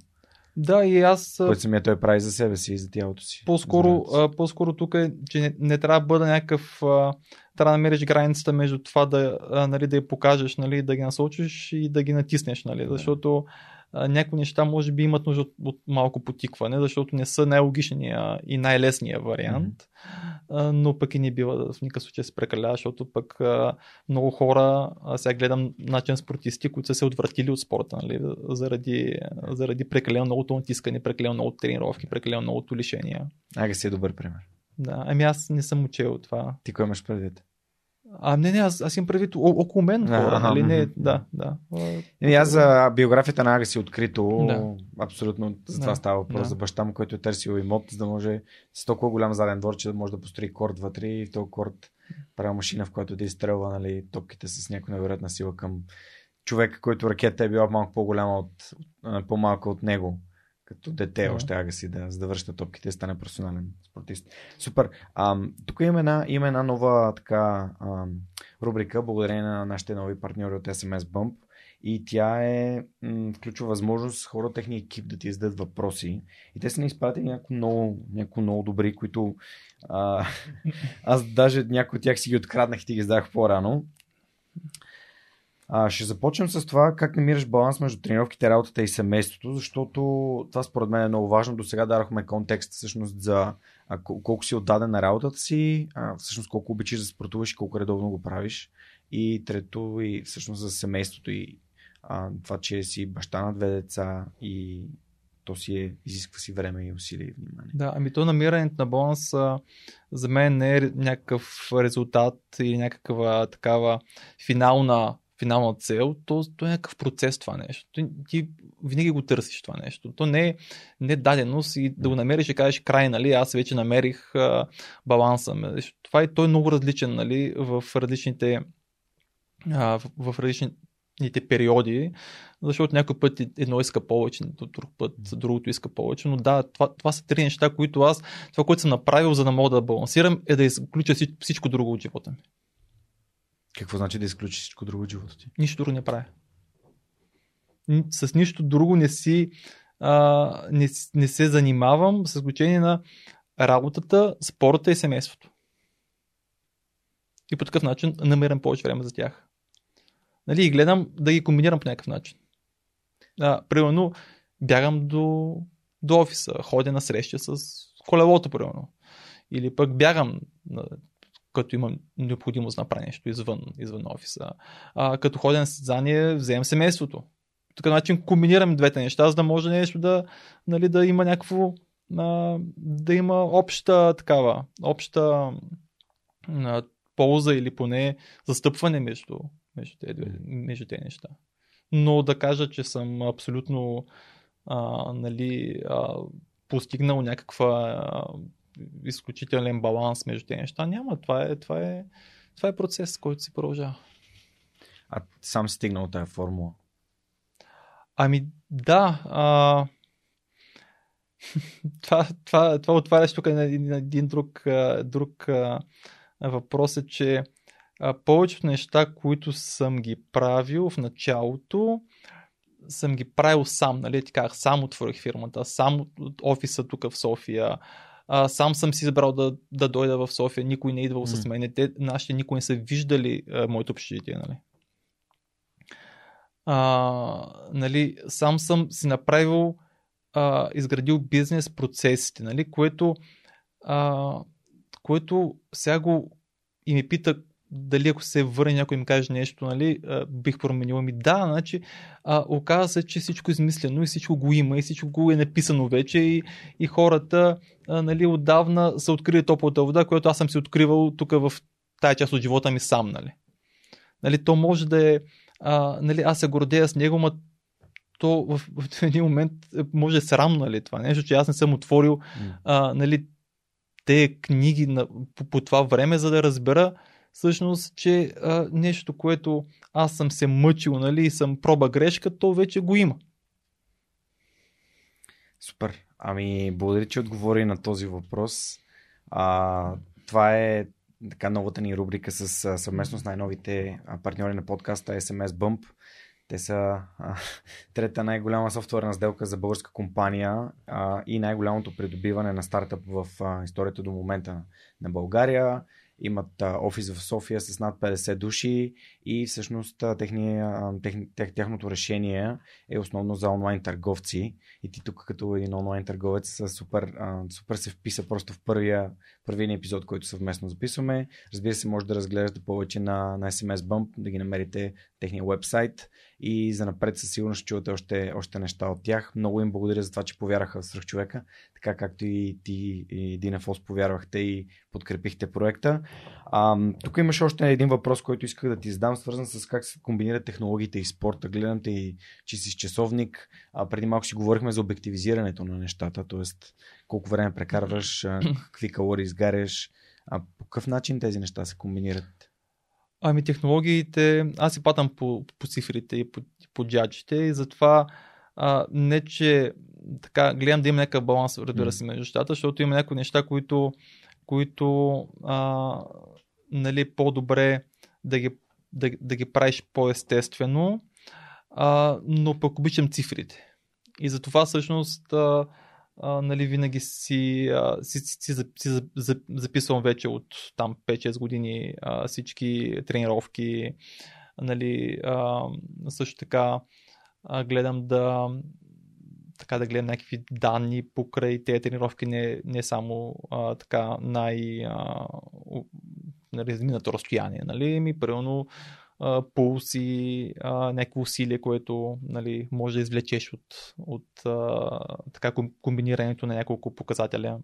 Да, и аз. Който самия той прави за себе си и за тялото си. По-скоро, по-скоро тук е, че не, не трябва да бъда някакъв. Трябва да намериш границата между това да, нали, да я покажеш, нали, да ги насочиш и да ги натиснеш, нали, защото да. някои неща може би имат нужда от малко потикване, защото не са най-логичния и най-лесния вариант, mm-hmm. но пък и не бива в никакъв случай се прекалява, защото пък много хора, сега гледам начин спортисти, които са се отвратили от спорта, нали, заради, заради прекалено многото натискане, прекалено много тренировки, прекалено многото лишения. Ага, си е добър пример. Да, ами аз не съм учел това. Ти кой имаш предвид? А, не, не, аз, аз имам предвид о- около мен хора, нали? Не, да, да. И аз за биографията на Ага си открито, да. абсолютно за това да. става въпрос, да. за баща му, който е търсил имот, за да може с толкова голям заден двор, че да може да построи корд вътре и в този корд прави машина, в която да изстрелва, нали, топките с някаква невероятна сила към човека, който ракета е била малко по-голяма от, по-малка от него. Като дете, yeah. още Ага си, да, за да връща топките, стане професионален спортист. Супер. Ам, тук има една, има една нова така ам, рубрика, благодарение на нашите нови партньори от Ес Ем Ес Bump. И тя е м- включва възможност хора от техния екип да ти издадат въпроси. И те са ни изпратили някои много, някои много добри, които а, аз даже някои от тях си ги откраднах и ти ги издах по-рано. А, ще започнем с това как намираш баланс между тренировките, работата и семейството, защото това според мен е много важно. До сега дарахме контекст всъщност за а, колко си отдаден на работата си, а, всъщност колко обичаш да спортуваш и колко редовно го правиш. И трето, и всъщност за семейството и а, това, че си баща на две деца и то си е, изисква си време и усилие и внимание. Да, ами то намирането на баланс за мен не е някакъв резултат или някаква такава финална финална цел, то, то е някакъв процес това нещо. Ти винаги го търсиш това нещо. То не е, не е даденост и да го намериш и кажеш край, нали, аз вече намерих а, баланса. Това е, той е много различен, нали, в различните а, в, в различните периоди, защото някой път едно иска повече, друг път другото иска повече, но да, това, това са три неща, които аз, това, което съм направил, за да мога да балансирам, е да изключа всичко друго от живота ми. Какво значи да изключиш всичко друго от живота ти? Нищо друго не правя. С нищо друго не си а, не, не се занимавам, с изключение на работата, спорта и семейството. и по такъв начин намирам повече време за тях. Нали, и гледам да ги комбинирам по някакъв начин. А, примерно, бягам до, до офиса, ходя на среща с колелото, примерно. Или пък бягам, като имам необходимост да направя нещо извън, извън офиса. А, като ходя на състезание, вземам семейството. По такъв начин комбинирам двете неща, за да може нещо да, нали, да има някакво, да има обща такава, обща полза или поне застъпване между, между, тези, между тези неща. Но да кажа, че съм абсолютно а, нали, а, постигнал някаква а, изключителен баланс между тези неща, няма. Това е, това е, това е процес, който си продължава. А сам стигнал тая формула? Ами да, а... това, това, това отваряш тук на един друг, друг въпрос е, че повечето неща, които съм ги правил в началото, съм ги правил сам, нали, така, сам отворих фирмата, сам от офиса тук в София, сам съм си избрал да, да дойда в София, никой не е идвал mm. с мен, те, нашите никой не са виждали моето общежитие, нали. А, нали, сам съм си направил, а, изградил бизнес процесите, нали, което, а, което сега го и ми пита дали ако се върне някой ми каже нещо, нали, а, бих променил. Ми да, значи, а, оказа се, че всичко е измислено и всичко го има и всичко го е написано вече и, и хората, а, нали, отдавна са открили топлата вода, която аз съм си откривал тук в тая част от живота ми сам, нали. Нали, то може да е А, нали, аз се гордея с него, но то в, в един момент може да е срамно, нали, това нещо, че аз не съм отворил mm. а, нали, те книги на, по, по това време, за да разбера всъщност, че а, нещо, което аз съм се мъчил, нали, и съм проба грешка, то вече го има. Супер. Ами благодаря, че отговори на този въпрос. А, това е така новата ни рубрика с съвместно с най-новите партньори на подкаста Ес Ем Ес Bump. Те са а, трета най-голяма софтуерна сделка за българска компания а, и най-голямото придобиване на стартъп в а, историята до момента на България. Имат а, офис в София с над петдесет души и всъщност техния, тех, тех, техното решение е основно за онлайн търговци. И ти тук като един онлайн търговец супер, а, супер се вписа просто в първия, първия епизод, който съвместно записваме. Разбира се, може да разглеждате повече на, на Ес Ем Ес Bump, да ги намерите техния уебсайт и занапред със сигурност ще чувате още, още неща от тях. Много им благодаря за това, че повярваха в Свръхчовека, така както и ти и Dynaphos повярвахте и подкрепихте проекта. А, тук имаш още един въпрос, който исках да ти задам, свързан с как се комбинират технологиите и спорта. Гледам те и че си часовник. А, преди малко си говорихме за обективизирането на нещата, т.е. колко време прекарваш, какви калории изгаряш. А по какъв начин тези неща се комбинират? Ами технологиите, аз си патам по, по цифрите и по, по джаджите и затова а, не че така, гледам да има някакъв баланс разбира се между нещата, защото има някои неща, които, които а, нали, по-добре да ги, да, да ги правиш по-естествено, а, но пък обичам цифрите. И затова всъщност а, а, нали, винаги си, а, си, си, си, си записвам вече от там пет-шест години а, всички тренировки. Нали, а, също така а, гледам да така да гледам някакви данни покрай тези тренировки, не, не само а, така най разминато разстояние, нали, ми правилно пулс и а, някакво усилие, което, нали, може да извлечеш от, от а, така комбинирането на няколко показателя.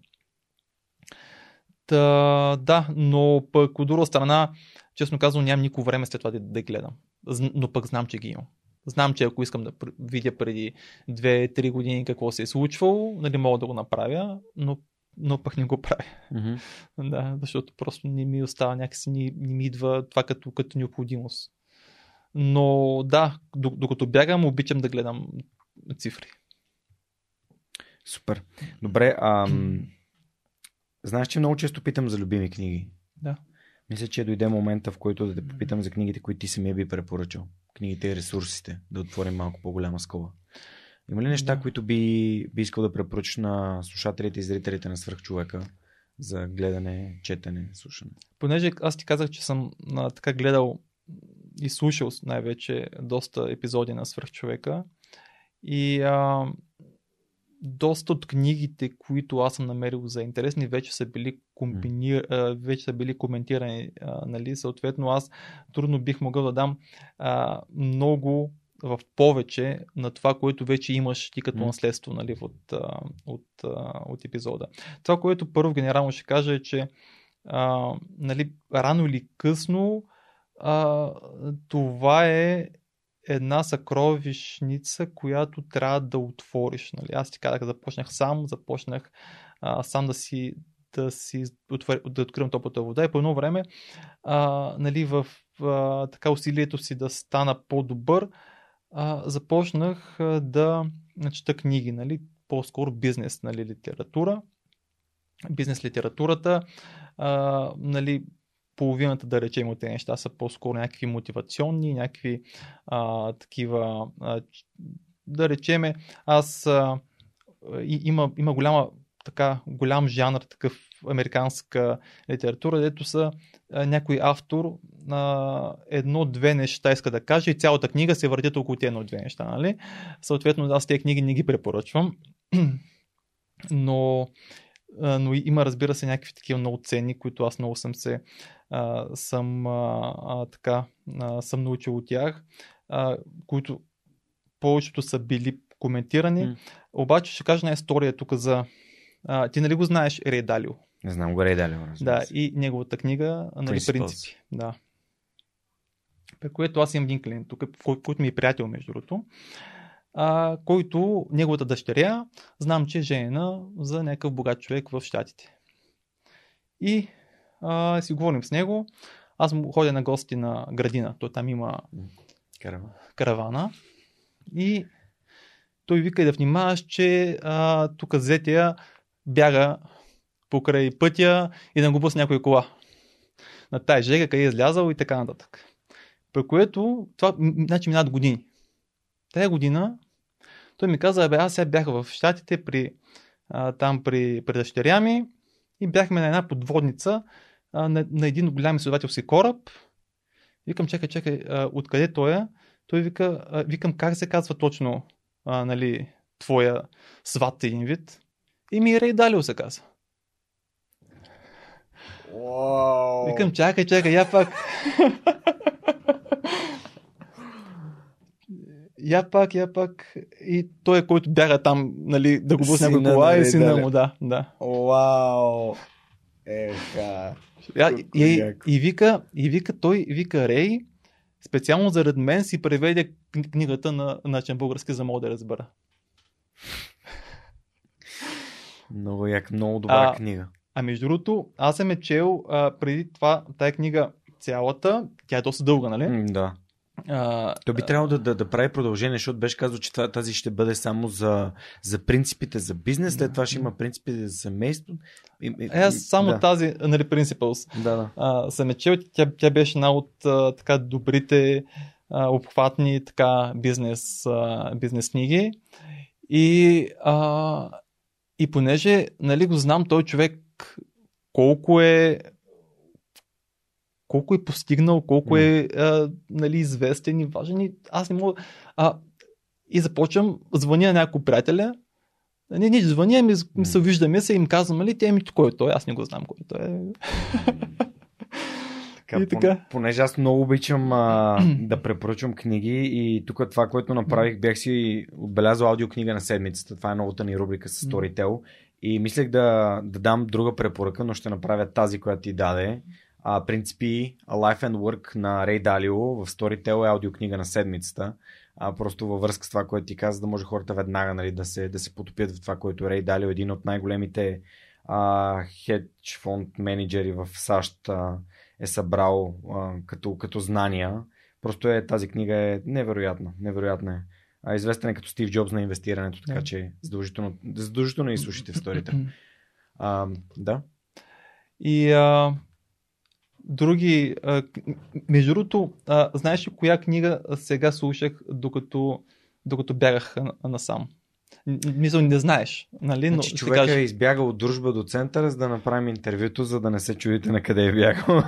Та, да, но пък от друга страна, честно казвам, нямам никакво време след това да, да гледам, но пък знам, че ги имам. Знам, че ако искам да видя преди две-три години какво се е случвало, нали, мога да го направя, но, но пък не го правя. Mm-hmm. Да, защото просто не ми остава някакси, не, не ми идва това като, като необходимост. Но да, докато бягам, обичам да гледам цифри. Супер. Добре, ам... знаеш, че много често питам за любими книги. Да. Мисля, че дойде момента, в който да те попитам за книгите, които ти самия би препоръчал. Книгите и ресурсите, да отворим малко по-голяма скоба. Има ли неща, да. които би, би искал да препоръчаш на слушателите и зрителите на Свръхчовека, за гледане, четене, слушане. Понеже аз ти казах, че съм а, така гледал и слушал най-вече доста епизоди на Свръхчовека и а, доста от книгите, които аз съм намерил за интересни, вече са били, комбинир... mm. вече са били коментирани. А, нали? Съответно, аз трудно бих могъл да дам а, много в повече на това, което вече имаш ти като mm. наследство, нали, от, от, от епизода. Това, което първо генерално ще кажа, е, че а, нали, рано или късно а, това е една съкровищница, която трябва да отвориш. Нали. Аз ти казах, започнах сам, започнах а, сам да си да си отвър... да откривам топлата вода и по едно време а, нали, в а, така усилието си да стана по-добър, Uh, започнах uh, да чета книги, нали? По-скоро бизнес, нали, литература. Бизнес литературата, uh, нали, половината, да речем, от тези неща са по-скоро някакви мотивационни, някакви uh, такива, uh, да речеме, аз uh, и, има, има голяма, така, голям жанр, такъв американска литература, дето са а, някой автор на едно-две неща иска да каже и цялата книга се въртят около тези едно-две неща. Нали? Съответно, аз тези книги не ги препоръчвам, но, а, но има, разбира се, някакви такива много ценни, които аз много съм се а, съм, а, а, така, а, съм научил от тях, а, които повечето са били коментирани. Mm. Обаче ще кажа една история тук за А, ти нали го знаеш Рей Далио? Не знам го Рей Далио. Да, и неговата книга, нали, принципи. Да. При което аз имам един клиент тук, който ми е приятел, между другото, а, който, неговата дъщеря, знам, че е женена за някакъв богат човек в Щатите. И а, си говорим с него. Аз му ходя на гости на градина. Той там има Караван. Каравана. И той вика и да внимаваш, че а, тук зетия бяга покрай пътя и да го пусне някоя кола. На тая жега, къде е излязал и така нататък. При което, това, значи минават години. Тая година той ми каза, бе, аз сега бях в Щатите при, а, там при, при дъщеря ми и бяхме на една подводница а, на, на един голям изследователски кораб. Викам, чекай, чекай, а, откъде той е? Той вика, а, викам, как се казва точно а, нали, твоя сват един вид? И ми Рей Далио се каза. Wow. Викам, чакай, чакай, я пак. я пак, я пак. И той, който бяга там, нали, да го пусне някой кола, и сина му, да. да. Вау! Еха! И, и, и, вика, и вика, той вика Рей, специално заради мен си преведе книгата на начин български, за мога да разбера. Много як, много добра а, книга. А между другото, аз съм е чел а, преди това, тая книга цялата, тя е доста дълга, нали? М, да. А, То би а... трябвало да, да, да прави продължение, защото беше казал, че това, тази ще бъде само за, за принципите за бизнес, след това ще има принципите за семейство. И, и, аз само да. тази, нали, Principles, да, да. А, съм е чел, тя, тя беше една от а, така добрите, а, обхватни така бизнес, а, бизнес книги. И а, И понеже, нали, го знам той човек колко е колко е постигнал, колко е а, нали, известен и важен, и аз не мога. А, и започвам, звъня на някои приятеля, не, не звъня, ми, ми се виждаме се и им казвам, нали, те ми кой е той, аз не го знам кой е той. Така, така. Понеже аз много обичам а, да препоръчвам книги и тук това, което направих, бях си отбелязал аудиокнига на седмицата. Това е новата ни рубрика с Storytel и мислех да, да дам друга препоръка, но ще направя тази, която ти даде. А, принципи Life and Work на Рей Далио в Storytel е аудиокнига на седмицата. А, просто във връзка с това, което ти каза, да може хората веднага, нали, да, се, да се потопят в това, което Рей Далио е един от най-големите хедж фонд менеджери в САЩ а, е събрал а, като, като знания. Просто е, тази книга е невероятна. Невероятна е. А, известен е като Стив Джобс на инвестирането, така yeah. че задължително, задължително и слушайте в Storytel. А, да. И а, други... А, между другото, знаеш ли коя книга сега слушах, докато, докато бягах насам? Мисъл, не знаеш. Нали? Но, значи, човека кажа... е избягал от Дружба до центъра, за да направим интервюто, за да не се чудите на къде е бягал.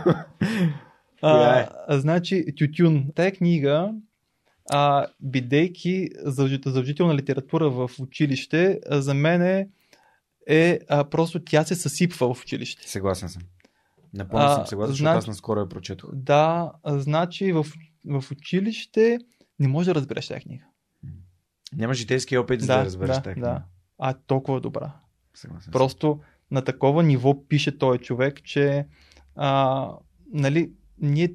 а, е? А, значи, Тютюн. Тая книга, а, бидейки задължителна литература в училище, за мен е, е а, просто тя се съсипва в училище. Съгласен съм. Напълно съм съгласен, защото значи, аз наскоро я прочетох. Да, а, значи в, в училище не можеш да разбереш тая книга. Няма житейски опит, за да, да разбереш да, тая книга. Да. А толкова добра. Съгласен. Просто на такова ниво пише този човек, че а, нали, ние...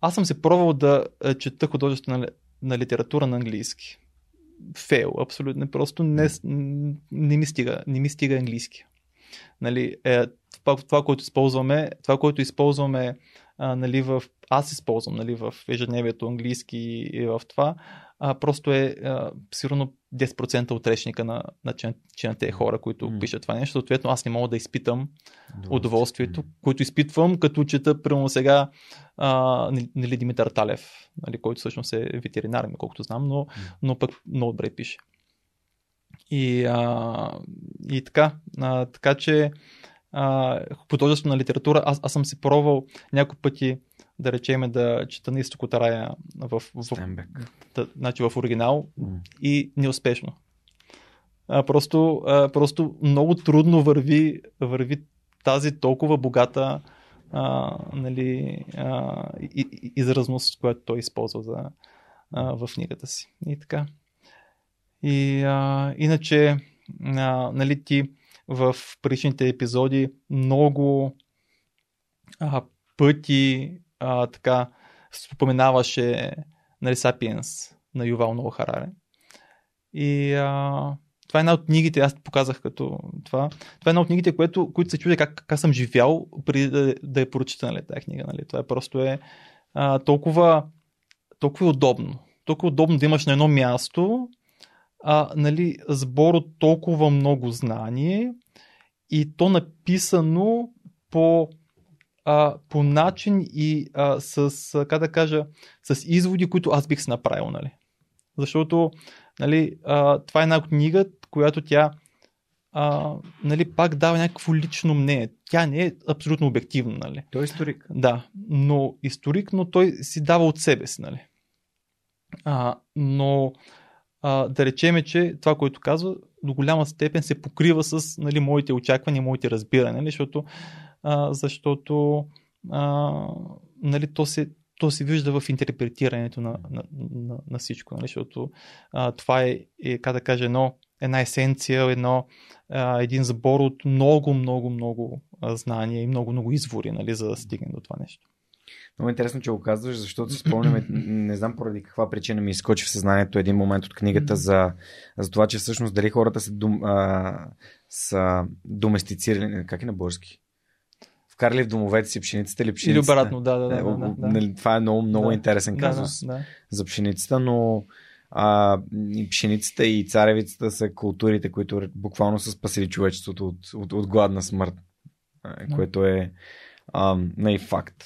Аз съм се пробвал да чета художествена на, на литература на английски. Фейл, абсолютно. Просто не, не, ми, стига, не ми стига английски. Нали, е, това, това, което използваме, това, което използваме а, нали, в... Аз използвам нали, в ежедневието английски и в това. А, просто е а, сигурно десет процента от речника на, на, на, на тези хора, които mm. пишат това нещо. Съответно, аз не мога да изпитам Доволствие. удоволствието, mm. което изпитвам, като чета, примерно сега а, нали, Димитър Талев, нали, който всъщност е ветеринар, колкото знам, но, mm. но пък много добре пише. И, а, и така, а, така че художествена литература, аз, аз съм се пробвал няколко пъти, да речеме, да чета на Изток от рая в, в, да, значи в оригинал mm. и неуспешно. А, просто, а, просто много трудно върви, върви тази толкова богата а, нали, а, и, и, изразност, която той използва за, а, в книгата си. И така. И, а, иначе а, нали, ти в предишните епизоди много а, пъти а, така споменаваше нали, Сапиенс на Ювал Ноа Харари. И а, това е една от книгите, аз показах като това. Това е една от книгите, което, които се чудя как, как съм живял преди да, да я прочета нали, тази книга. Нали. Това е просто е а, толкова, толкова удобно. Толкова удобно да имаш на едно място А, нали, сбор от толкова много знание и то написано по, а, по начин и а, с, как да кажа, с изводи, които аз бих се направил. Нали. Защото нали, а, това е една книга, която тя а, нали, пак дава някакво лично мнение. Тя не е абсолютно обективна. Нали. Той е историк. Да, но историк, но той си дава от себе си. Нали. А, но А, да речеме, че това, което казва, до голяма степен се покрива с нали, моите очаквания, моите разбирания, нали, защото, а, защото а, нали, то, се, то се вижда в интерпретирането на, на, на, на всичко, нали, защото а, това е, е, как да кажа, едно, една есенция, едно, а, един сбор от много, много, много знания и много, много извори, нали, за да стигне до това нещо. Много интересно, че го казваш, защото си спомняме, не знам поради каква причина ми изкочи в съзнанието един момент от книгата за, за това, че всъщност дали хората са, дом, а, са доместицирани, как е на български? Вкарали в домовете си пшеницата или пшеницата? Или обратно, да, да, да, да, да. Това е много, много да, интересен казус да, да, да. за пшеницата, но а, и пшеницата и царевицата са културите, които буквално са спасили човечеството от, от, от гладна смърт, да. което е а, не факт.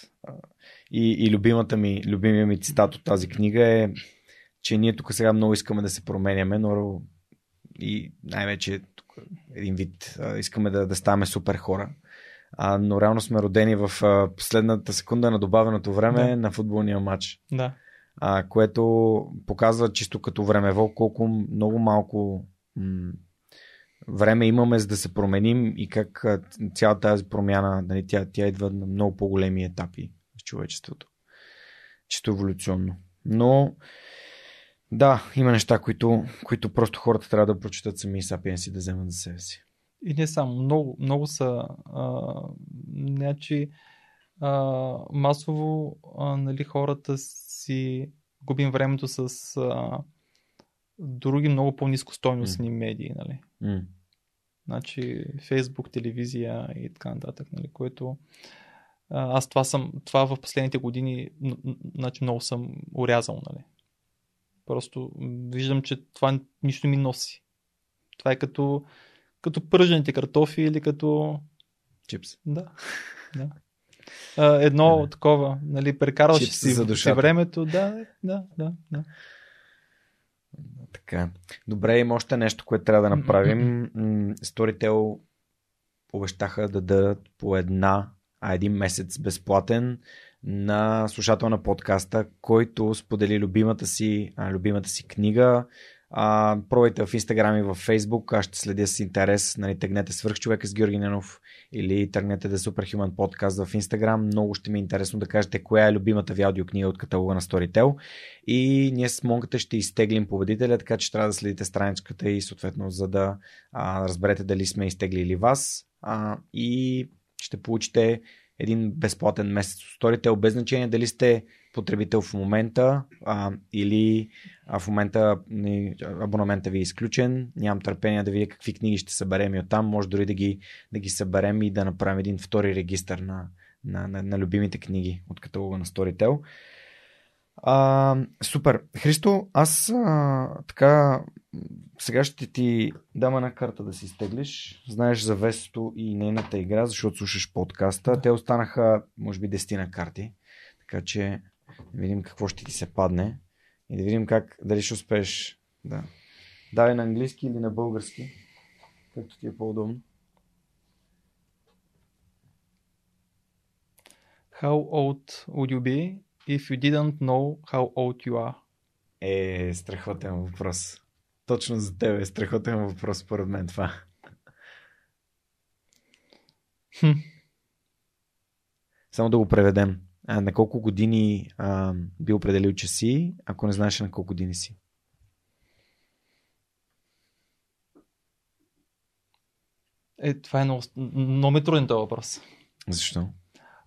И, и любимата ми, любимия ми цитат от тази книга е, че ние тук сега много искаме да се променяме, но и най-вече тук, един вид искаме да, да ставаме супер хора. А, но реално сме родени в последната секунда на добавеното време да. на футболния матч. Да. А, което показва чисто като времево колко много малко м- време имаме за да се променим и как цялата тази промяна, нали, тя, тя идва на много по-големи етапи. Човечеството. Чисто еволюционно. Но да, има неща, които, които просто хората трябва да прочитат сами Сапиенси да вземат за себе си. И не само. Много, много са а, значи, а, масово а, нали, хората си губим времето с а, други много по-нискостойностни mm. медии. Нали. Mm. Значи Facebook, телевизия и така нататък. Нали, което Аз това съм, това в последните години значи много съм урязал, нали. Просто виждам, че това нищо ми носи. Това е като, като пържените картофи или като... Чипс. Да. да. А, едно да, такова, нали, прекарваш си, си времето. Да, да, да. да. Така. Добре, има още нещо, което трябва да направим. Storytel обещаха да дадат по една, а един месец безплатен на слушател на подкаста, който сподели любимата си, а, любимата си книга. А, пробайте в Instagram и в Facebook, аз ще следя с интерес, нали, тъгнете Свръхчовека с Георги Ненов или тъгнете The Superhuman Podcast в Instagram. Много ще ми е интересно да кажете коя е любимата ви аудиокнига от каталога на Storytel, и ние с Монката ще изтеглим победителя, така че трябва да следите страничката и съответно, за да а, разберете дали сме изтеглили вас, а, и ще получите един безплатен месец от Storytel, без значение дали сте потребител в момента, а, или а в момента абонамента ви е изключен. Нямам търпение да видя какви книги ще съберем и оттам. Може дори да ги, да ги съберем и да направим един втори регистър на, на, на, на любимите книги от каталога на Storytel. А, супер. Христо, аз а, така сега ще ти дам една карта да си стеглиш. Знаеш за Весто и нейната игра, защото слушаш подкаста. Те останаха, може би, десетина карти. Така че да видим какво ще ти се падне и да видим как, дали ще успееш да давай на английски или на български, както ти е по-удобно. How old would you be if you didn't know how old you are? Е, страхотен въпрос. Точно за тебе е страхотен въпрос, според мен това. Хм. Само да го преведем. А, на колко години а, би определил, че си, ако не знаеш на колко години си? Е, това е много, много ми труден този въпрос. Защо?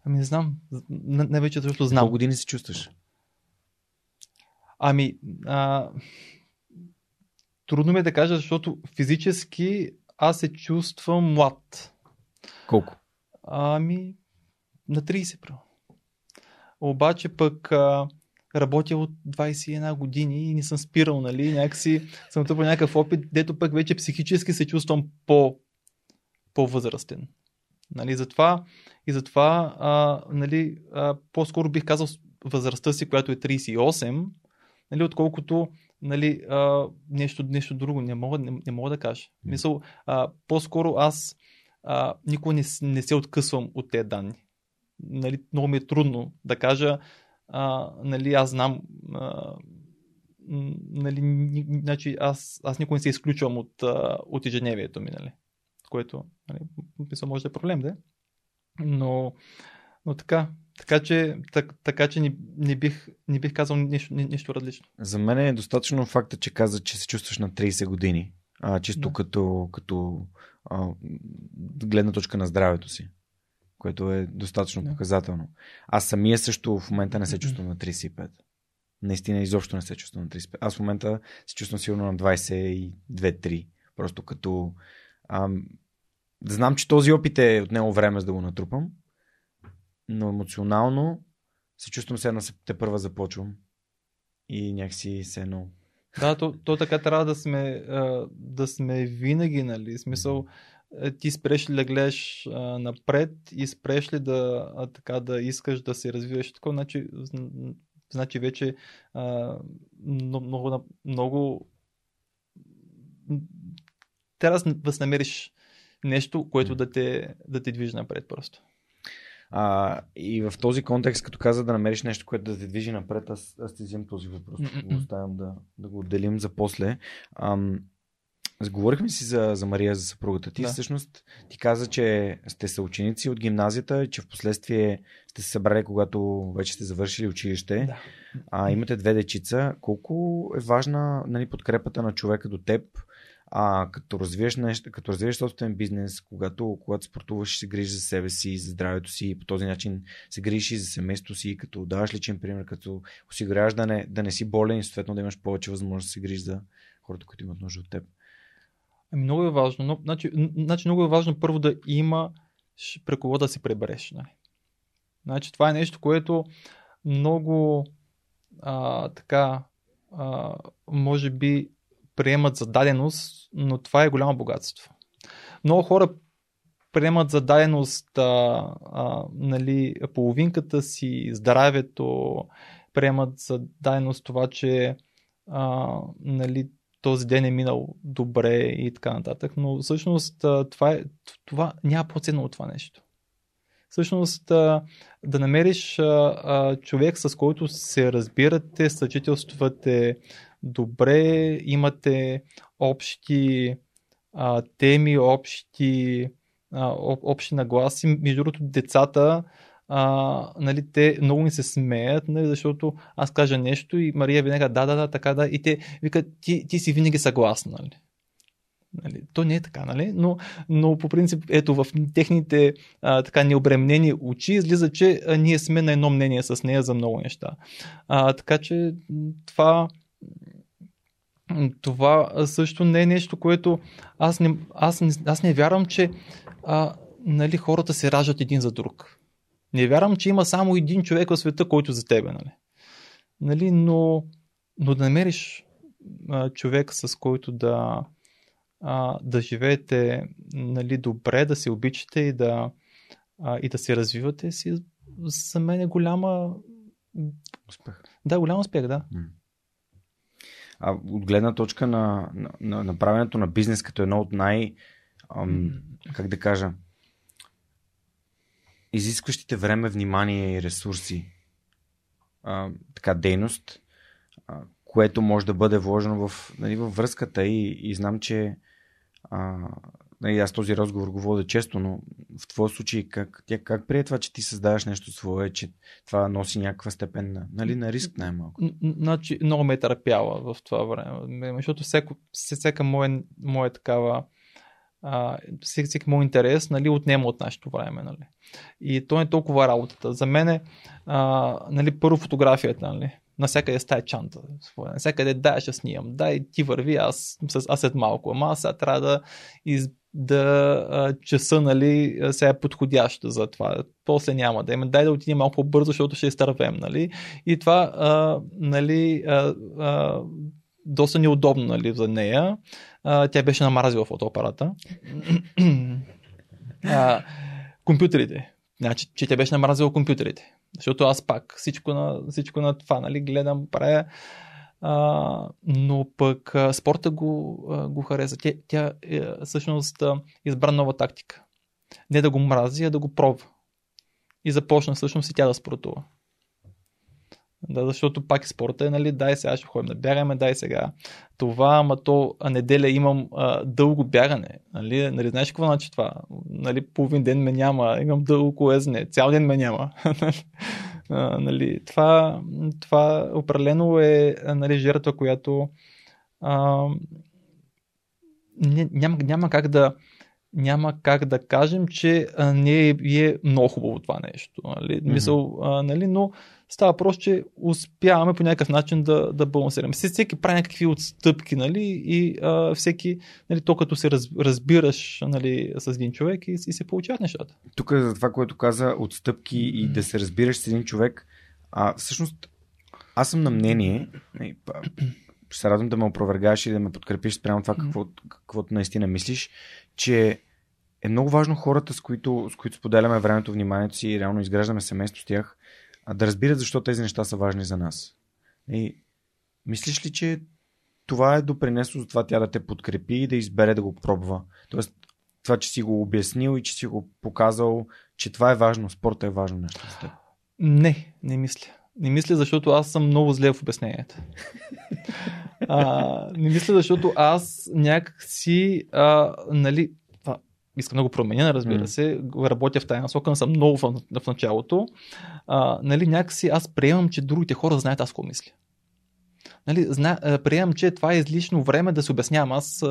Ами не знам. Не, не вече точно знам. Колко години се чувстваш? Ами, а, трудно ми е да кажа, защото физически аз се чувствам млад. Колко? Ами, на трийсет право. Обаче пък а, работя от двайсет и една години и не съм спирал, нали, някакси съм тъпо някакъв опит, дето пък вече психически се чувствам по, по-възрастен. Нали, затова, и затова а, нали, а, по-скоро бих казал възрастта си, която е трийсет и осем, нали, отколкото нали, а, нещо, нещо друго. Не мога, не, не мога да кажа. Мисъл, а, по-скоро аз а, никога не, не се откъсвам от тези данни. Нали, много ми е трудно да кажа, а, нали, аз знам, а, нали, значи аз, аз никога не се изключвам от, от ежедневието ми, нали, което, нали, може да е проблем, да е, но, но така, така че, так, така, че не, не, бих, не бих казал нещо, не, нещо различно. За мен е достатъчно факта, че каза, че се чувстваш на трийсет години, а, чисто да. като, като а, гледна точка на здравето си, което е достатъчно да. показателно. Аз самия също в момента не се чувствам на трийсет и пет. Наистина изобщо не се чувствам на трийсет и пет. Аз в момента се чувствам сигурно на двайсет и две три. Просто като... Ам, знам, че този опит е отнело време, за да го натрупам, но емоционално се чувствам сега на тепърва започвам и някакси се едно... Да, то, то така трябва да сме, да сме винаги, нали, смисъл... Ти спреш ли да гледаш а, напред и спреш ли да, а, така, да искаш да се развиваш такова, значи, значи вече а, много, много трябва да си намериш нещо, което да те, да те движи напред просто. А, и в този контекст, като каза да намериш нещо, което да те движи напред, аз, аз ти взем този въпрос, го оставям да, да го отделим за после. Ам... Говорихме си за, за Мария, за съпругата ти. Да. Всъщност ти каза, че сте съученици от гимназията и че в последствие сте се събрали, когато вече сте завършили училище. Да. А, имате две дечица. Колко е важна, нали, подкрепата на човека до теб, а, като развиеш нещо, като развиеш собствен бизнес, когато, когато спортуваш и се грижиш за себе си, за здравето си и по този начин се грижиш и за семейството си, като даваш личен пример, като осигуряваш да не, да не си болен и съответно да имаш повече възможност да се грижиш за хората, които имат нужда от теб. Много е важно, но, значи, значи много е важно първо да има при кого да се прибереш. Нали? Значи това е нещо, което много а, така а, може би приемат за даденост, но това е голямо богатство. Много хора приемат за даденост а, а, нали, половинката си, здравето, приемат за даденост това, че а, нали, този ден е минал добре и така нататък, но всъщност това, е, това няма по-ценно от това нещо. Всъщност да намериш човек, с който се разбирате, съчителствате добре, имате общи теми, общи, общи нагласи. Между другото, децата, а, нали, те много ми се смеят, нали, защото аз кажа нещо и Мария винаги да, да, да, така, да, и те викат, ти, ти си винаги съгласна, нали? Нали, то не е така, нали? но, но по принцип, ето в техните а, така необремнени очи излиза, че а, ние сме на едно мнение с нея за много неща. А, така че това, това също не е нещо, което аз не, аз не, аз не вярвам, че а, нали, хората се раждат един за друг. Не вярвам, че има само един човек в света, който за тебе. Нали? Нали, но, но да намериш а, човек, с който да да живеете, нали, добре, да се обичате и да, а, и да се развивате, си, за мен е голяма успех. Да, голям успех, да. А от гледна точка на, на, на направенето на бизнес като едно от най, ам, как да кажа, изискващите време, внимание и ресурси, а, така дейност, а, което може да бъде вложено в, нали, във връзката и, и знам, че а, нали, аз този разговор го водя често, но в твой случай как, как прие това, че ти създаваш нещо свое, че това носи някаква степен на, нали, на риск най-малко? Значи много ме е търпяла в това време, защото всеко, всека моя, моя такава а, всеки, всеки мой интерес, нали, отнема от нашето време. Нали. И то не е толкова работата. За мен е, а, нали, първо фотографията, нали. Насякъде стая чанта. Насякъде да, ще снимам. Да, и ти върви, аз, аз след малко. Ама аз сега трябва да, из, да часа, нали, сега е подходяща за това. После няма да има. Дай да отидем малко по-бързо, защото ще изтървем, нали. И това, а, нали, а, а, доста неудобно, нали, за нея. А, тя беше намразила фотоапарата. а, компютрите. Значи, че тя беше намразила компютрите. Защото аз пак всичко на, всичко на това, нали, гледам, правя, а, но пък а, спорта го, а, го хареса. Тя, тя е, всъщност а, избра нова тактика. Не да го мрази, а да го пробва. И започна всъщност и тя да спортува. Да, защото пак и спорта е, нали, дай сега ще ходим да бягаме, дай сега това, ама то неделя имам а, дълго бягане, нали, нали знаеш какво значи това, нали, половин ден ме няма, имам дълго колезне, цял ден ме няма, а, нали, това, това определено е, нали, жертва, която а, няма, няма как да няма как да кажем, че не е, е много хубаво това нещо. Нали? Mm-hmm. Мисъл, а, нали? Но става просто, че успяваме по някакъв начин да, да балансираме. Всеки прави някакви отстъпки, нали? И а, всеки, нали, то като се разбираш, нали, с един човек и, и се получават нещата. Тук е за това, което каза, отстъпки и mm-hmm. да се разбираш с един човек. А, всъщност, аз съм на мнение, ще се радвам да ме опровергаш и да ме подкрепиш спрямо това, какво, каквото наистина мислиш, че е много важно хората, с които, с които споделяме времето, вниманието си и реално изграждаме семейство с тях, да разбират защо тези неща са важни за нас. И мислиш ли, че това е допринесло за това тя да те подкрепи и да избере да го пробва? Тоест, това, че си го обяснил и че си го показал, че това е важно, спорта е важно нещо за теб. Не, не мисля. Не мисля, защото аз съм много зле в обясненията. А, не мисля, защото аз някакси, а, нали, а, искам да го променя, разбира се, работя в тая насока, но съм много в, в началото. А, нали, някакси аз приемам, че другите хора знаят аз какво мисля. Нали, зна, приемам, че това е излишно време да се обяснявам аз,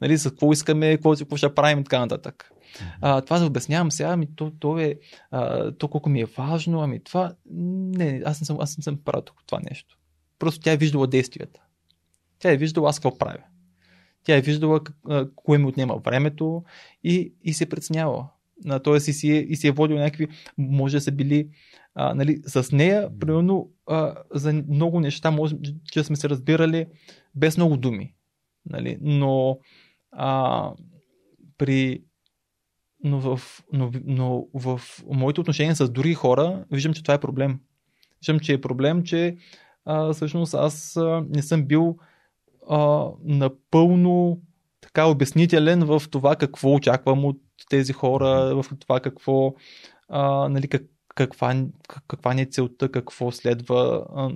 нали, с какво искаме, какво, какво ще правим и така нататък. А, това да обяснявам сега, ами то, то е а, то колко ми е важно, ами това не, аз не съм, аз не съм правил това нещо. Просто тя е виждала действията. Тя е виждала аз какво правя. Тя е виждала кое ми отнема времето и, и се преценявала. Тоест и си е, и си е водил някакви, може да са били, а, нали, с нея, примерно а, за много неща, може че сме се разбирали без много думи. Нали? Но а, при но в, но, но в моите отношения с други хора виждам, че това е проблем. Виждам, че е проблем, че а, всъщност аз а, не съм бил а, напълно така обяснителен в това какво очаквам от тези хора, в това какво а, нали, как, каква, каква не е целта, какво следва а,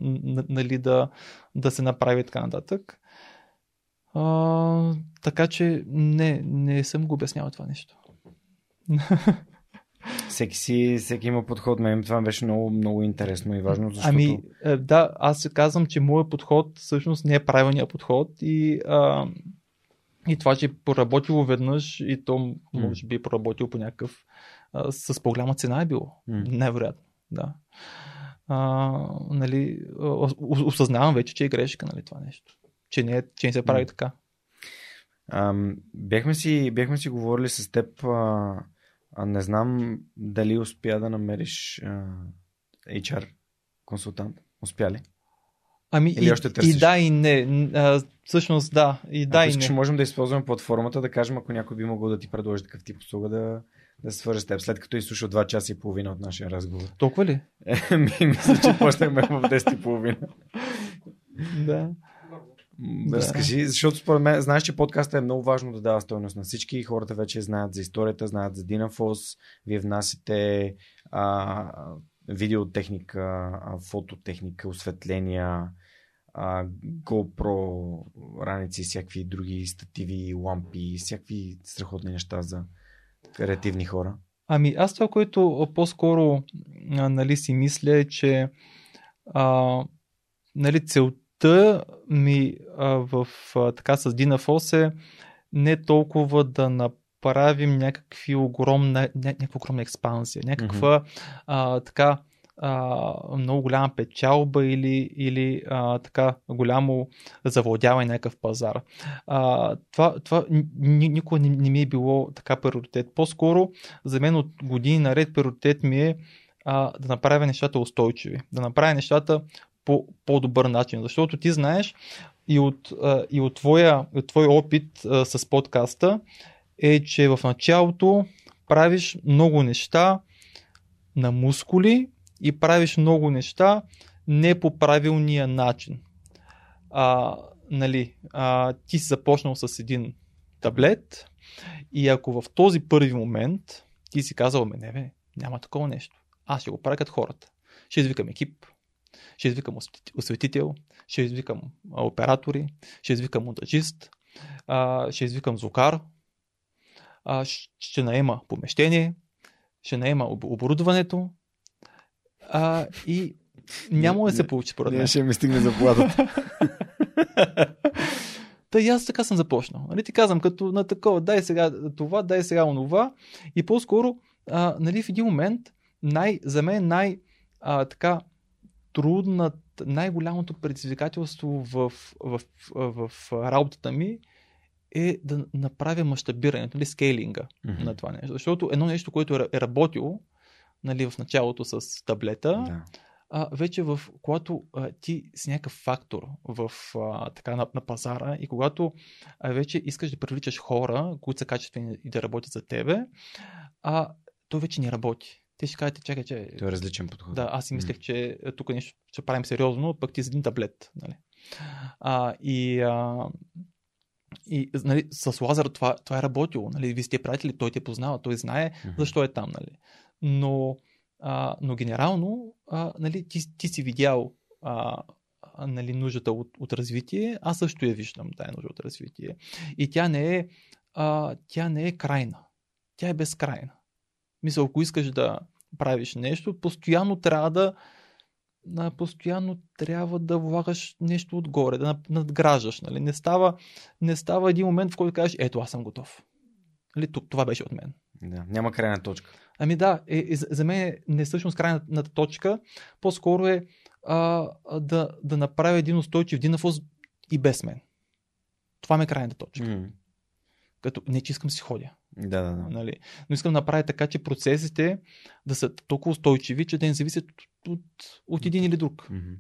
нали, да, да се направи така нататък. А, така че не, не съм го обяснявал това нещо. Всеки, си, всеки има подход. Мен това беше много, много интересно и важно, защото... Ами да, аз се казвам, че моят подход всъщност не е правилният подход и, а, и това, че е поработило веднъж и то може би е поработило по някакъв а, с по-голяма цена е било. Невероятно, да. А, нали, осъзнавам вече, че е грешка, нали, това нещо. Че не, че не се прави така. Ам, бяхме, си, бяхме си говорили с теб... А... А не знам дали успя да намериш а, ейч ар консултант. Успя ли? Ами или и, още търсиш? И да, и не. А, всъщност да, и да, ако и искаш, не. Ако можем да използваме платформата, да кажем, ако някой би могъл да ти предложи такъв тип услуга, да, да се свържа с теб, след като изслушал два часа и половина от нашия разговор. Толкова ли? Мисля, че почнахме в десет и половина. Да. Да. Разкажи, защото според мен, знаеш, че подкастът е много важно да дава стойност на всички. Хората вече знаят за историята, знаят за Dynaphos. Вие внасяте а, видеотехника, фототехника, осветления, а, GoPro раници, всякакви други стативи, лампи, всякакви страхотни неща за креативни хора. Ами аз това, което по-скоро нали, си мисля е, че а, нали, целта ми а, в, а, така с Dynaphos е не толкова да направим някакви огромна, някаква огромна експансия, някаква mm-hmm. а, така а, много голяма печалба или, или а, така голямо завладяване някакъв пазар. А, това това никога не, не ми е било така приоритет. По-скоро за мен от години наред приоритет ми е а, да направя нещата устойчиви, да направя нещата по, по-добър начин, защото ти знаеш и от, и от, твоя, от твой опит а, с подкаста е, че в началото правиш много неща на мускули и правиш много неща не по правилния начин. А, нали, а, ти си започнал с един таблет и ако в този първи момент ти си казал, не бе, няма такова нещо, аз ще го правя като хората, ще извикам екип, ще извикам осветител, ще извикам оператори, ще извикам монтажист, ще извикам звукар, ще наема помещение, ще наема оборудването и няма да се получи според мен. Не, ще ми стигне заплатата. Та и аз така съм започнал. Ти казвам като на такова, дай сега това, дай сега онова и по-скоро нали, в един момент най, за мен най така трудната, най-голямото предизвикателство в, в, в, в работата ми е да направя мащабирането, нали, скейлинга mm-hmm. на това нещо. Защото едно нещо, което е работило нали, в началото с таблета, yeah. а, вече в, когато а, ти си някакъв фактор в, а, така, на, на пазара и когато а, вече искаш да привличаш хора, които са качествени и да работят за тебе, а, то вече не работи. Те ще кажете, чакай, че... Това е различен подход. Да, аз си мислех, mm. че тук нещо ще правим сериозно, пък ти с един таблет. Нали? А, и а, и нали, с Лазар това, това е работило. Нали? Вие сте приятели, той те познава, той знае mm-hmm. защо е там. Нали? Но, а, но генерално а, нали, ти, ти си видял а, нали, нуждата от, от развитие, аз също я виждам, тая нужда от развитие. И тя не е, а, тя не е крайна. Тя е безкрайна. Мисля, ако искаш да правиш нещо, постоянно трябва да постоянно трябва да влагаш нещо отгоре, да надграждаш. Нали? Не става, не става един момент, в който кажеш, ето аз съм готов. Нали? Това беше от мен. Да, няма крайна точка. Ами да, е, е, за мен не е всъщност крайната точка, по-скоро е а, да, да направя един устойчив Dynaphos и без мен. Това ме е крайната точка. Mm. Като не че искам си ходя. Да, да, да. Нали? Но искам да направя така, че процесите да са толкова устойчиви, че да не зависят от, от, от един или друг. Mm-hmm.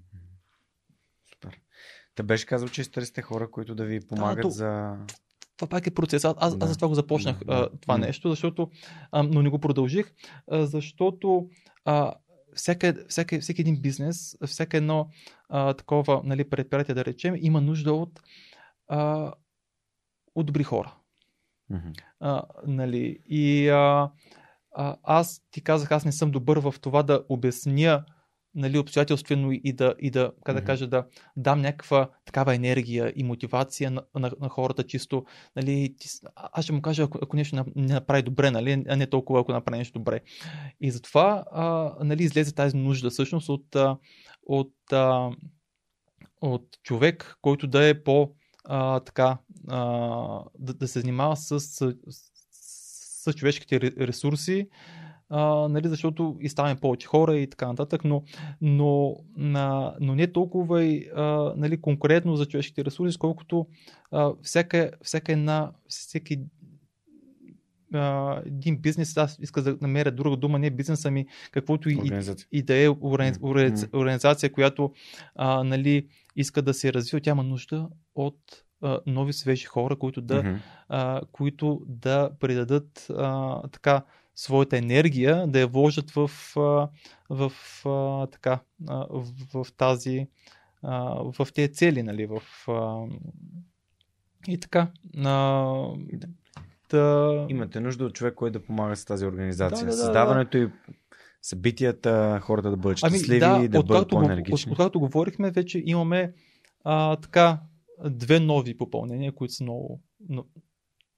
Супер. Те беше казал, че търсите хора, които да ви помагат да, то, за... Това пак е процес. Аз, аз, да. аз за това го започнах да, да. А, това mm-hmm. нещо, защото, а, но не го продължих, а, защото а, всяка, всяка, всеки един бизнес, всяка едно а, такова, нали, предприятие, да речем, има нужда от, а, от добри хора. Mm-hmm. А, нали, и а, а, аз ти казах, аз не съм добър в това да обясня, нали, обстоятелствено и да, и да, как да кажа, да дам някаква такава енергия и мотивация на, на, на хората чисто. Нали, аз ще му кажа, ако, ако нещо не направи добре, нали, а не толкова, ако направи нещо добре. И затова а, нали, излезе тази нужда всъщност от, от, от, от човек, който да е по а, така, а, да, да се занимава с, с, с човешките ресурси. А, нали, защото и ставаме повече хора и така нататък, но, но, на, но не толкова и, а, нали, конкретно за човешките ресурси, колкото а, всяка, всяка една, всеки а, един бизнес, аз иска да намеря друга дума, не бизнес, ами каквото и, и да е организ, организ, организация, която а, нали, иска да се развива, тя има нужда от нови свежи хора, които да, mm-hmm. а, които да придадат а, така своята енергия, да я вложат в, в, в, така, в, в тази, в тези цели, нали, в, и така. Да. Имате нужда от човек, който да помага с тази организация. Да, да, създаването да, да. и събитията, хората да бъдат щастливи, ами, да, да бъдат по-енергични. Откакто говорихме, вече имаме а, така две нови попълнения, които са много...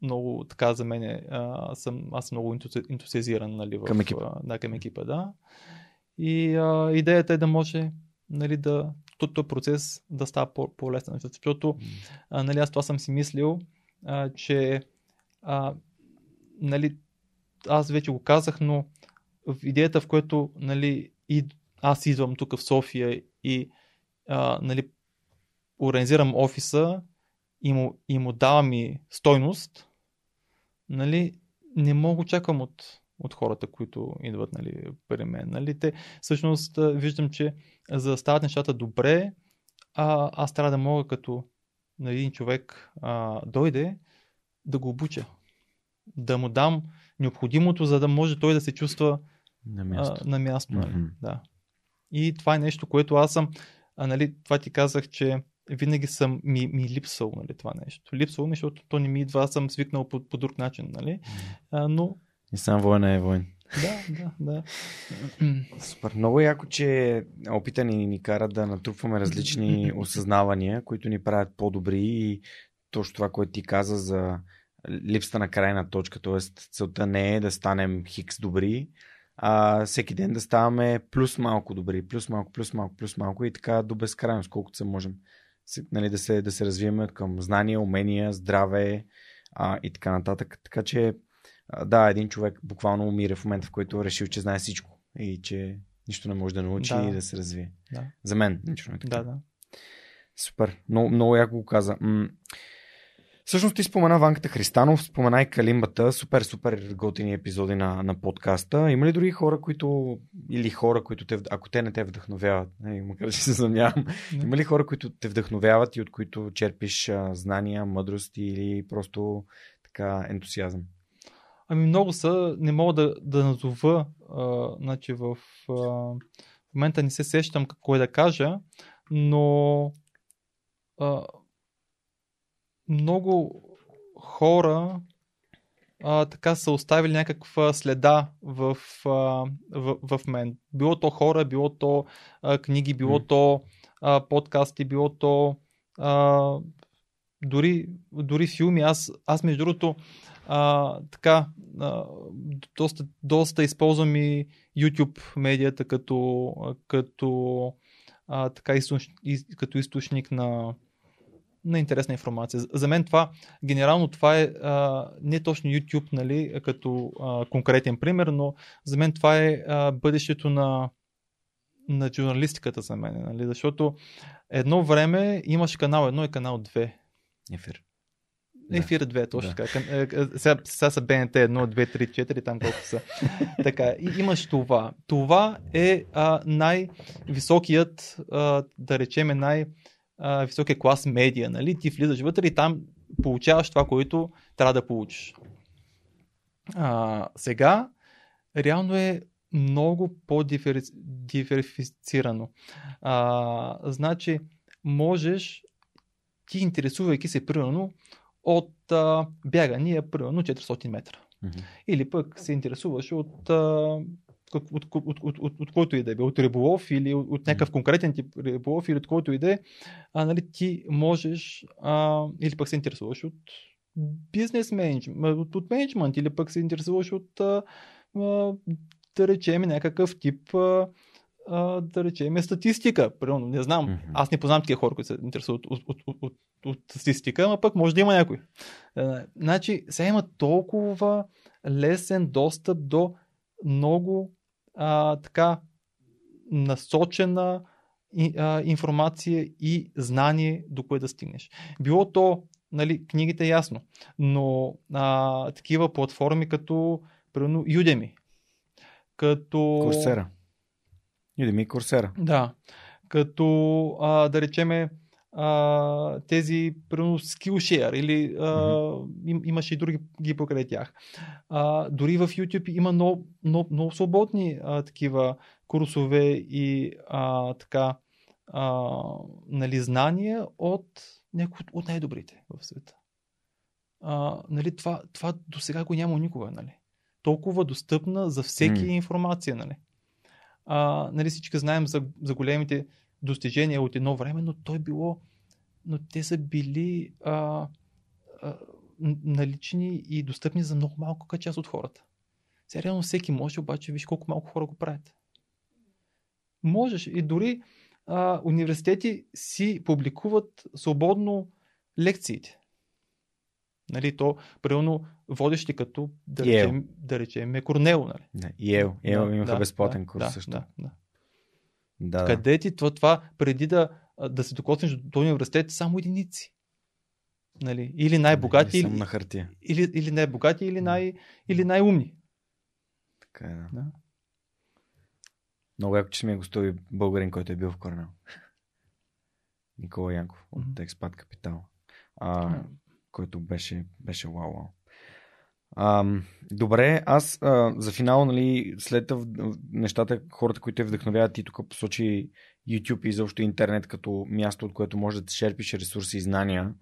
много така за мен, аз съм много ентусиазиран, нали, към, да, към екипа, да. И а, идеята е да може, нали, да, този процес да става по-лесен, защото а, нали, аз това съм си мислил, а, че а, нали, аз вече го казах, но в идеята, в която, нали, и аз идвам тук в София и а, нали, организирам офиса и му, и му давам и стойност, нали, не мога очаквам от, от хората, които идват, нали, при мен. Нали. Те, всъщност виждам, че за да стават нещата добре, а, аз трябва да мога, като на един човек а, дойде, да го обуча. Да му дам необходимото, за да може той да се чувства на място. А, на място, нали. Mm-hmm. Да. И това е нещо, което аз съм, а, нали, това ти казах, че винаги съм ми, ми липсал, нали, това нещо. Липсал, защото то не ми идва, аз съм свикнал по, по друг начин, нали? А, но... И сам война е войн. Да, да, да. Супер. Много яко, че опита ни, ни кара да натрупваме различни осъзнавания, които ни правят по-добри, и точно това, което ти каза за липсата на крайна точка, т.е. целта не е да станем хикс добри, а всеки ден да ставаме плюс малко добри, плюс малко, плюс малко, плюс малко и така до безкрайност, колкото се можем. Нали, да се, да се развием към знания, умения, здраве а, и така нататък. Така че, а, да, един човек буквално умира в момента, в който решил, че знае всичко и че нищо не може да научи, да, и да се развие. Да. За мен нищо не е така. Да, да. Супер. Много, много яко го каза. М- Всъщност ти спомена Ванката Христанов, спомена и Калимбата, супер, супер готини епизоди на, на подкаста. Има ли други хора, които, или хора, които те, ако те не те вдъхновяват, не, макар че се съмнявам, има ли хора, които те вдъхновяват и от които черпиш а, знания, мъдрост или просто така ентусиазъм? Ами много са, не мога да, да назова, а, значи в, а, в момента не се сещам какво е да кажа, но... А, много хора а, така са оставили някаква следа в, а, в, в мен. Било то хора, било то а, книги, било mm. то а, подкасти, било то а, дори, дори филми. Аз, аз между другото а, така а, доста, доста използвам и YouTube медията като, като, а, така източ, из, като източник на на интересна информация. За мен това, генерално това е а, не точно YouTube, нали, като а, конкретен пример, но за мен това е а, бъдещето на, на журналистиката за мен, нали, защото едно време имаш канал едно и канал две. Ефир. Ефир да. две, точно да. Така. Сега, сега са БНТ едно, две, три, четири, там колко са. Така, и имаш това. Това е а, най-високият, а, да речеме, най- високия клас медиа, нали? Ти влизаш вътре и там получаваш това, което трябва да получиш. А, сега реално е много по-диверсифицирано. А, значи, можеш, ти интересувайки се примерно от а, бягания примерно четиристотин метра. Mm-hmm. Или пък се интересуваш от а, от, от, от, от, от, от който и да е, от риболов или от, от някакъв конкретен тип риболов или от който и да е, нали, ти можеш а, или пък се интересуваш от бизнес менеджмент, от, от менеджмент, или пък се интересуваш от а, а, да речем някакъв тип а, а, да речем статистика. Примерно, не знам, mm-hmm. аз не познам такива хора, които се интересуват от, от, от, от, от статистика, но пък може да има някой. А, значи, сега има толкова лесен достъп до много а, така насочена и, а, информация и знание, до кое да стигнеш. Било то, нали, книгите е ясно, но а, такива платформи като примерно Udemy, като Курсера. Udemy и Курсера. Да. Като а, да речеме а, тези примерно Skillshare или а, mm-hmm. им, имаше и други ги покрай тях. А, дори в YouTube има много, много, много свободни а, такива курсове и а, така а, нали, знания от някои от най-добрите в света. А, нали, това, това до сега го няма никога. Нали. Толкова достъпна за всеки mm. информация. Нали. А, нали, всички знаем за, за големите достижения от едно време, но той било, но те са били а, а, налични и достъпни за много малка част от хората. Сега реално всеки може, обаче виж колко малко хора го правят. Можеш и дори Uh, университети си публикуват свободно лекциите. Нали, то, примерно, водещи като, да речем, да речем, е Корнел. Нали? Да, и Ел. Ел да, имаха да, безплатен да, курс да, също. Да, да. Да, къде ти това, това преди да, да се докоснеш до университет, само единици. Нали? Или най-богати, или, на хартия. Или, или най-богати, или, най- или най-умни. Така е, да. Да. Много яко, че ми е гостува българин, който е бил в Корнел. Никола Янков от mm-hmm. Експат Капитал, а, mm-hmm. който беше, беше вау-вау. А, добре, аз а, за финал, нали, след нещата, хората, които те вдъхновяват, и тук посочи YouTube и изобщо интернет като място, от което можеш да черпиш ресурси и знания.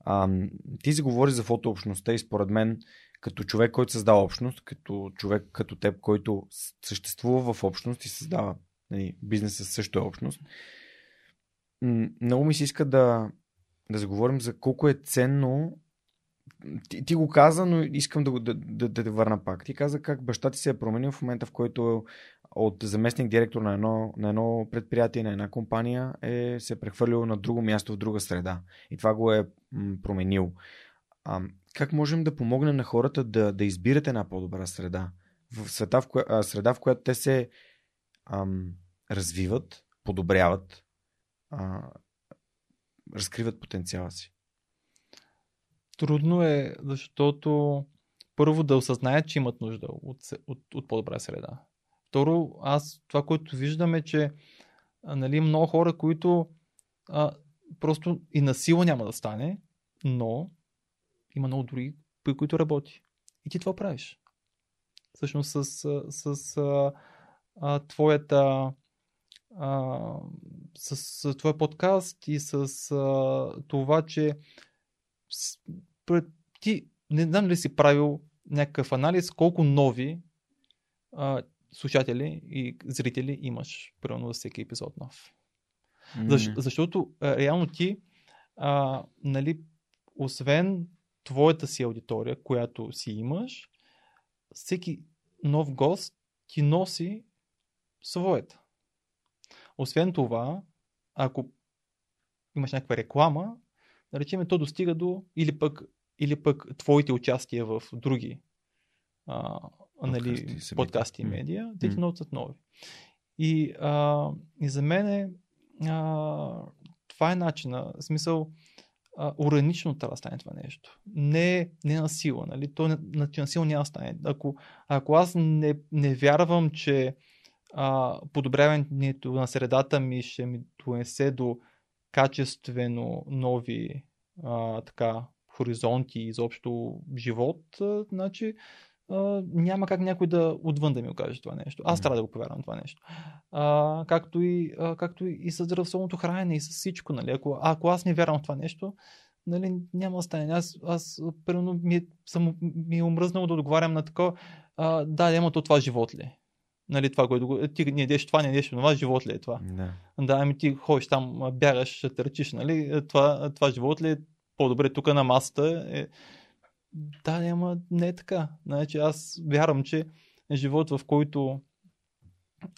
А, ти заговори за фотообщността и според мен, като човек, който създава общност, като човек като теб, който съществува в общност и създава, нали, бизнеса също е общност. Много ми се иска да, да заговорим за колко е ценно. Ти, ти го каза, но искам да те да, да, да, да върна пак. Ти каза как баща ти се е променил в момента, в който от заместник директор на едно, на едно предприятие, на една компания е се е прехвърлил на друго място, в друга среда. И това го е променил. А, как можем да помогнем на хората да, да избират една по-добра среда? В света, в коя, а, среда, в която те се ам, развиват, подобряват, а, разкриват потенциала си. Трудно е, защото първо да осъзнаят, че имат нужда от, от, от по-добра среда. Второ, аз това, което виждам е, че нали, много хора, които а, просто и на сила няма да стане, но има много други, при които работи. И ти това правиш. Всъщност с, с, с а, а, твоята а, с, с твоя подкаст и с а, това, че с, пред, ти не знам ли си правил някакъв анализ, колко нови а, слушатели и зрители имаш, примерно за всеки епизод нов. Mm-hmm. Защ, защото а, реално ти а, нали, освен твоята си аудитория, която си имаш, всеки нов гост ти носи своята. Освен това, ако имаш някаква реклама, да речем, то достига до или пък, или пък твоите участия в други а, нали, подкасти, подкасти и медиа, те ти носят нови. И, а, и за мен е, а, това е начина, смисъл, органично трябва да стане това нещо. Не, не на сила. Нали? То на, на сила няма да стане. Ако, ако аз не, не вярвам, че а, подобряването на средата ми ще ми донесе до качествено нови а, така, хоризонти изобщо живот, а, значи а, няма как някой да отвън да ми окаже това нещо. Аз трябва да го повярвам това нещо. А, както, и, а, както и с здравословното хранене и с всичко. Нали? Ако, ако аз не вярвам в това нещо, нали, няма да стане. Аз, аз примерно ми, съм, ми е умръзнало да отговарям на такова, а, да, има то това живот ли? Нали, това, което ти не деш това, не деш това, живот ли е това? No. Да, ами ти ходиш там, бягаш, търчиш, нали? Това, това живот ли е по-добре тук на масата? Е... Да, няма, не е така. Значи, аз вярвам, че живот, в който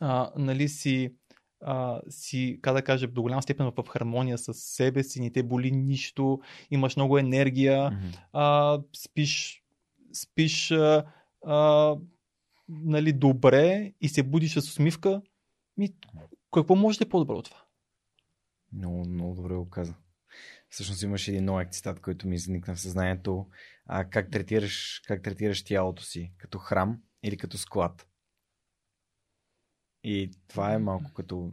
а, нали, си, а, си, как да кажа, до голяма степен в хармония с себе си, не те боли нищо, имаш много енергия, mm-hmm. а, спиш, спиш а, а, нали, добре и се будиш с усмивка, ми, какво може да е по-добро от това? Много, много добре го каза. Всъщност имаш един нов цитат, който ми изникна в съзнанието. А, как, третираш, как третираш тялото си? Като храм или като склад? И това е малко като...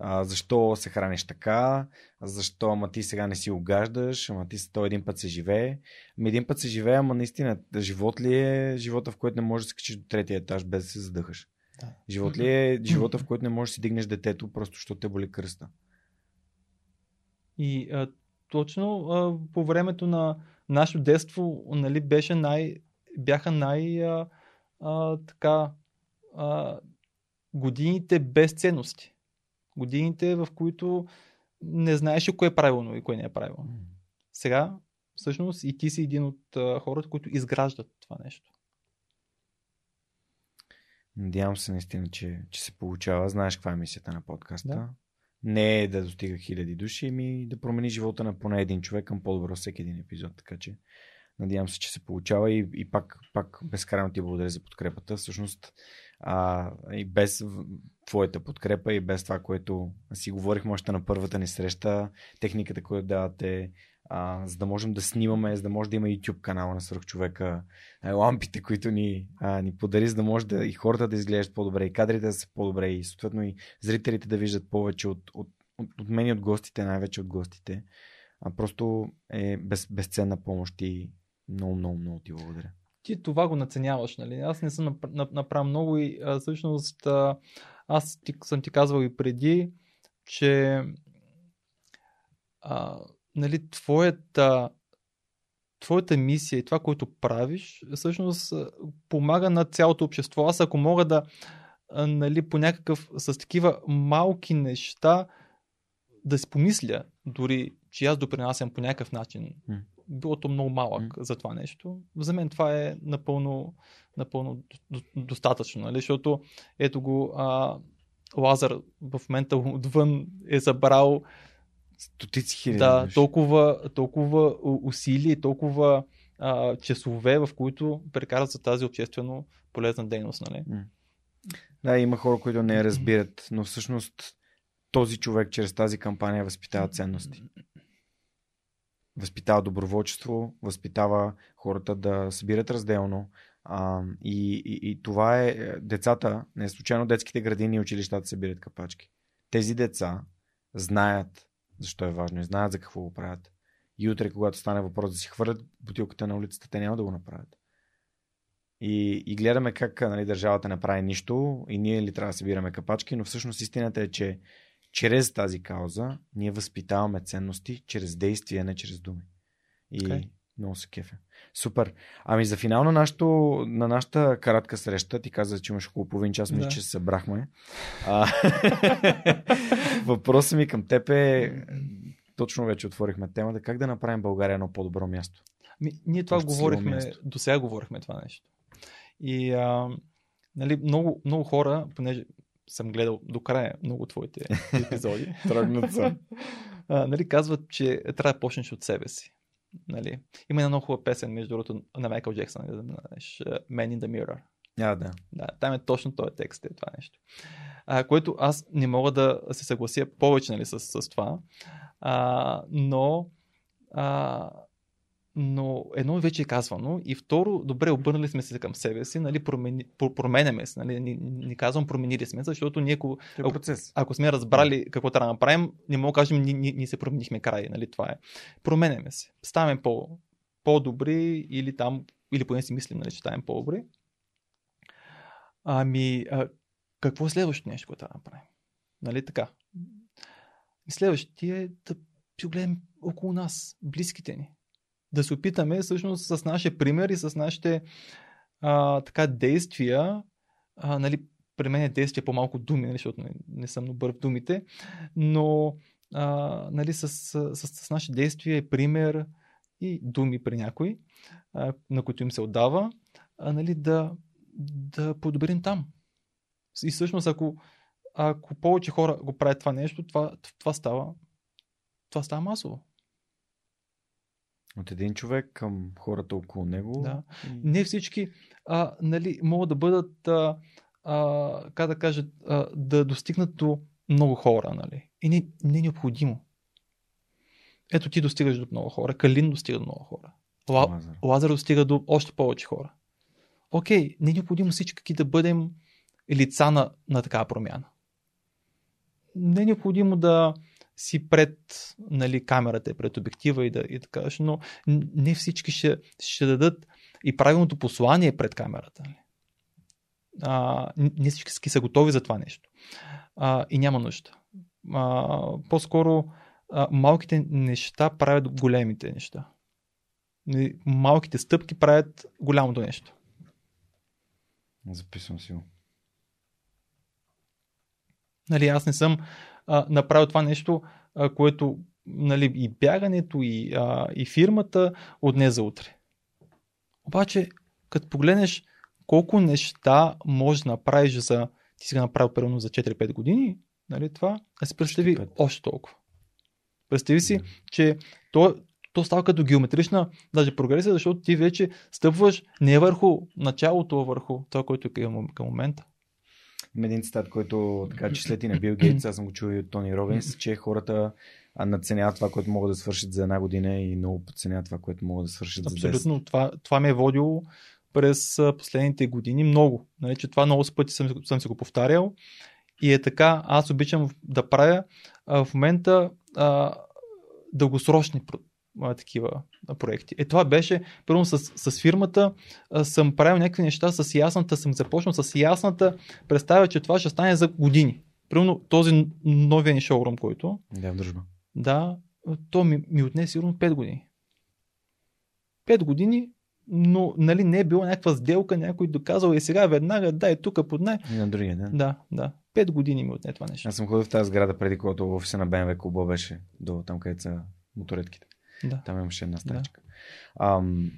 А, защо се храниш така? Защо? Ама ти сега не си угаждаш? Ама ти то един път се живее? Ами един път се живее, ама наистина живот ли е живота, в който не можеш да се качиш до третия етаж без да се задъхаш? Да. Живот ли е живота, в който не можеш да си дигнеш детето, просто защото те боли кръста? И а, точно а, по времето на нашето детство, нали, беше най, бяха най а, а, така а, годините без ценности. Годините, в които не знаеше кое е правилно и кое не е правилно. Сега, всъщност, и ти си един от а, хората, които изграждат това нещо. Надявам се наистина, че, че се получава. Знаеш каква е мисията на подкаста? Да. Не е да достига хиляди души, ами да промени живота на поне един човек към по-добро всеки един епизод. Така че надявам се, че се получава и, и пак, пак безкрайно ти благодаря за подкрепата. Всъщност а, и без твоята подкрепа и без това, което си говорихме още на първата ни среща, техниката, която давате, а, за да можем да снимаме, за да може да има YouTube канала на Свръхчовека, лампите, които ни, а, ни подари, за да може да и хората да изглеждат по-добре, и кадрите да са по-добре, и съответно и зрителите да виждат повече от, от, от, от мен и от гостите, най-вече от гостите. А просто е без, безценна помощ и много, много, много ти благодаря. Ти това го наценяваш, нали? Аз не съм направил много и а, всъщност а, аз ти, съм ти казвал и преди, че а, нали, твоята, твоята мисия и това, което правиш, всъщност помага на цялото общество. Аз ако мога да, нали, по някакъв, с такива малки неща да си помисля, дори, че аз допринасям по някакъв начин, mm. било то много малък mm. за това нещо, за мен това е напълно, напълно достатъчно, нали? Защото ето го а, Лазар в момента отвън е забрал стотици хиляди. Да, толкова, толкова усилия, толкова а, часове, в които прекарат за тази обществено полезна дейност. Нали? Да, има хора, които не разбират, но всъщност този човек чрез тази кампания възпитава ценности. Възпитава доброволчество, възпитава хората да събират разделно. А, и, и, и това е децата, не случайно детските градини и училищата събират капачки. Тези деца знаят защо е важно и знаят за какво го правят. И утре, когато стане въпрос да си хвърлят бутилката на улицата, те няма да го направят. И, и гледаме как, нали, държавата не прави нищо и ние ли трябва да събираме капачки, но всъщност истината е, че чрез тази кауза ние възпитаваме ценности чрез действия, не чрез думи. И okay. Много се кефя. Супер. Ами за финал на, нашото, на нашата кратка среща, ти каза, че имаш около половин час, мисля, че се събрахме. А... Въпросът ми към теб е, точно вече отворихме темата, как да направим България едно по-добро място? Ми, ние това Още говорихме, до сега говорихме това нещо. И а, нали, много, много хора, понеже съм гледал до края много твоите епизоди, тръгнат съм. Нали, казват, че трябва да почнеш от себе си. Нали. Има една много хубава песен, между другото, на Майкъл Джексън, да знаеш, Man in the Mirror. А, да. Да, там е точно този текст, е това нещо. А, което аз не мога да се съглася повече, нали, с, с това, а, но а, но едно вече е казвано и второ, добре, обърнали сме се към себе си, нали, промени, променяме се, нали, не, не казвам променили сме, защото ние ако, ако, ако сме разбрали какво трябва да направим, не мога да кажем, ние, ние, ние се променихме край, нали, това е. Променяме се, ставаме по, по-добри или там или поне си мислим, нали, че ставим по-добре. Ами, а, какво е следващото нещо, което трябва да направим? Нали така? Следващото е да си огледаме около нас, близките ни. Да се опитаме всъщност с нашия пример и с нашите а, така, действия, а, нали, при мен е действие по-малко думи, защото не, не съм добър в думите, но а, нали, с, с, с, с нашите действия, пример и думи при някой, а, на които им се отдава, а, нали, да, да подобрим там. И всъщност, ако, ако повече хора го правят това нещо, това, това, става, това става масово. От един човек към хората около него. Да. Не всички а, нали, могат да бъдат а, а, как да кажат, а, да достигнат до много хора. Нали. И не, не е необходимо. Ето ти достигаш до много хора. Калин достига до много хора. Ла, Лазар достига до още повече хора. Окей, не е необходимо всички да бъдем лица на, на такава промяна. Не е необходимо да си пред, нали, камерата, пред обектива и, да, и така, но не всички ще, ще дадат и правилното послание пред камерата. А, не всички са готови за това нещо. А, и няма нужда. А, по-скоро а, малките неща правят големите неща. Малките стъпки правят голямото нещо. Записвам си го. Нали, аз не съм а, направил това нещо, а, което, нали, и бягането, и, а, и фирмата от днес за утре. Обаче, като погледнеш колко неща можеш да направиш за, ти си го направил примерно за четири-пет години, нали, това, а си представи четири пет още толкова. Представи си, че то, то става като геометрична даже прогресия, защото ти вече стъпваш не върху началото, а върху това, което е към, към момента. Един цитат, който така числети на Бил Гейтс, аз съм го чул и от Тони Робинс, че хората надценяват това, което могат да свършат за една година и много подценяват това, което могат да свършат абсолютно за десет. Абсолютно, това, това ме е водило през последните години много. Нали, че това много пъти съм, съм си го повтарял и е така, аз обичам да правя а, в момента а, дългосрочни а, такива а, проекти. Е, това беше, първо с, с фирмата а, съм правил някакви неща с ясната, съм започнал с ясната представя, че това ще стане за години. Примерно този новия ни шоурум, който да, в дружба. Да, то ми, ми отне сигурно пет години. пет години, но, нали, не е била някаква сделка, някой доказал и сега веднага, да, е тук под най... И на другия, да? Да, да. пет години ми отне това нещо. Аз съм ходил в тази сграда преди, когато офиса на Б М В клуба беше, до там, където са моторетките. Да. Там имаше една стачка. Да. Ам...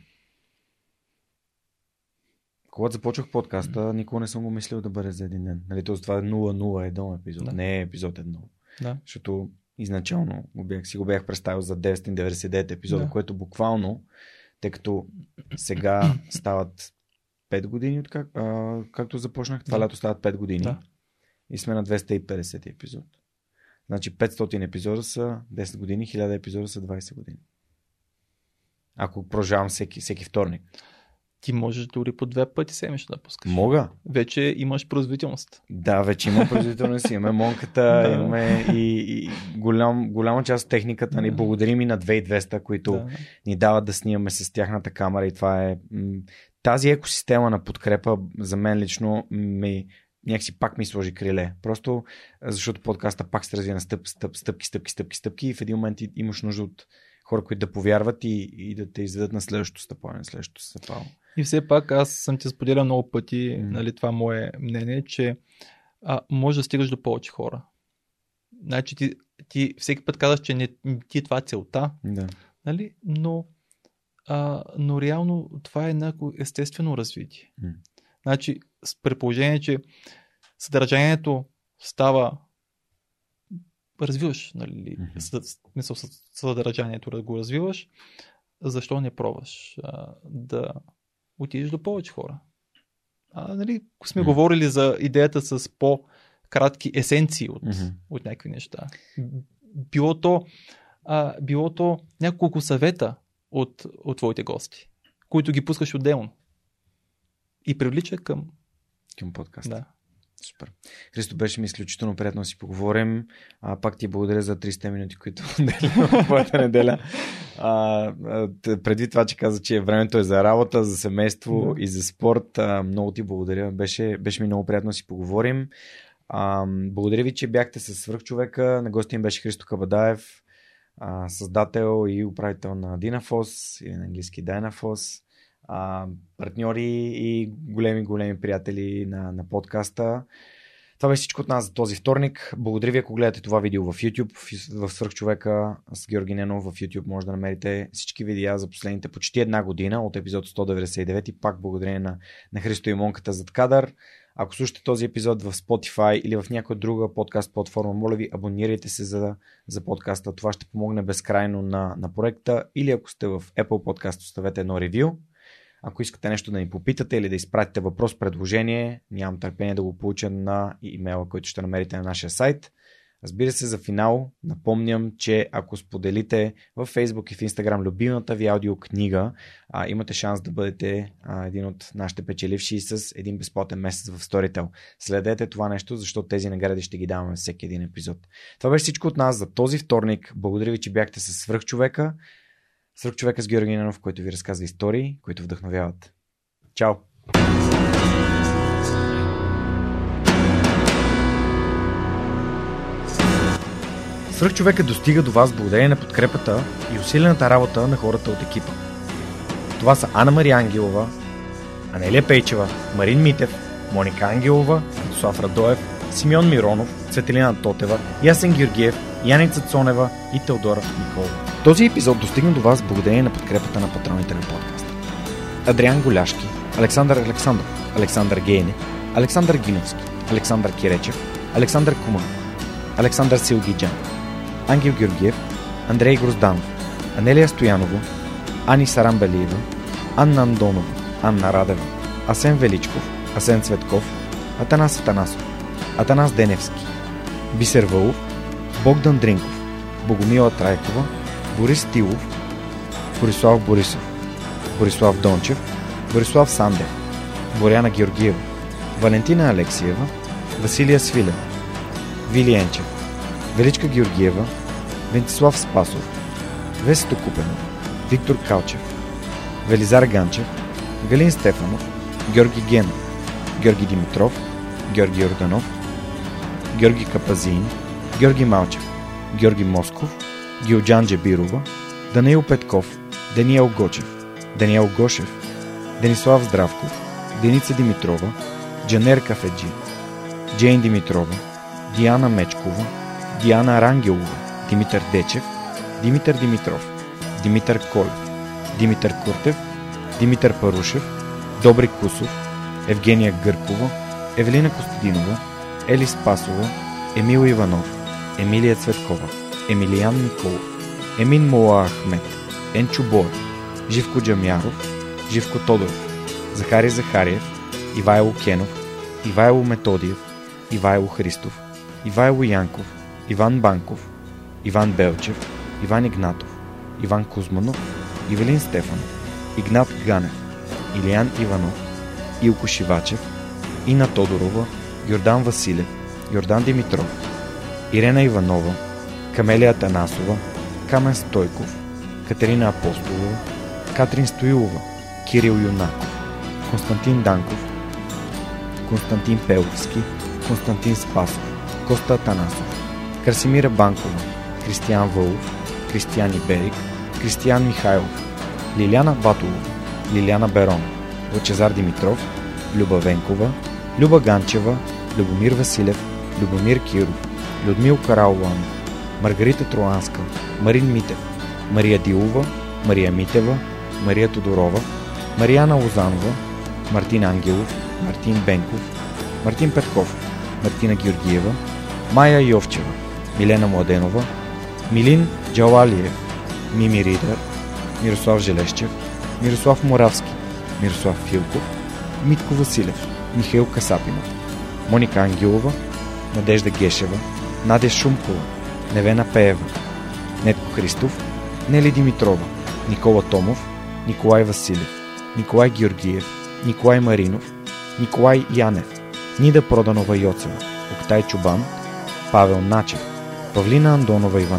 Когато започвах подкаста, никога не съм го мислил да бъде за един ден. Нали, т.е. това е нула нула едно епизод, да. Не е епизод едно. Да. Защото изначално го бях, си го бях представил за деветстотин деветдесет и девет епизода, да. Което буквално, тъй като сега стават пет години, от как, а, както започнах, това да. Лято стават пет години да. И сме на двеста и петдесет епизод. Значи петстотин епизода са десет години, хиляда епизода са двайсет години. Ако продължавам всеки, всеки вторник. Ти можеш дори по две пъти седмично да пускаш. Мога. Вече имаш производителност. Да, вече има производителност, имаме монката, имаме и, и голям, голяма част от техниката. Да. Ни благодарим и на две хиляди и двеста, които да. Ни дават да снимаме с тяхната камера и това е... Тази екосистема на подкрепа за мен лично ми... някакси пак ми сложи криле. Просто защото подкаста пак се развива на стъп, стъп, стъпки, стъпки, стъпки, стъпки и в един момент имаш нужда от хора, които да повярват и, и да те изведат на следващото стъпане, на следващото стъпало. И все пак аз съм ти споделял много пъти, mm. нали, това мое мнение, че а, може да стигаш до повече хора. Значи ти, ти всеки път казваш, че не ти това е целта, yeah. нали? но, а, но реално това е еднакво естествено развитие. Mm. Значи, с предположение, че съдържанието става развиваш, нали? Mm-hmm. Съдържанието да го развиваш, защо не пробваш а, да отидеш до повече хора? А, нали, сме mm-hmm. говорили за идеята с по-кратки есенции от, mm-hmm. от някакви неща. Било то, а, било то няколко съвета от, от твоите гости, които ги пускаш отделно. И привлича към... Към подкаста. Да. Супер. Христо, беше ми изключително приятно да си поговорим. А, пак ти благодаря за триста минути, които отделям в твоята неделя. А, предвид това, че каза, че времето е за работа, за семейство да. И за спорт, а, много ти благодаря. Беше, беше ми много приятно да си поговорим. А, благодаря ви, че бяхте със Свръхчовека. На гости им беше Христо Кабадаев, а, създател и управител на Dynaphos или на английски Dynaphos. Uh, партньори и големи, големи приятели на, на подкаста. Това беше всичко от нас за този вторник. Благодаря ви, ако гледате това видео в YouTube, в, в Свръхчовека с Георги Ненов в YouTube може да намерите всички видеа за последните почти една година от епизод сто деветдесет и девет и пак благодарение на, на Христо и Монката зад кадър. Ако слушате този епизод в Spotify или в някоя друга подкаст платформа, моля ви, абонирайте се за, за подкаста. Това ще помогне безкрайно на, на проекта, или ако сте в Apple Podcast, оставете едно ревю. Ако искате нещо да ни попитате или да изпратите въпрос, предложение, нямам търпение да го получа на имейла, който ще намерите на нашия сайт. Разбира се, за финал напомням, че ако споделите в Facebook и в Instagram любимата ви аудиокнига, а, имате шанс да бъдете а, един от нашите печеливши с един безплатен месец в Storytel. Следете това нещо, защото тези награди ще ги даваме всеки един епизод. Това беше всичко от нас за този вторник. Благодаря ви, че бяхте със Свръхчовека. Свръхчовека с Георги Ненов, който ви разказва истории, които вдъхновяват. Чао! Свръхчовека достига до вас благодарение на подкрепата и усилената работа на хората от екипа. Това са Анна Мария Ангелова, Анелия Пейчева, Марин Митев, Моника Ангелова, Слав Радоев, Симеон Миронов, Цветелина Тотева, Ясен Георгиев, Яница Цонева и Теодора Николова. Този епизод достигна до вас благодарение на подкрепата на патроните на подкаста. Адриан Голяшки, Александър Александров, Александър Гейне, Александър Гиновски, Александър Киречев, Александър Куман, Александър Силгиджан, Ангел Георгиев, Андрей Грузданов, Анелия Стоянова, Ани Сарамбелиева, Анна Андонова, Анна Радева, Асен Величков, Асен Цветков, Атанас Атанасов, Атанас Деневски, Бисер Вълов, Богдан Дринков, Богомила Трайкова, Борис Тилов, Борислав Борисов, Борислав Дончев, Борислав Сандев, Боряна Георгиева, Валентина Алексиева, Василия Свилева, Вилиенчев, Величка Георгиева, Венцислав Спасов, Весто Купенов, Виктор Калчев, Велизар Ганчев, Галин Стефанов, Георги Генов, Георги Димитров, Георги Орданов, Георги Капазин, Георги Малчев, Георги Москов, Гилджан Джебирова, Даниил Петков, Даниел Гочев, Даниел Гошев, Денислав Здравков, Деница Димитрова, Джанер Кафеджи, Джейн Димитрова, Диана Мечкова, Диана Рангелова, Димитър Дечев, Димитър Димитров, Димитър Колев, Димитър Куртев, Димитър Парушев, Добри Кусов, Евгения Гъркова, Евелина Костадинова, Ели Спасова, Емил Иванов, Емилия Цветкова, Емилиян Николов, Емин Мола Ахмет, Енчо Бор, Живко Джамяров, Живко Тодоров, Захари Захариев, Ивайло Кенов, Ивайло Методиев, Ивайло Христов, Ивайло Янков, Иван Банков, Иван Белчев, Иван Игнатов, Иван Кузманов, Ивелин Стефанов, Игнат Ганев, Илиян Иванов, Илко Шивачев, Ина Тодорова, Йордан Василев, Йордан Димитров, Ирена Иванова, Камелия Танасова, Камен Стойков, Катерина Апостолова, Катрин Стоилова, Кирил Юнаков, Константин Данков, Константин Пеловски, Константин Спасов, Коста Атанасов, Красимира Банкова, Кристиян Вълов, Кристиян Иберик, Кристиян Михайлов, Лиляна Батулова, Лиляна Берон, Лъчезар Димитров, Люба Венкова, Люба Ганчева, Любомир Василев, Любомир Киров, Людмил Карауланов, Маргарита Троанска, Марин Митев, Мария Дилова, Мария Митева, Мария Тодорова, Марияна Лозанова, Мартин Ангелов, Мартин Бенков, Мартин Петков, Мартина Георгиева, Майя Йовчева, Милена Младенова, Милин Джалалиев, Мими Ридър, Мирослав Желещев, Мирослав Моравски, Мирослав Филков, Митко Василев, Михаил Касапинов, Моника Ангелова, Надежда Гешева, Надя Шумкова, Невена Пеева, Нетко Христов, Нели Димитрова, Никола Томов, Николай Василев, Николай Георгиев, Николай Маринов, Николай Янев, Нида Проданова Йоцева, Октай Чубан, Павел Начев, Павлина Андонова Иванова,